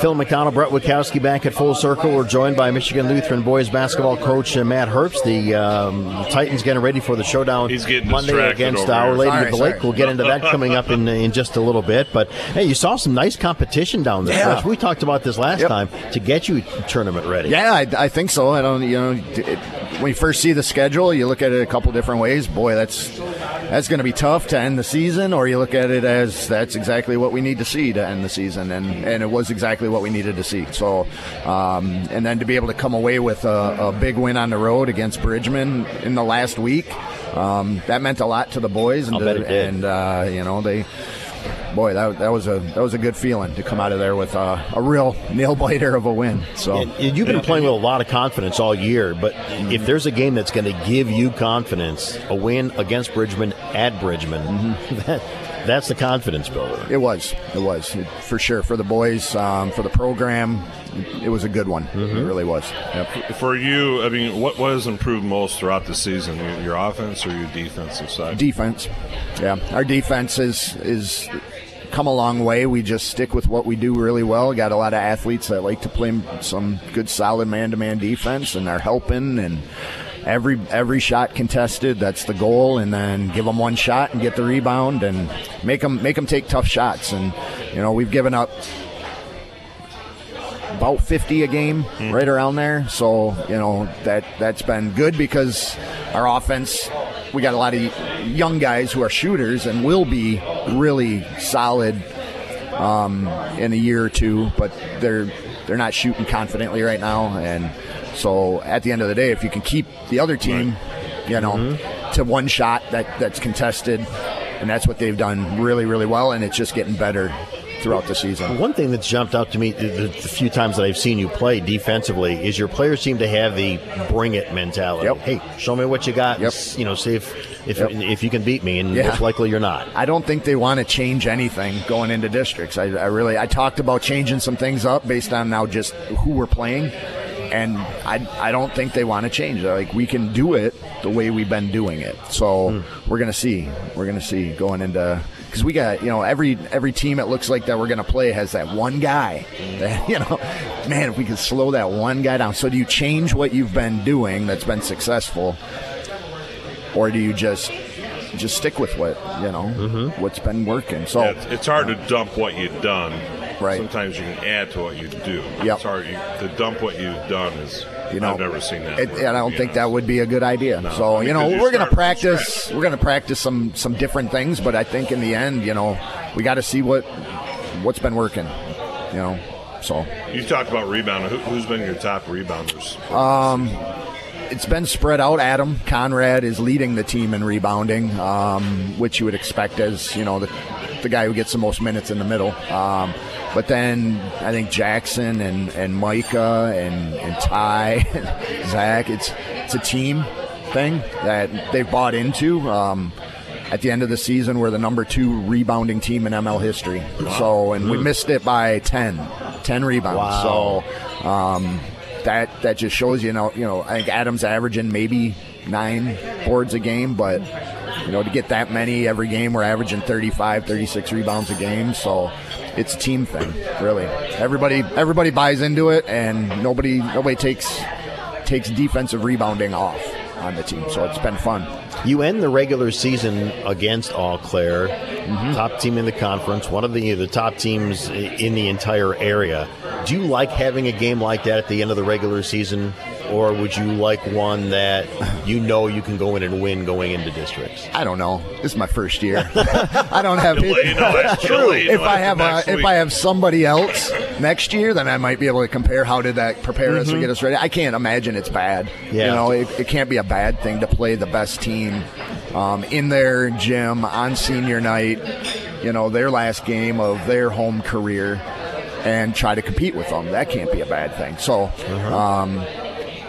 Phil McDonald, Brett Witkowski back at Full Circle. We're joined by Michigan Lutheran boys basketball coach Matt Herbst. The um, Titans getting ready for the showdown Monday against Our Lady sorry, of the sorry. Lake. We'll get into that coming up in, in just a little bit. But, hey, you saw some nice competition down there. Yeah. We talked about this last yep. time to get you tournament ready. Yeah, I, I think so. I don't, you know, it, when you first see the schedule, you look at it a couple different ways. Boy, that's that's going to be tough to end the season, or you look at it as that's exactly what we need to see to end the season, and, and it was exactly what we needed to see. So, um, and then to be able to come away with a, a big win on the road against Bridgman in the last week, um, that meant a lot to the boys, and, to, and uh, you know, they. Boy, that that was a that was a good feeling to come out of there with uh, a real nail biter of a win. So and, and you've been playing with a lot of confidence all year, but if there's a game that's going to give you confidence, a win against Bridgman at Bridgman, mm-hmm. that, that's the confidence builder. It was, it was it, for sure for the boys, um, for the program. It was a good one. Mm-hmm. It really was. Yep. For you, I mean, what, what has improved most throughout the season? Your, your offense or your defensive side? Defense. Yeah, our defense is is come a long way. We just stick with what we do really well. Got a lot of athletes that like to play some good, solid man-to-man defense, and are helping. And every every shot contested, that's the goal. And then give them one shot and get the rebound, and make them make them take tough shots. And you know, we've given up about fifty a game, mm. right around there. So, you know, that, that's been good because our offense, we got a lot of young guys who are shooters and will be really solid um, in a year or two, but they're they're not shooting confidently right now. And so at the end of the day, if you can keep the other team, right. you know, mm-hmm. to one shot that, that's contested, and that's what they've done really, really well, and it's just getting better throughout the season. One thing that's jumped out to me the, the few times that I've seen you play defensively is your players seem to have the bring it mentality. Yep. Hey, show me what you got. Yep. And, you know, see if if, yep. if you can beat me, and yeah. most likely you're not. I don't think they want to change anything going into districts. I, I really I talked about changing some things up based on now just who we're playing, and I I don't think they want to change. They're like, we can do it the way we've been doing it. So mm. we're gonna see. We're gonna see going into. Because we got, you know, every every team it looks like that we're going to play has that one guy that, you know, man, if we could slow that one guy down. So do you change what you've been doing that's been successful, or do you just just stick with what, you know, mm-hmm. what's been working? So yeah, it's hard to dump what you've done. Right. Sometimes you can add to what you do. Yep. It's hard you, to dump what you've done is, you know, I've never seen that. It, work, and I don't think honest. that would be a good idea. No. So, I mean, you know, you we're going to practice. We're going to practice some some different things, but I think in the end, you know, we got to see what what's been working. You know, so you talked about rebounding. Who, who's been your top rebounders? Um, it's been spread out. Adam Conrad is leading the team in rebounding, um, which you would expect as, you know, the the guy who gets the most minutes in the middle. Um, but then I think Jackson and, and Micah and, and Ty and Zach, it's it's a team thing that they've bought into. Um, at the end of the season, we're the number two rebounding team in M L history. Wow. So, and mm. we missed it by ten, ten rebounds. Wow. So um, that that just shows you, you know, you know, I think Adam's averaging maybe nine boards a game, but you know, to get that many every game, we're averaging thirty-five, thirty-six rebounds a game. So it's a team thing, really. Everybody everybody buys into it, and nobody nobody takes takes defensive rebounding off on the team. So it's been fun. You end the regular season against Eau Claire, mm-hmm. top team in the conference, one of the the top teams in the entire area. Do you like having a game like that at the end of the regular season, or would you like one that you know you can go in and win going into districts? I don't know. This is my first year. I don't have. You know, that's true. You know, if I have a, if I have somebody else next year, then I might be able to compare. How did that prepare mm-hmm. us or get us ready? I can't imagine it's bad. Yeah. You know, it, it can't be a bad thing to play the best team um, in their gym on senior night. You know, their last game of their home career, and try to compete with them. That can't be a bad thing. So. Uh-huh. Um,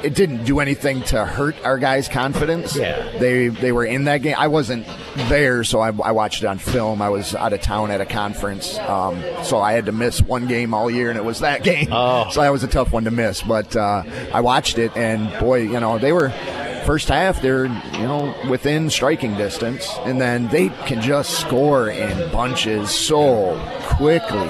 It didn't do anything to hurt our guys' confidence. Yeah. They they were in that game. I wasn't there, so I, I watched it on film. I was out of town at a conference, um, so I had to miss one game all year, and it was that game. Oh. So that was a tough one to miss. But uh, I watched it, and, boy, you know, they were – first half, they're, you know, within striking distance, and then they can just score in bunches so quickly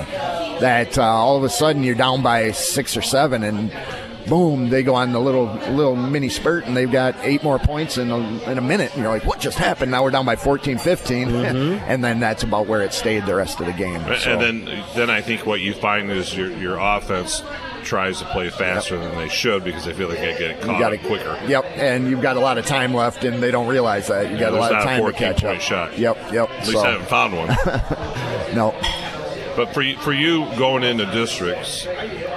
that uh, all of a sudden you're down by six or seven, and – boom, they go on the little little mini spurt, and they've got eight more points in a, in a minute. And you're like, what just happened? Now we're down by fourteen, fifteen. Mm-hmm. And then that's about where it stayed the rest of the game. So. And then then I think what you find is your, your offense tries to play faster yep. than they should because they feel like they get caught gotta, quicker. Yep, and you've got a lot of time left, and they don't realize that. You've got yeah, a lot of time to catch up. Shot. Yep, yep. At so. least I haven't found one. No. But for you, for you going into districts,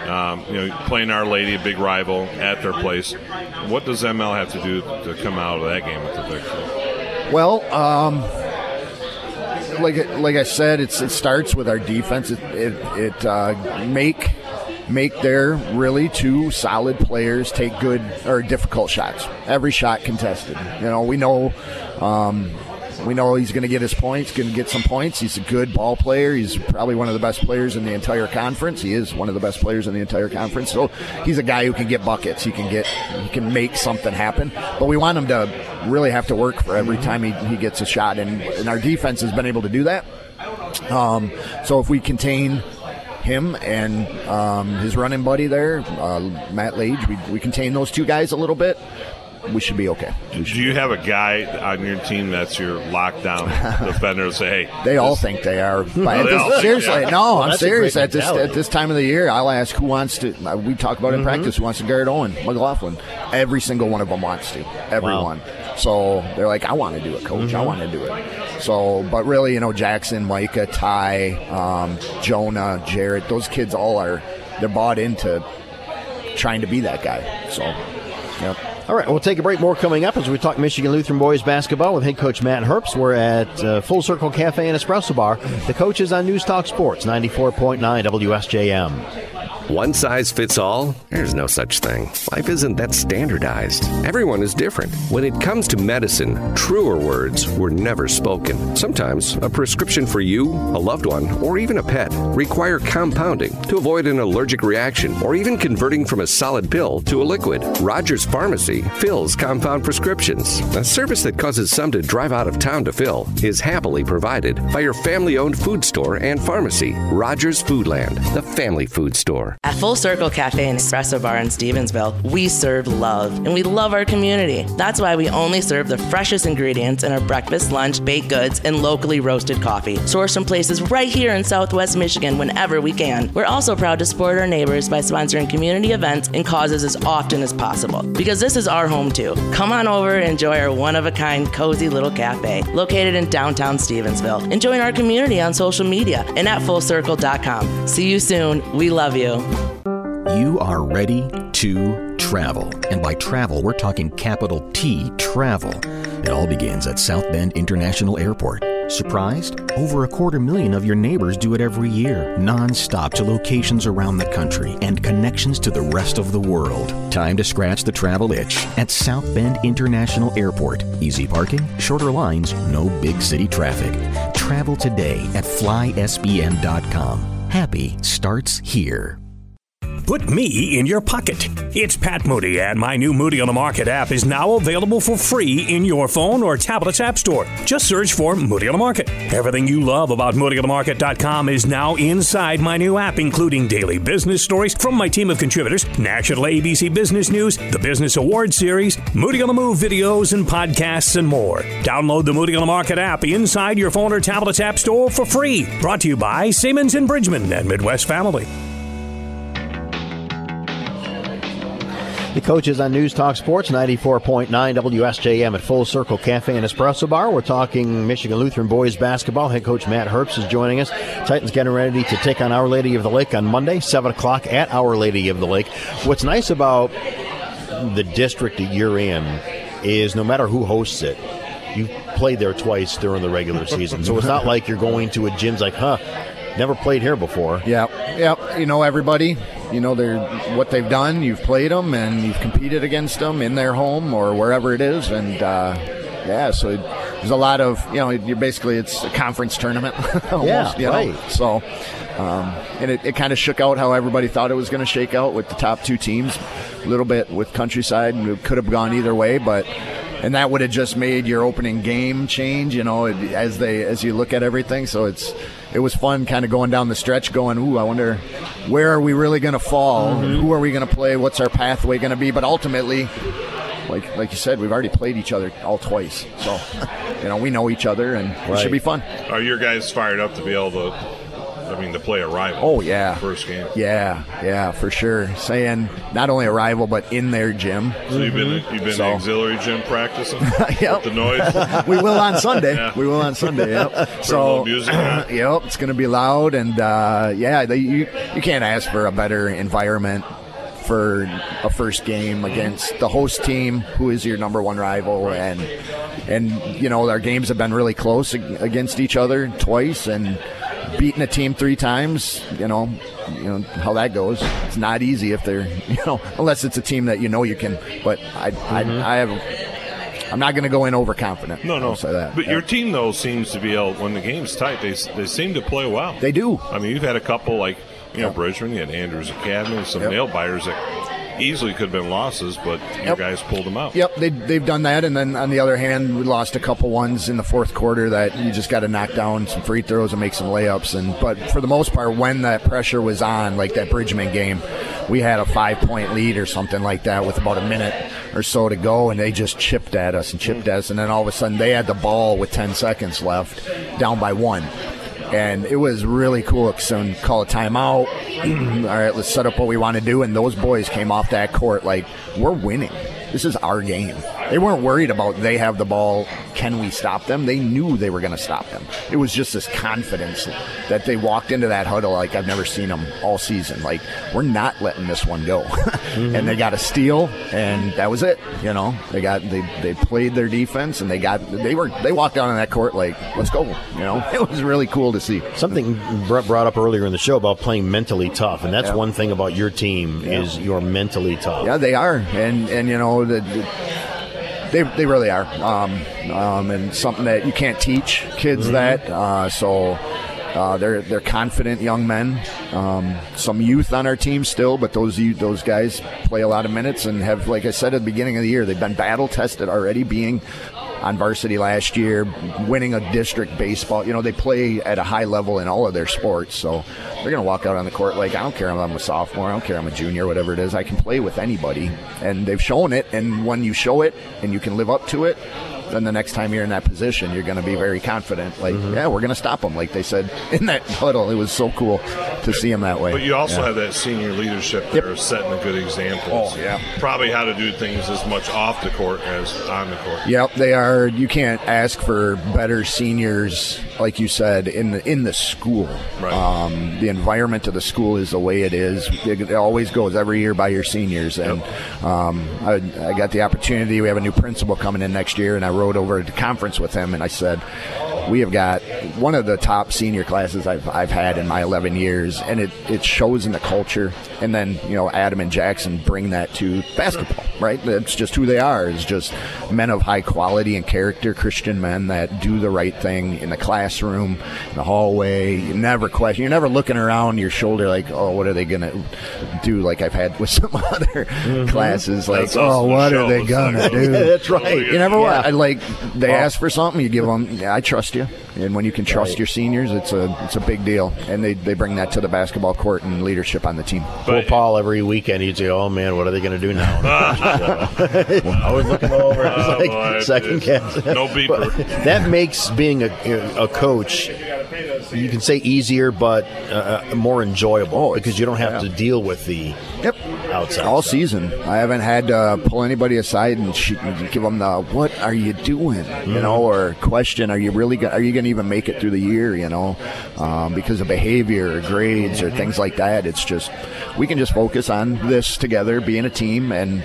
um, you know, playing Our Lady, a big rival at their place, what does M L have to do to come out of that game with the victory? Well, um, like like I said, it's, it starts with our defense. It it, it uh, make make their really two solid players take good or difficult shots. Every shot contested. You know, we know. Um, We know he's going to get his points, going to get some points. He's a good ball player. He's probably one of the best players in the entire conference. He is one of the best players in the entire conference. So he's a guy who can get buckets. He can get, he can make something happen. But we want him to really have to work for every time he, he gets a shot. And, and our defense has been able to do that. Um, so if we contain him and um, his running buddy there, uh, Matt Lage, we, we contain those two guys a little bit. We should be okay. Should Do you have a guy on your team that's your lockdown defender to say, hey? They all think they are. No, they this, seriously, yeah. no, well, I'm serious. At this, at this time of the year, I'll ask who wants to. We talk about mm-hmm. in practice who wants to guard Owen, McLaughlin. Every single one of them wants to. Everyone. Wow. So they're like, I want to do it, coach. Mm-hmm. I want to do it. So, but really, you know, Jackson, Micah, Ty, um, Jonah, Jarrett, those kids all are, they're bought into trying to be that guy. So, yep. All right, we'll take a break. More coming up as we talk Michigan Lutheran boys basketball with head coach Matt Herbst. We're at uh, Full Circle Cafe and Espresso Bar. The coach is on News Talk Sports, ninety-four point nine W S J M. One size fits all? There's no such thing. Life isn't that standardized. Everyone is different. When it comes to medicine, truer words were never spoken. Sometimes a prescription for you, a loved one, or even a pet require compounding to avoid an allergic reaction or even converting from a solid pill to a liquid. Rogers Pharmacy fills compound prescriptions. A service that causes some to drive out of town to fill is happily provided by your family-owned food store and pharmacy, Rogers Foodland, the family food store. At Full Circle Cafe and Espresso Bar in Stevensville, we serve love, and we love our community. That's why we only serve the freshest ingredients in our breakfast, lunch, baked goods, and locally roasted coffee, sourced from places right here in Southwest Michigan whenever we can. We're also proud to support our neighbors by sponsoring community events and causes as often as possible, because this is our home too. Come on over and enjoy our one-of-a-kind cozy little cafe located in downtown Stevensville, and join our community on social media and at full circle dot com. See you soon. We love you. You are ready to travel. And by travel, we're talking capital T, travel. It all begins at South Bend International Airport. Surprised? Over a quarter million of your neighbors do it every year, non-stop to locations around the country and connections to the rest of the world. Time to scratch the travel itch at South Bend International Airport. Easy parking, shorter lines, no big city traffic. Travel today at fly S B N dot com. Happy starts here. Put me in your pocket. It's Pat Moody, and my new Moody on the Market app is now available for free in your phone or tablet's app store. Just search for Moody on the Market. Everything you love about Moody on the Market dot com is now inside my new app, including daily business stories from my team of contributors, national A B C Business News, the Business Awards Series, Moody on the Move videos and podcasts, and more. Download the Moody on the Market app inside your phone or tablet's app store for free. Brought to you by Siemens and Bridgman and Midwest Family. The coaches on News Talk Sports, ninety-four point nine W S J M at Full Circle Cafe and Espresso Bar. We're talking Michigan Lutheran boys basketball. Head coach Matt Herbst is joining us. Titans getting ready to take on Our Lady of the Lake on Monday, seven o'clock at Our Lady of the Lake. What's nice about the district that you're in is no matter who hosts it, you played there twice during the regular season. So it's not like you're going to a gym's like, huh, never played here before. Yeah, yeah, you know everybody. You know they're what they've done. You've played them and you've competed against them in their home or wherever it is, and uh, yeah. So it, there's a lot of you know. You're basically it's a conference tournament. almost, yeah, you right. Know? So um, and it, it kind of shook out how everybody thought it was going to shake out with the top two teams. A little bit with Countryside, and it could have gone either way, but. And that would have just made your opening game change, you know, as they as you look at everything. So it's it was fun kind of going down the stretch going, ooh, I wonder where are we really going to fall? Mm-hmm. Who are we going to play? What's our pathway going to be? But ultimately, like like you said, we've already played each other all twice. So, you know, we know each other, and right. It should be fun. Are your guys fired up to be able to, I mean, to play a rival? Oh, yeah. First game. Yeah, yeah, for sure. Saying not only a rival, but in their gym. So you've been you've been so. auxiliary gym practicing? Yep. With the noise? We will on Sunday. Yeah. We will on Sunday, yep. So, music, right? Yep, it's going to be loud. And, uh, yeah, they, you, you can't ask for a better environment for a first game against the host team, who is your number one rival. Right. And, and, you know, our games have been really close against each other twice. And, beating a team three times, you know, you know how that goes. It's not easy if they're, you know, unless it's a team that you know you can. But I, mm-hmm. I, I have, I'm not going to go in overconfident. No, no. Say that. But yeah. Your team though seems to be able, when the game's tight, they they seem to play well. They do. I mean, you've had a couple like you yep. know Bridgman, you had Andrews Academy, some yep. nail biters that easily could have been losses, but you yep. guys pulled them out. Yep, they they've done that. And then on the other hand, we lost a couple ones in the fourth quarter that you just got to knock down some free throws and make some layups. And but for the most part, when that pressure was on, like that Bridgman game, we had a five point lead or something like that with about a minute or so to go, and they just chipped at us and chipped at us, and then all of a sudden they had the ball with ten seconds left, down by one. And it was really cool. Soon call a timeout. All right, let's set up what we want to do. And those boys came off that court like, we're winning. This is our game. They weren't worried about they have the ball. Can we stop them? They knew they were going to stop them. It was just this confidence that they walked into that huddle like I've never seen them all season. Like, we're not letting this one go. Mm-hmm. And they got a steal, and that was it. You know, they got they, they played their defense, and they got they were they walked out on that court like, let's go. You know, it was really cool to see. Something Brett brought up earlier in the show about playing mentally tough, and that's yeah. one thing about your team yeah. is you're mentally tough. Yeah, they are, and and you know. The, the, they they really are, um, um, and something that you can't teach kids mm-hmm. that. Uh, so uh, they're they're confident young men. Um, some youth on our team still, but those those guys play a lot of minutes and have, like I said at the beginning of the year, they've been battle tested already, being on varsity last year, winning a district baseball. You know, they play at a high level in all of their sports, so they're going to walk out on the court like, I don't care if I'm a sophomore, I don't care if I'm a junior, whatever it is, I can play with anybody. And they've shown it, and when you show it and you can live up to it, then the next time you're in that position, you're going to be very confident. Like, mm-hmm. yeah, we're going to stop them, like they said in that huddle. It was so cool to see them that way. But you also yeah. have that senior leadership that yep. are setting a good example. Oh, yeah. Probably how to do things as much off the court as on the court. Yep, they are. You can't ask for better seniors, like you said, in the, in the school. Right. Um, the environment of the school is the way it is. It, it always goes every year by your seniors. And yep. um, I, I got the opportunity. We have a new principal coming in next year, and I rode over to the conference with him, and I said, we have got one of the top senior classes I've, I've had in my eleven years, and it, it shows in the culture. And then, you know, Adam and Jackson bring that to basketball, right? That's just who they are. It's just men of high quality and character, Christian men that do the right thing in the classroom, in the hallway. You never question. You're never looking around your shoulder like, oh, what are they going to do? Like I've had with some other mm-hmm. classes, like, that's oh, what are they going to do? Yeah, that's right. Oh, yeah. You never yeah. what? Like, they well, ask for something, you give them, yeah, I trust you. And when you can trust right. your seniors, it's a it's a big deal. And they, they bring that to the basketball court and leadership on the team. But well, Paul, every weekend he'd say, oh, man, what are they going to do now? I was looking over. I was like, uh, well, second guess. No beeper. That makes being a, a coach, you can say easier, but uh, more enjoyable because you don't have yeah. to deal with the yep. outside. All stuff. Season. I haven't had to pull anybody aside and she, give them the, what are you doing? Mm-hmm. You know, or question, are you really go- are you going to even make it through the year, you know, um, because of behavior or grades or things like that. It's just, we can just focus on this together, being a team, and,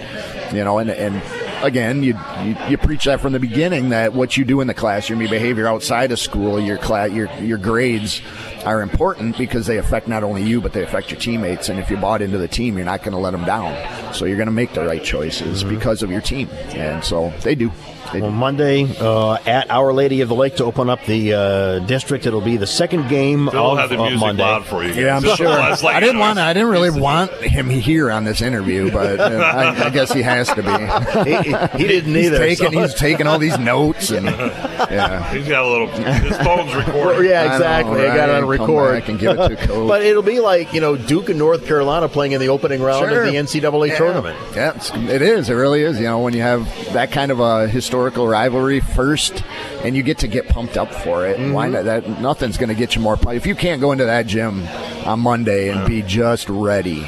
you know, and, and again, you, you you preach that from the beginning, that what you do in the classroom, your behavior outside of school, your class, your your grades are important because they affect not only you, but they affect your teammates. And if you bought into the team, you're not going to let them down. So you're going to make the right choices mm-hmm. because of your team. And so they do. They well, do. Monday uh, at Our Lady of the Lake to open up the uh, district. It'll be the second game They'll of have the music uh, Monday. Loud for you. Yeah, I'm sure. I didn't want. I didn't really want him here on this interview, but uh, I, I guess he has to be. he, he didn't he's either. Taking, so. He's taking all these notes, and yeah, he's got a little. His phone's recording. Yeah, exactly. I, know, right? I got it on record. I can give it to Coach. But it'll be like, you know, Duke and North Carolina playing in the opening round sure. of the N C double A yeah. tournament. Yeah, it is. It really is. You know, when you have that kind of a historical rivalry first, and you get to get pumped up for it. Mm-hmm. Why not? That nothing's going to get you more. If you can't go into that gym on Monday and be just ready.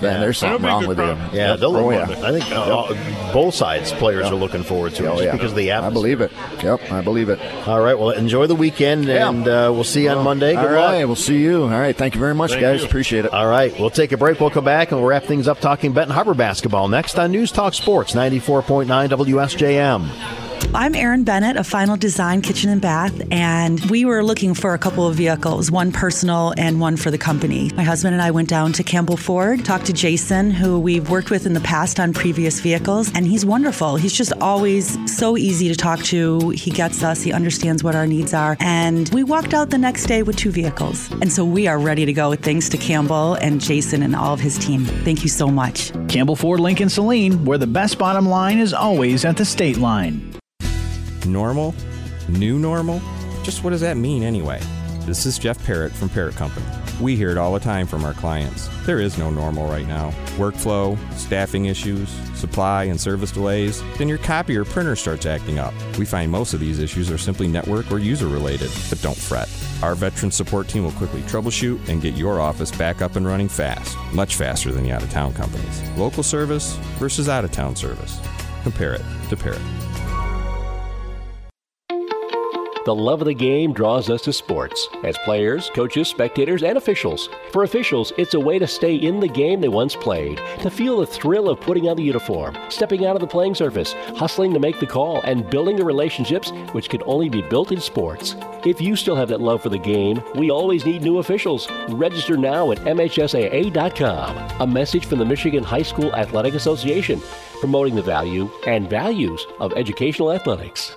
Then yeah. there's something wrong with them. Yeah, they'll oh, yeah. I think uh, yep. both sides players yep. are looking forward to it oh, yeah. because of the atmosphere. I believe it. Yep, I believe it. All right, well, enjoy the weekend, yeah. and uh, we'll see you well, on Monday. Good all luck. Right, we'll see you. All right, thank you very much, thank guys. You. Appreciate it. All right, we'll take a break. We'll come back, and we'll wrap things up talking Benton Harbor basketball next on News Talk Sports, ninety-four point nine W S J M. I'm Erin Bennett of Final Design Kitchen and Bath, and we were looking for a couple of vehicles, one personal and one for the company. My husband and I went down to Campbell Ford, talked to Jason, who we've worked with in the past on previous vehicles, and he's wonderful. He's just always so easy to talk to. He gets us. He understands what our needs are. And we walked out the next day with two vehicles. And so we are ready to go. Thanks to Campbell and Jason and all of his team. Thank you so much. Campbell Ford, Lincoln, Saline, where the best bottom line is always at the state line. Normal? New normal? Just what does that mean anyway? This is Jeff Parrott from Parrott Company. We hear it all the time from our clients. There is no normal right now. Workflow, staffing issues, supply and service delays, then your copy or printer starts acting up. We find most of these issues are simply network or user related, but don't fret. Our veteran support team will quickly troubleshoot and get your office back up and running fast, much faster than the out-of-town companies. Local service versus out-of-town service. Compare it to Parrott. The love of the game draws us to sports, as players, coaches, spectators, and officials. For officials, it's a way to stay in the game they once played, to feel the thrill of putting on the uniform, stepping out of the playing surface, hustling to make the call, and building the relationships which can only be built in sports. If you still have that love for the game, we always need new officials. Register now at M H S A A dot com. A message from the Michigan High School Athletic Association, promoting the value and values of educational athletics.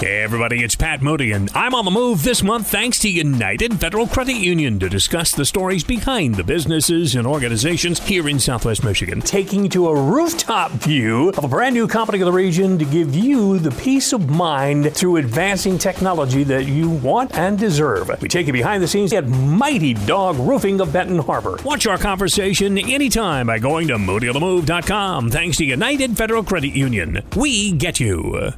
Hey everybody, it's Pat Moody, and I'm on the move this month thanks to United Federal Credit Union to discuss the stories behind the businesses and organizations here in Southwest Michigan. Taking you to a rooftop view of a brand new company of the region to give you the peace of mind through advancing technology that you want and deserve. We take you behind the scenes at Mighty Dog Roofing of Benton Harbor. Watch our conversation anytime by going to moody on the move dot com. Thanks to United Federal Credit Union. We get you.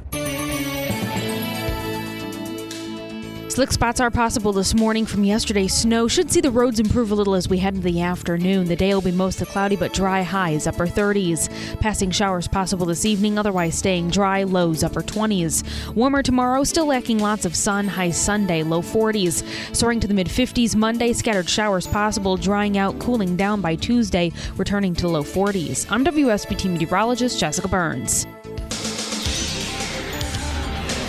Slick spots are possible this morning from yesterday's snow. Should see the roads improve a little as we head into the afternoon. The day will be mostly cloudy but dry, highs upper thirties. Passing showers possible this evening, otherwise staying dry, lows upper twenties. Warmer tomorrow, still lacking lots of sun, high Sunday, low forties. Soaring to the mid-fifties Monday, scattered showers possible, drying out, cooling down by Tuesday, returning to low forties. I'm W S B T meteorologist Jessica Burns.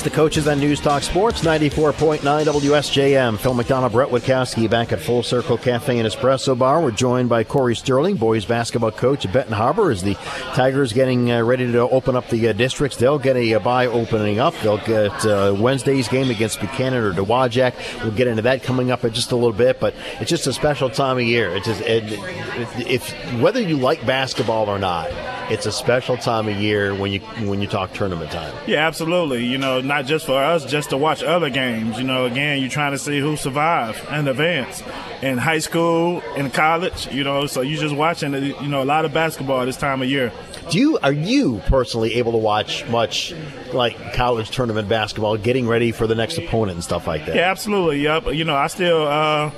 the coaches on News Talk Sports, ninety-four point nine W S J M. Phil McDonald, Brett Witkowski back at Full Circle Cafe and Espresso Bar. We're joined by Corey Sterling, boys basketball coach at Benton Harbor, as the Tigers getting uh, ready to open up the uh, districts. They'll get a uh, bye opening up. They'll get uh, Wednesday's game against Buchanan or Dowagiac. We'll get into that coming up in just a little bit, but it's just a special time of year. It's just, it, it, if, whether you like basketball or not, it's a special time of year when you when you talk tournament time. Yeah, absolutely. You know, not just for us, just to watch other games. You know, again, you're trying to see who survived and advanced in high school, in college. You know, so you're just watching, you know, a lot of basketball this time of year. Do you are you personally able to watch much like college tournament basketball, getting ready for the next opponent and stuff like that? Yeah, absolutely. Yep. You know, I still. Uh,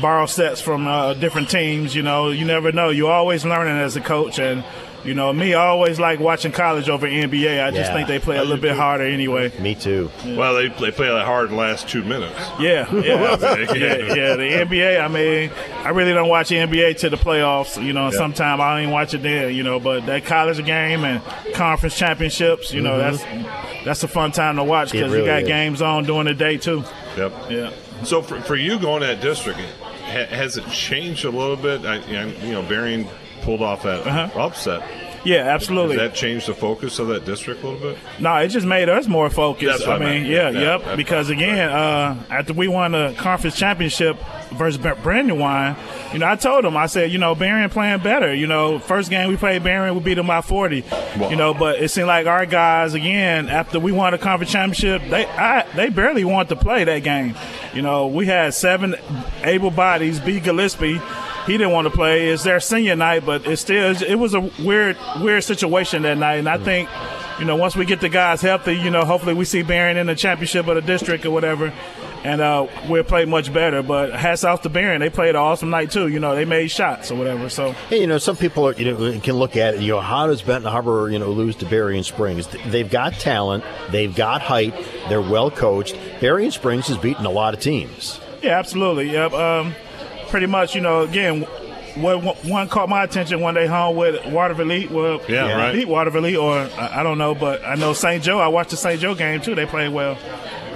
borrow sets from uh, different teams. You know, you never know. You're always learning as a coach, and you know me, I always like watching college over N B A. I just yeah. think they play a little bit harder anyway. Me too. Yeah. Well, they they play that hard in the last two minutes. Yeah, yeah, yeah, yeah. The N B A. I mean, I really don't watch the N B A till the playoffs. You know, yeah. sometimes I don't even watch it then. You know, but that college game and conference championships. You know, mm-hmm. that's that's a fun time to watch because really you got is. games on during the day too. Yep. Yeah. So for, for you going to that district, ha, has it changed a little bit? I, I, you know, Berrien pulled off that uh-huh. upset. Yeah, absolutely. Does that change the focus of that district a little bit? No, it just made us more focused. I mean, I yeah, that, yep. That, because, again, right. uh, after we won the conference championship versus Brandywine, you know, I told them, I said, you know, Berrien playing better. You know, first game we played Berrien, we beat them by forty. Wow. You know, but it seemed like our guys, again, after we won the conference championship, they I, they barely wanted to play that game. You know, we had seven able bodies, B. Gillespie. He didn't want to play. It's their senior night, but it still it was a weird weird situation that night. And I think, you know, once we get the guys healthy, you know, hopefully we see Berrien in the championship or the district or whatever, and uh, we'll play much better. But hats off to Berrien. They played an awesome night too. You know, they made shots or whatever. So hey, you know, some people are, you know, can look at it, you know, how does Benton Harbor, you know, lose to Berrien Springs? They've got talent. They've got height. They're well coached. Berrien Springs has beaten a lot of teams. Yeah, absolutely. Yep. Um, Pretty much, you know, again, what one caught my attention one day home with Waterville. Well, yeah, yeah. Right. Beat Waterville, or I don't know, but I know Saint Joe. I watched the Saint Joe game, too. They played well.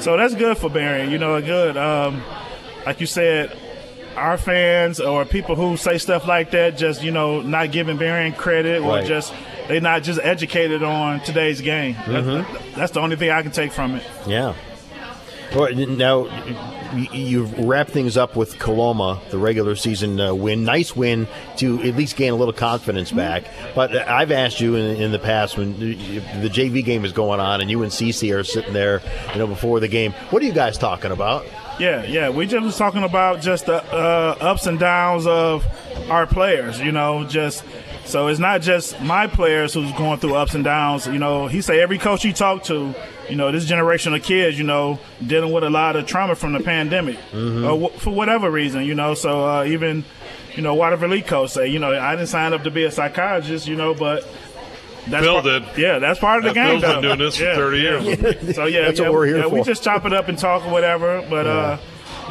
So that's good for Berrien, you know, good. Um, like you said, our fans or people who say stuff like that, just, you know, not giving Berrien credit right. or just they're not just educated on today's game. Mm-hmm. That, that's the only thing I can take from it. Yeah. Well, now, you wrap things up with Coloma, the regular season uh, win. Nice win to at least gain a little confidence back. But uh, I've asked you in, in the past when the, the J V game is going on and you and Cece are sitting there, you know, before the game. What are you guys talking about? Yeah, yeah, we just was talking about just the uh, ups and downs of our players. You know, just so it's not just my players who's going through ups and downs. You know, he say every coach he talked to. You know, this generation of kids, you know, dealing with a lot of trauma from the pandemic mm-hmm. or w- for whatever reason, you know. So uh, even, you know, Waterville coach say, you know, I didn't sign up to be a psychologist, you know, but that's Phil par- did. Yeah, that's part of the uh, game. Phil's though. Been doing this yeah. for thirty years. So, yeah, that's yeah, what we're here yeah, for. We just chop it up and talk or whatever. But, yeah. uh,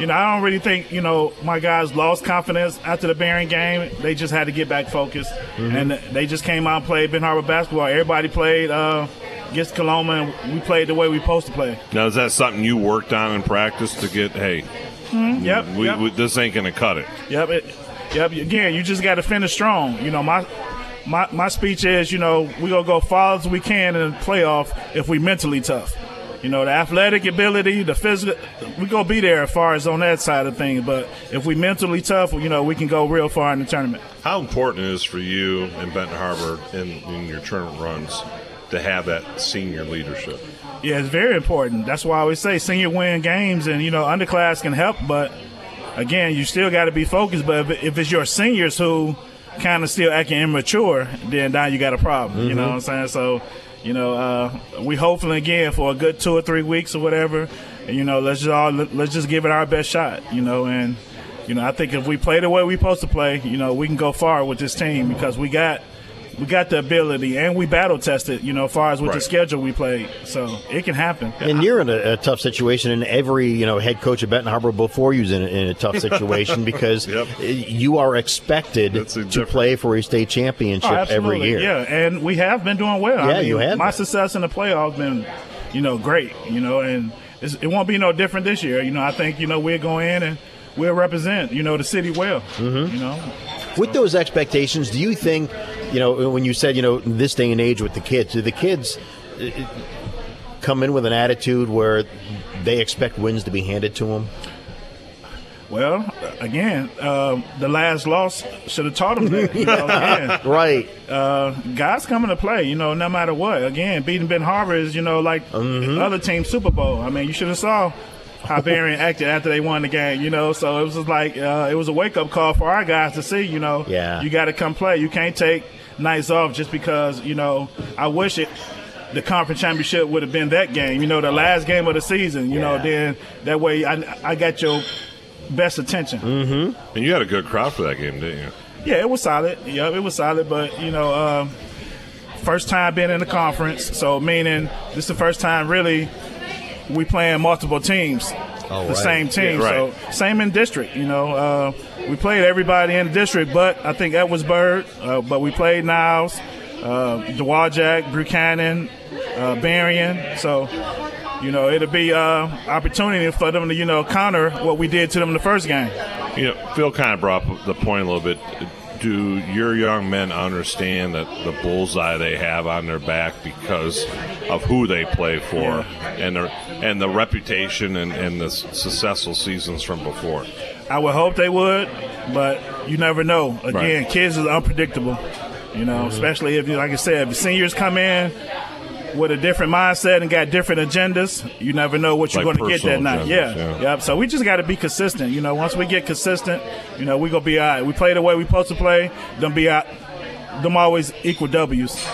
you know, I don't really think, you know, my guys lost confidence after the Berrien game. They just had to get back focused. Mm-hmm. And they just came out and played Benton Harbor basketball. Everybody played uh, – against Coloma, and we played the way we supposed to play. Now, is that something you worked on in practice to get, hey, mm-hmm. yep, we, yep. We, this ain't going to cut it? Yep. It, yep. Again, you just got to finish strong. You know, my my, my speech is, you know, we're going to go far as we can in the playoff if we mentally tough. You know, the athletic ability, the physical, we're going to be there as far as on that side of things. But if we mentally tough, you know, we can go real far in the tournament. How important it is for you and Benton Harbor in, in your tournament runs to have that senior leadership? Yeah, it's very important. That's why I always say senior win games, and, you know, underclass can help, but, again, you still got to be focused. But if it's your seniors who kind of still acting immature, then now you got a problem. Mm-hmm. You know what I'm saying? So, you know, uh, we hopefully, again, for a good two or three weeks or whatever, and, you know, let's just, all, let's just give it our best shot, you know. And, you know, I think if we play the way we're supposed to play, you know, we can go far with this team because we got – we got the ability, and we battle-tested, you know, as far as with right. the schedule we played. So it can happen. And you're in a, a tough situation, and every, you know, head coach at Benton Harbor before you is in a, in a tough situation because yep. you are expected to different. play for a state championship oh, every year. Yeah, and we have been doing well. Yeah, I mean, you have. My been. success in the playoffs been, you know, great, you know, and it's, it won't be no different this year. You know, I think, you know, we'll go in and we'll represent, you know, the city well, mm-hmm. you know. With those expectations, do you think, you know, when you said, you know, this day and age with the kids, do the kids come in with an attitude where they expect wins to be handed to them? Well, again, uh, the last loss should have taught them that. You know, again, right. Uh, guys coming to play, you know, no matter what. Again, beating Benton Harbor is, you know, like mm-hmm. the other team's Super Bowl. I mean, you should have saw how Berrien acted after they won the game, you know. So it was just like uh, it was a wake-up call for our guys to see, you know, yeah. you got to come play. You can't take nights off just because, you know, I wish it. The conference championship would have been that game, you know, the last game of the season, you yeah. know, then that way I, I got your best attention. Mm-hmm. And you had a good crowd for that game, didn't you? Yeah, it was solid. Yeah, it was solid. But, you know, um, first time being in the conference, so meaning this is the first time really we playing multiple teams, oh, the right. same team. Yeah, right. So same in district, you know. Uh, we played everybody in the district, but I think Edwardsburg, uh, but we played Niles. Uh, Dowagiac, Buchanan, uh, Berrien. So, you know, it'll be uh, opportunity for them to, you know, counter what we did to them in the first game. You know, Phil kind of brought up the point a little bit. Do your young men understand that the bullseye they have on their back because of who they play for yeah. and their, and the reputation and, and the successful seasons from before? I would hope they would, but you never know. Again, right. kids is unpredictable. You know, mm-hmm. especially if, like I said, if seniors come in with a different mindset and got different agendas, you never know what you're like going to get that night. Yeah. yeah. Yep. So we just got to be consistent. You know, once we get consistent, you know, we're going to be all right. We play the way we're supposed to play, them be out. Them always equal W's.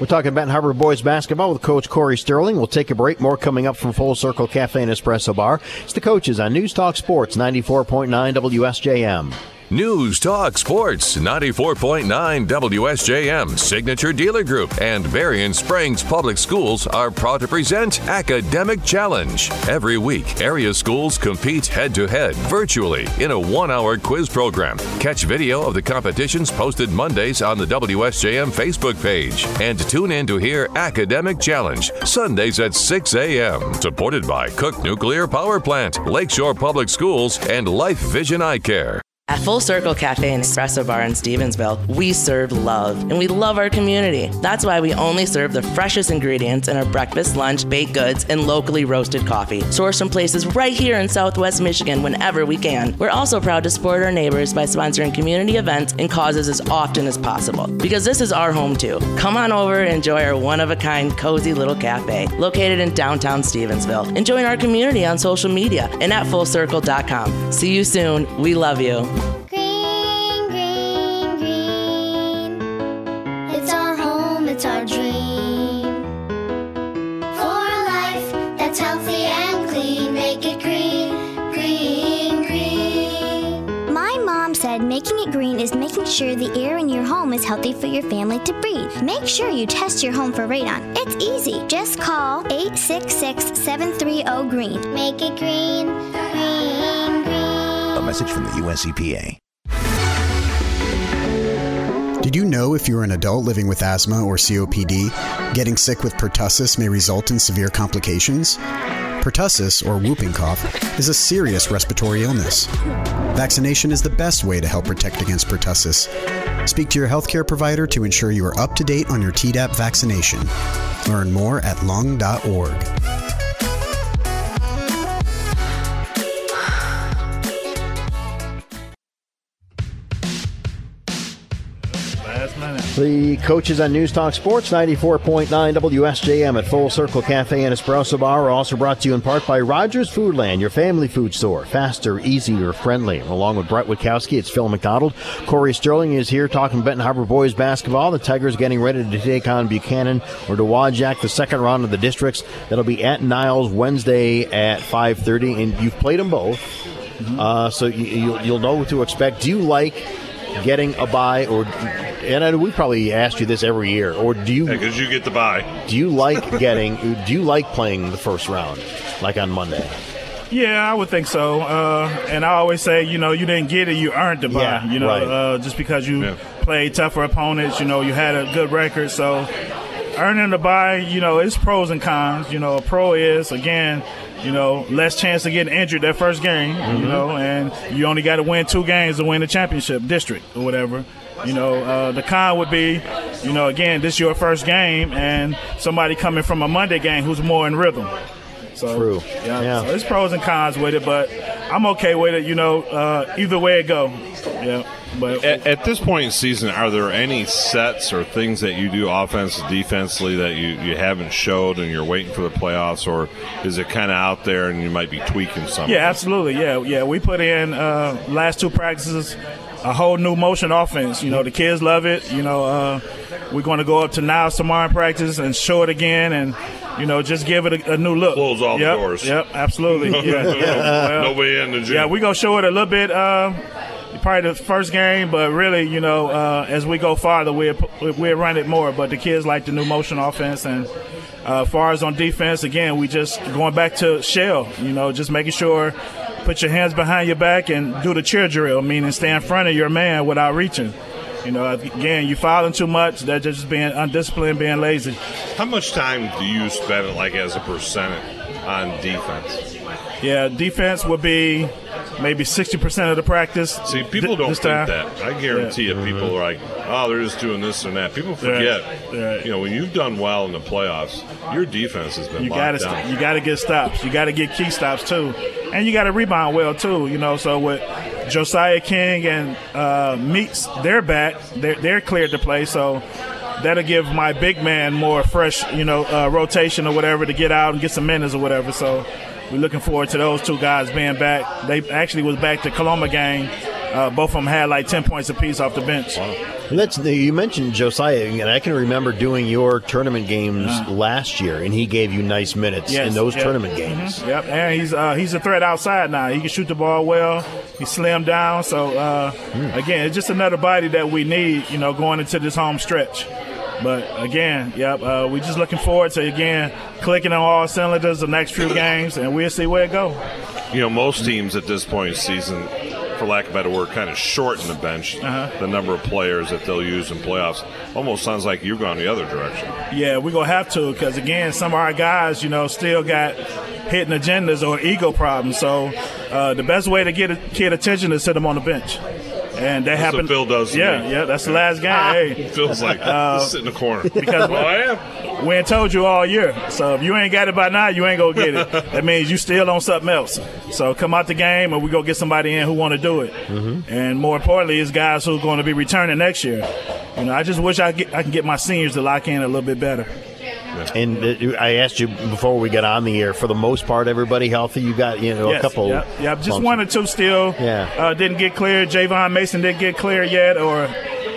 We're talking Benton Harbor boys basketball with Coach Corey Sterling. We'll take a break. More coming up from Full Circle Cafe and Espresso Bar. It's the coaches on News Talk Sports ninety-four point nine W S J M. News Talk Sports, ninety-four point nine W S J M, Signature Dealer Group, and Berrien Springs Public Schools are proud to present Academic Challenge. Every week, area schools compete head-to-head virtually in a one-hour quiz program. Catch video of the competitions posted Mondays on the W S J M Facebook page. And tune in to hear Academic Challenge, Sundays at six a.m. Supported by Cook Nuclear Power Plant, Lakeshore Public Schools, and Life Vision Eye Care. At Full Circle Cafe and Espresso Bar in Stevensville, we serve love, and we love our community. That's why we only serve the freshest ingredients in our breakfast, lunch, baked goods, and locally roasted coffee, sourced from places right here in Southwest Michigan whenever we can. We're also proud to support our neighbors by sponsoring community events and causes as often as possible, because this is our home too. Come on over and enjoy our one-of-a-kind, cozy little cafe located in downtown Stevensville, and join our community on social media and at full circle dot com. See you soon. We love you. Green, green, green. It's our home, it's our dream. For a life that's healthy and clean, make it green, green, green. My mom said making it green is making sure the air in your home is healthy for your family to breathe. Make sure you test your home for radon. It's easy. Just call eight six six, seven three zero, green. Make it green, green, green. A message from the U S E P A. Did you know if you're an adult living with asthma or C O P D, getting sick with pertussis may result in severe complications? Pertussis, or whooping cough, is a serious respiratory illness. Vaccination is the best way to help protect against pertussis. Speak to your healthcare provider to ensure you are up to date on your Tdap vaccination. Learn more at lung dot org. The coaches on News Talk Sports, ninety-four point nine W S J M at Full Circle Cafe and Espresso Bar are also brought to you in part by Rogers Foodland, your family food store. Faster, easier, friendly. Along with Brett Witkowski, it's Phil McDonald. Corey Sterling is here talking Benton Harbor boys basketball. The Tigers getting ready to take on Buchanan or Dowagiac, the second round of the districts. That'll be at Niles Wednesday at five thirty, and you've played them both, mm-hmm. uh, so you, you'll, you'll know what to expect. Do you like getting a bye, or and I, we probably asked you this every year, or do you because yeah, you get the bye? Do you like getting? Do you like playing the first round, like on Monday? Yeah, I would think so. Uh, and I always say, you know, you didn't get it, you earned the bye. Yeah, you know, right. uh, just because you yeah. played tougher opponents, you know, you had a good record, so. earning the buy, you know, it's pros and cons. You know, a pro is, again, you know, less chance of getting injured that first game, mm-hmm. you know, and you only got to win two games to win the championship district or whatever. You know, uh, the con would be, you know, again, this is your first game, and somebody coming from a Monday game who's more in rhythm. So, True. Yeah, yeah. So it's pros and cons with it, but I'm okay with it, you know, uh, either way it go. Yeah. But at, at this point in the season, are there any sets or things that you do offensively, defensively that you, you haven't showed and you're waiting for the playoffs, or is it kind of out there and you might be tweaking something? Yeah, absolutely. Yeah, yeah. We put in uh, last two practices a whole new motion offense. You know, the kids love it. You know, uh, we're going to go up to Niles tomorrow in practice and show it again and, you know, just give it a, a new look. Close all yep, the doors. Yep, absolutely. Yeah. Well, nobody in the gym. Yeah, we're going to show it a little bit. Uh, Probably the first game, but really, you know, uh, as we go farther, we'll, we'll run it more. But the kids like the new motion offense. And uh, as far as on defense, again, we just going back to shell, you know, just making sure put your hands behind your back and do the cheer drill, meaning stay in front of your man without reaching. You know, again, you fouling too much. They're just being undisciplined, being lazy. How much time do you spend, like, as a percentage on defense? Yeah, defense would be maybe sixty percent of the practice. See, people don't think that. I guarantee yeah. you people are like, oh, they're just doing this and that. People forget. Right. Right. You know, when you've done well in the playoffs, your defense has been you locked gotta, down. You got to get stops. You got to get key stops, too. And you got to rebound well, too. You know, so with Josiah King and uh, Meeks, they're back. They're, they're cleared to play, so that'll give my big man more fresh, you know, uh, rotation or whatever to get out and get some minutes or whatever. So we're looking forward to those two guys being back. They actually was back to Coloma game. Uh, both of them had like ten points apiece off the bench. Wow. Let's, you mentioned Josiah, and I can remember doing your tournament games uh, last year, and he gave you nice minutes yes, in those yep. tournament games. Mm-hmm. Yep, and he's uh, he's a threat outside now. He can shoot the ball well. He's slimmed down. So, uh, mm. again, it's just another body that we need, you know, going into this home stretch. But, again, yep, uh, we're just looking forward to, again, clicking on all cylinders the next few games, and we'll see where it goes. You know, most teams at this point in the season, for lack of a better word, kind of shorten the bench, uh-huh. the number of players that they'll use in playoffs. Almost sounds like you're going the other direction. Yeah, we're going to have to because, again, some of our guys, you know, still got hidden agendas or ego problems. So uh, the best way to get a kid attention is sit them on the bench. And that that's happened. Phil does. Yeah, me. yeah. That's the last game. Ah, hey, it feels like uh, sit in the corner because well, I am. We ain't told you all year. So if you ain't got it by now, you ain't gonna get it. That means you still on something else. So come out the game, and we go get somebody in who want to do it. Mm-hmm. And more importantly, it's guys who are going to be returning next year. You know, I just wish I get, I can get my seniors to lock in a little bit better. And uh, I asked you before we got on the air, for the most part, everybody healthy? You got, you know, yes, a couple. Yeah, yeah just bumps. one or two still. Yeah. Uh, didn't get cleared. Javon Mason didn't get cleared yet, or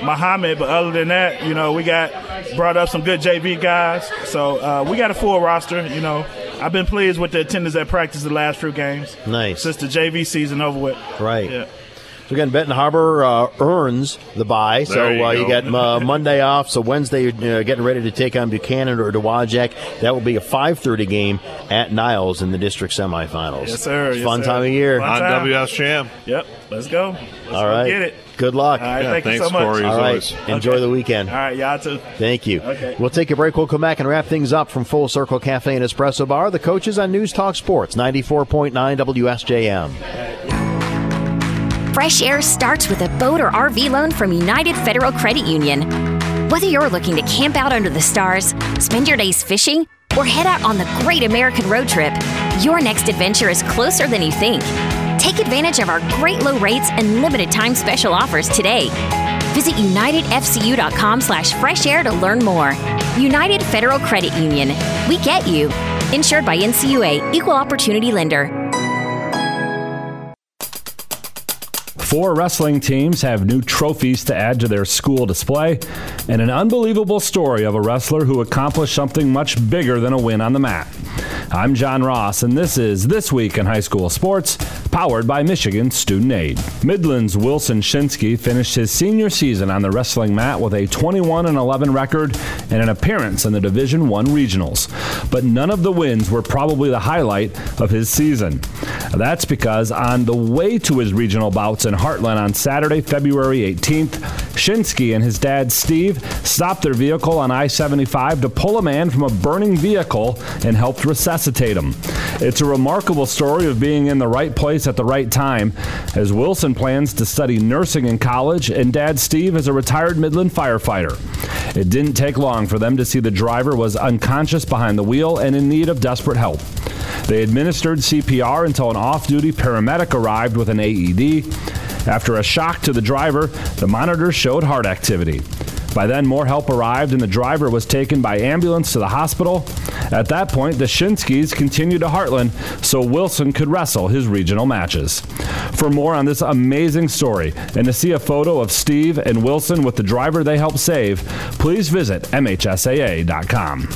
Muhammad. But other than that, you know, we got brought up some good J V guys. So uh, we got a full roster, you know. I've been pleased with the attendance at practice the last few games. Nice. Since the J V season over with. Right. Yeah. So, again, Benton Harbor uh, earns the bye. So, you, uh, you got uh, Monday off. So, Wednesday, you're uh, getting ready to take on Buchanan or Dowagiac. That will be a five thirty game at Niles in the district semifinals. Yes, sir. It's yes, fun sir. time of year. Fun on W S Jam. Yep. Let's go. Let's All right. Get it. Good luck. All right. Yeah, thank thanks, you so much. Corey, All right. Always. Enjoy okay. the weekend. All right. Y'all too. Thank you. Okay. We'll take a break. We'll come back and wrap things up from Full Circle Cafe and Espresso Bar. The coaches on News Talk Sports, ninety-four point nine W S J M. Fresh air starts with a boat or R V loan from United Federal Credit Union. Whether you're looking to camp out under the stars, spend your days fishing, or head out on the Great American Road Trip, your next adventure is closer than you think. Take advantage of our great low rates and limited time special offers today. Visit unitedfcu.com slash fresh air to learn more. United Federal Credit Union. We get you. Insured by N C U A, Equal Opportunity Lender. Four wrestling teams have new trophies to add to their school display, and an unbelievable story of a wrestler who accomplished something much bigger than a win on the mat. I'm John Ross, and this is This Week in High School Sports, powered by Michigan Student Aid. Midland's Wilson Shinsky finished his senior season on the wrestling mat with a twenty-one and eleven record and an appearance in the Division One regionals. But none of the wins were probably the highlight of his season. That's because on the way to his regional bouts in Heartland on Saturday, February eighteenth, Shinsky and his dad, Steve, stopped their vehicle on I seventy-five to pull a man from a burning vehicle and helped resuscitate him. It's a remarkable story of being in the right place at the right time, as Wilson plans to study nursing in college, and Dad Steve is a retired Midland firefighter. It didn't take long for them to see the driver was unconscious behind the wheel and in need of desperate help. They administered C P R until an off-duty paramedic arrived with an A E D. After a shock to the driver, the monitor showed heart activity. By then, more help arrived and the driver was taken by ambulance to the hospital. At that point, the Shinskys continued to Heartland so Wilson could wrestle his regional matches. For more on this amazing story and to see a photo of Steve and Wilson with the driver they helped save, please visit M H S A A dot com.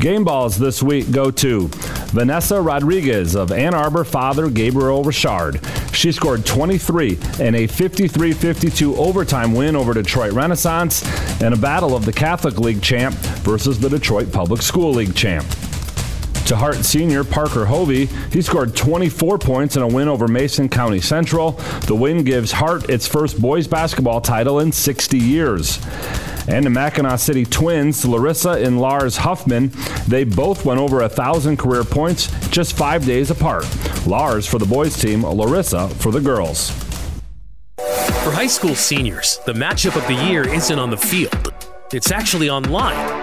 Game balls this week go to Vanessa Rodriguez of Ann Arbor father Gabriel Richard. She scored twenty-three in a fifty-three fifty-two overtime win over Detroit Renaissance in a battle of the Catholic League champ versus the Detroit Public School League champ. To Hart senior Parker Hovey, he scored twenty-four points in a win over Mason County Central. The win gives Hart its first boys basketball title in sixty years. And the Mackinac City Twins, Larissa and Lars Huffman, they both went over one thousand career points just five days apart. Lars for the boys team, Larissa for the girls. For high school seniors, the matchup of the year isn't on the field. It's actually online.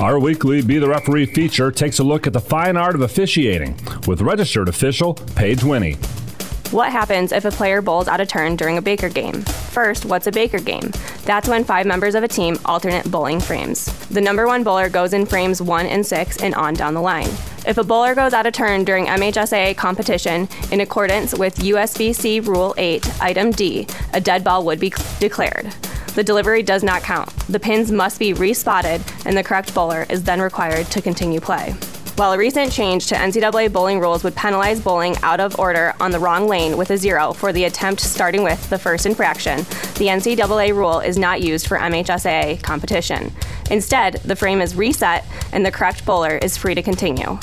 Our weekly Be the Referee feature takes a look at the fine art of officiating with registered official Paige Winnie. What happens if a player bowls out of turn during a Baker game? First, what's a Baker game? That's when five members of a team alternate bowling frames. The number one bowler goes in frames one and six and on down the line. If a bowler goes out of turn during M H S A A competition, in accordance with U S B C Rule eight, Item D, a dead ball would be declared. The delivery does not count. The pins must be respotted, and the correct bowler is then required to continue play. While a recent change to N C double A bowling rules would penalize bowling out of order on the wrong lane with a zero for the attempt starting with the first infraction, the N C double A rule is not used for M H S A A competition. Instead, the frame is reset, and the correct bowler is free to continue.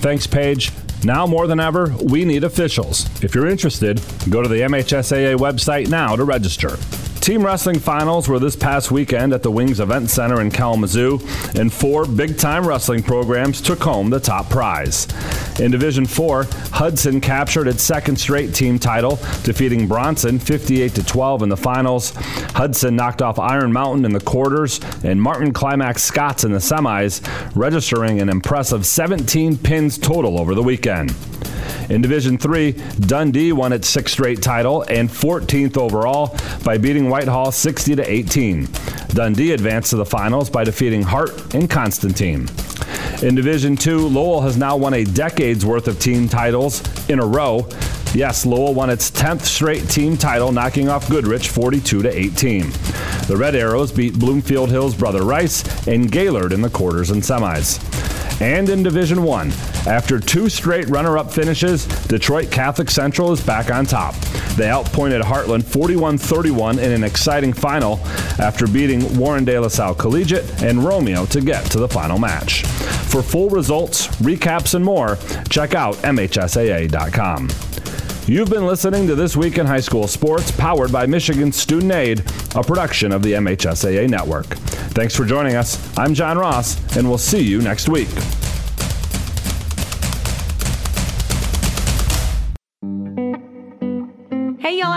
Thanks, Paige. Now more than ever, we need officials. If you're interested, go to the M H S A A website now to register. Team wrestling finals were this past weekend at the Wings Event Center in Kalamazoo, and four big-time wrestling programs took home the top prize. In Division four, Hudson captured its second straight team title, defeating Bronson fifty-eight to twelve in the finals. Hudson knocked off Iron Mountain in the quarters and Martin Climax Scots in the semis, registering an impressive seventeen pins total over the weekend. In Division three, Dundee won its sixth straight title and fourteenth overall by beating Whitehall sixty to eighteen. Dundee advanced to the finals by defeating Hart and Constantine. In Division two, Lowell has now won a decade's worth of team titles in a row. Yes, Lowell won its tenth straight team title, knocking off Goodrich forty-two to eighteen. The Red Arrows beat Bloomfield Hills Brother Rice and Gaylord in the quarters and semis. And in Division one, after two straight runner-up finishes, Detroit Catholic Central is back on top. They outpointed Heartland forty-one thirty-one in an exciting final after beating Warren De La Salle Collegiate and Romeo to get to the final match. For full results, recaps, and more, check out M H S A A dot com. You've been listening to This Week in High School Sports, powered by Michigan Student Aid, a production of the M H S A A Network. Thanks for joining us. I'm John Ross, and we'll see you next week. Hey, y'all,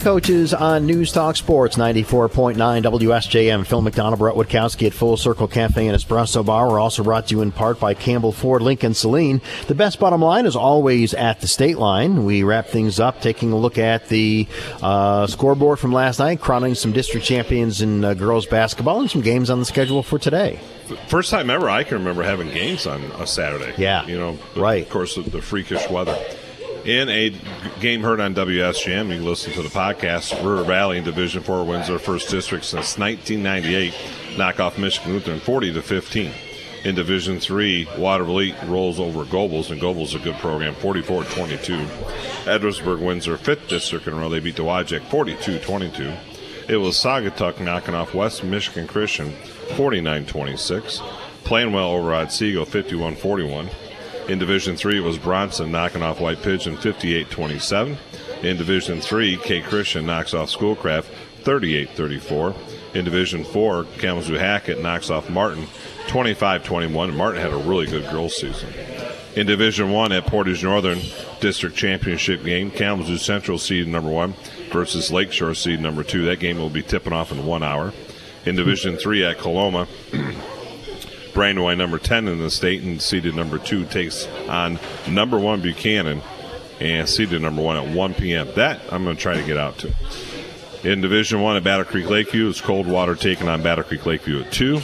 the coaches on News Talk Sports ninety-four point nine W S J M. Phil McDonald, Brett Witkowski at Full Circle Cafe and Espresso Bar. We're also brought to you in part by Campbell Ford Lincoln Saline. The best bottom line is always at the state line. We wrap things up taking a look at the uh, scoreboard from last night, crowning some district champions in uh, girls basketball and some games on the schedule for today. First time ever I can remember having games on a Saturday. Yeah. You know, the, right. Of course, the freakish weather. In a game heard on W S J M, you listen to the podcast, River Valley in Division four wins their first district since nineteen ninety-eight, knock off Michigan Lutheran forty to fifteen. In Division three, Waterloo rolls over Gobles, and Gobles is a good program, forty-four twenty-two. Edwardsburg wins their fifth district in a row. They beat Dowagiac forty-two twenty-two. It was Saugatuck knocking off West Michigan Christian forty-nine twenty-six. Plainwell over Otsego fifty-one forty-one. In Division three, it was Bronson knocking off White Pigeon fifty-eight twenty-seven. In Division three, K Christian knocks off Schoolcraft thirty-eight thirty-four. In Division four, Kalamazoo Hackett knocks off Martin twenty-five twenty-one. Martin had a really good girls season. In Division one, at Portage Northern District Championship game, Kalamazoo Central seed number one versus Lakeshore seed number two. That game will be tipping off in one hour. In Division three, at Coloma, Brandywine, number ten in the state, and seeded number two takes on number one Buchanan, and seeded number one at one p.m. That I'm going to try to get out to. In Division one at Battle Creek Lakeview, it's Coldwater taking on Battle Creek Lakeview at two.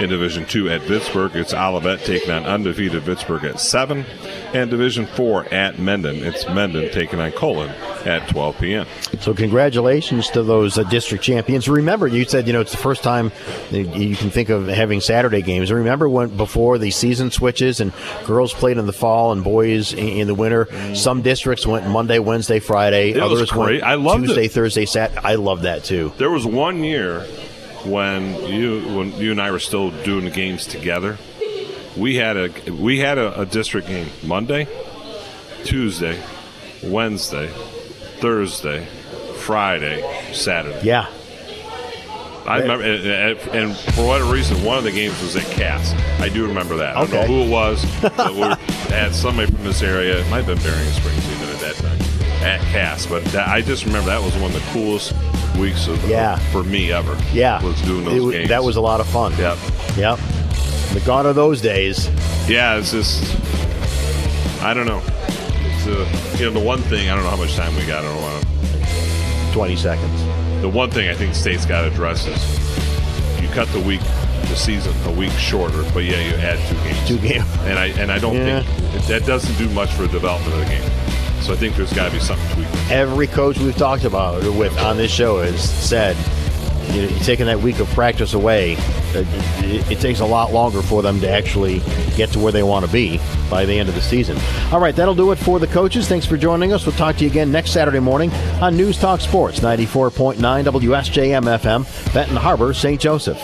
In Division two at Vicksburg, it's Olivet taking on undefeated Vicksburg at seven. And Division four at Mendon, it's Mendon taking on Colon at twelve p.m. So congratulations to those uh, district champions. Remember, you said, you know, it's the first time you can think of having Saturday games. Remember when before the season switches and girls played in the fall and boys in the winter, some districts went Monday, Wednesday, Friday. It others was great. Went I loved Tuesday, it. Thursday, Saturday. I love that, too. There was one year when you when you and I were still doing the games together, we had a we had a, a district game Monday, Tuesday, Wednesday, Thursday, Friday, Saturday. Yeah, I remember, and, and for whatever reason, one of the games was at Cass. I do remember that. Okay. I don't know who it was. But we had somebody from this area. It might have been Berrien Springs even at that time at Cass, but that, I just remember that was one of the coolest weeks of yeah. for me ever. Yeah, was doing those was, games. That was a lot of fun. Yep, yep. The gone are those days. Yeah, it's just I don't know. It's a, you know, the one thing I don't know how much time we got. I don't want twenty seconds. The one thing I think the state's got to address is you cut the week, the season a week shorter, but yeah, you add two games. Two games, and I and I don't yeah. think that doesn't do much for the development of the game. So I think there's got to be something tweaked. Every coach we've talked about with on this show has said, you know, you're taking that week of practice away, it, it, it takes a lot longer for them to actually get to where they want to be by the end of the season. All right, that'll do it for the coaches. Thanks for joining us. We'll talk to you again next Saturday morning on News Talk Sports, ninety-four point nine W S J M F M, Benton Harbor, Saint Joseph.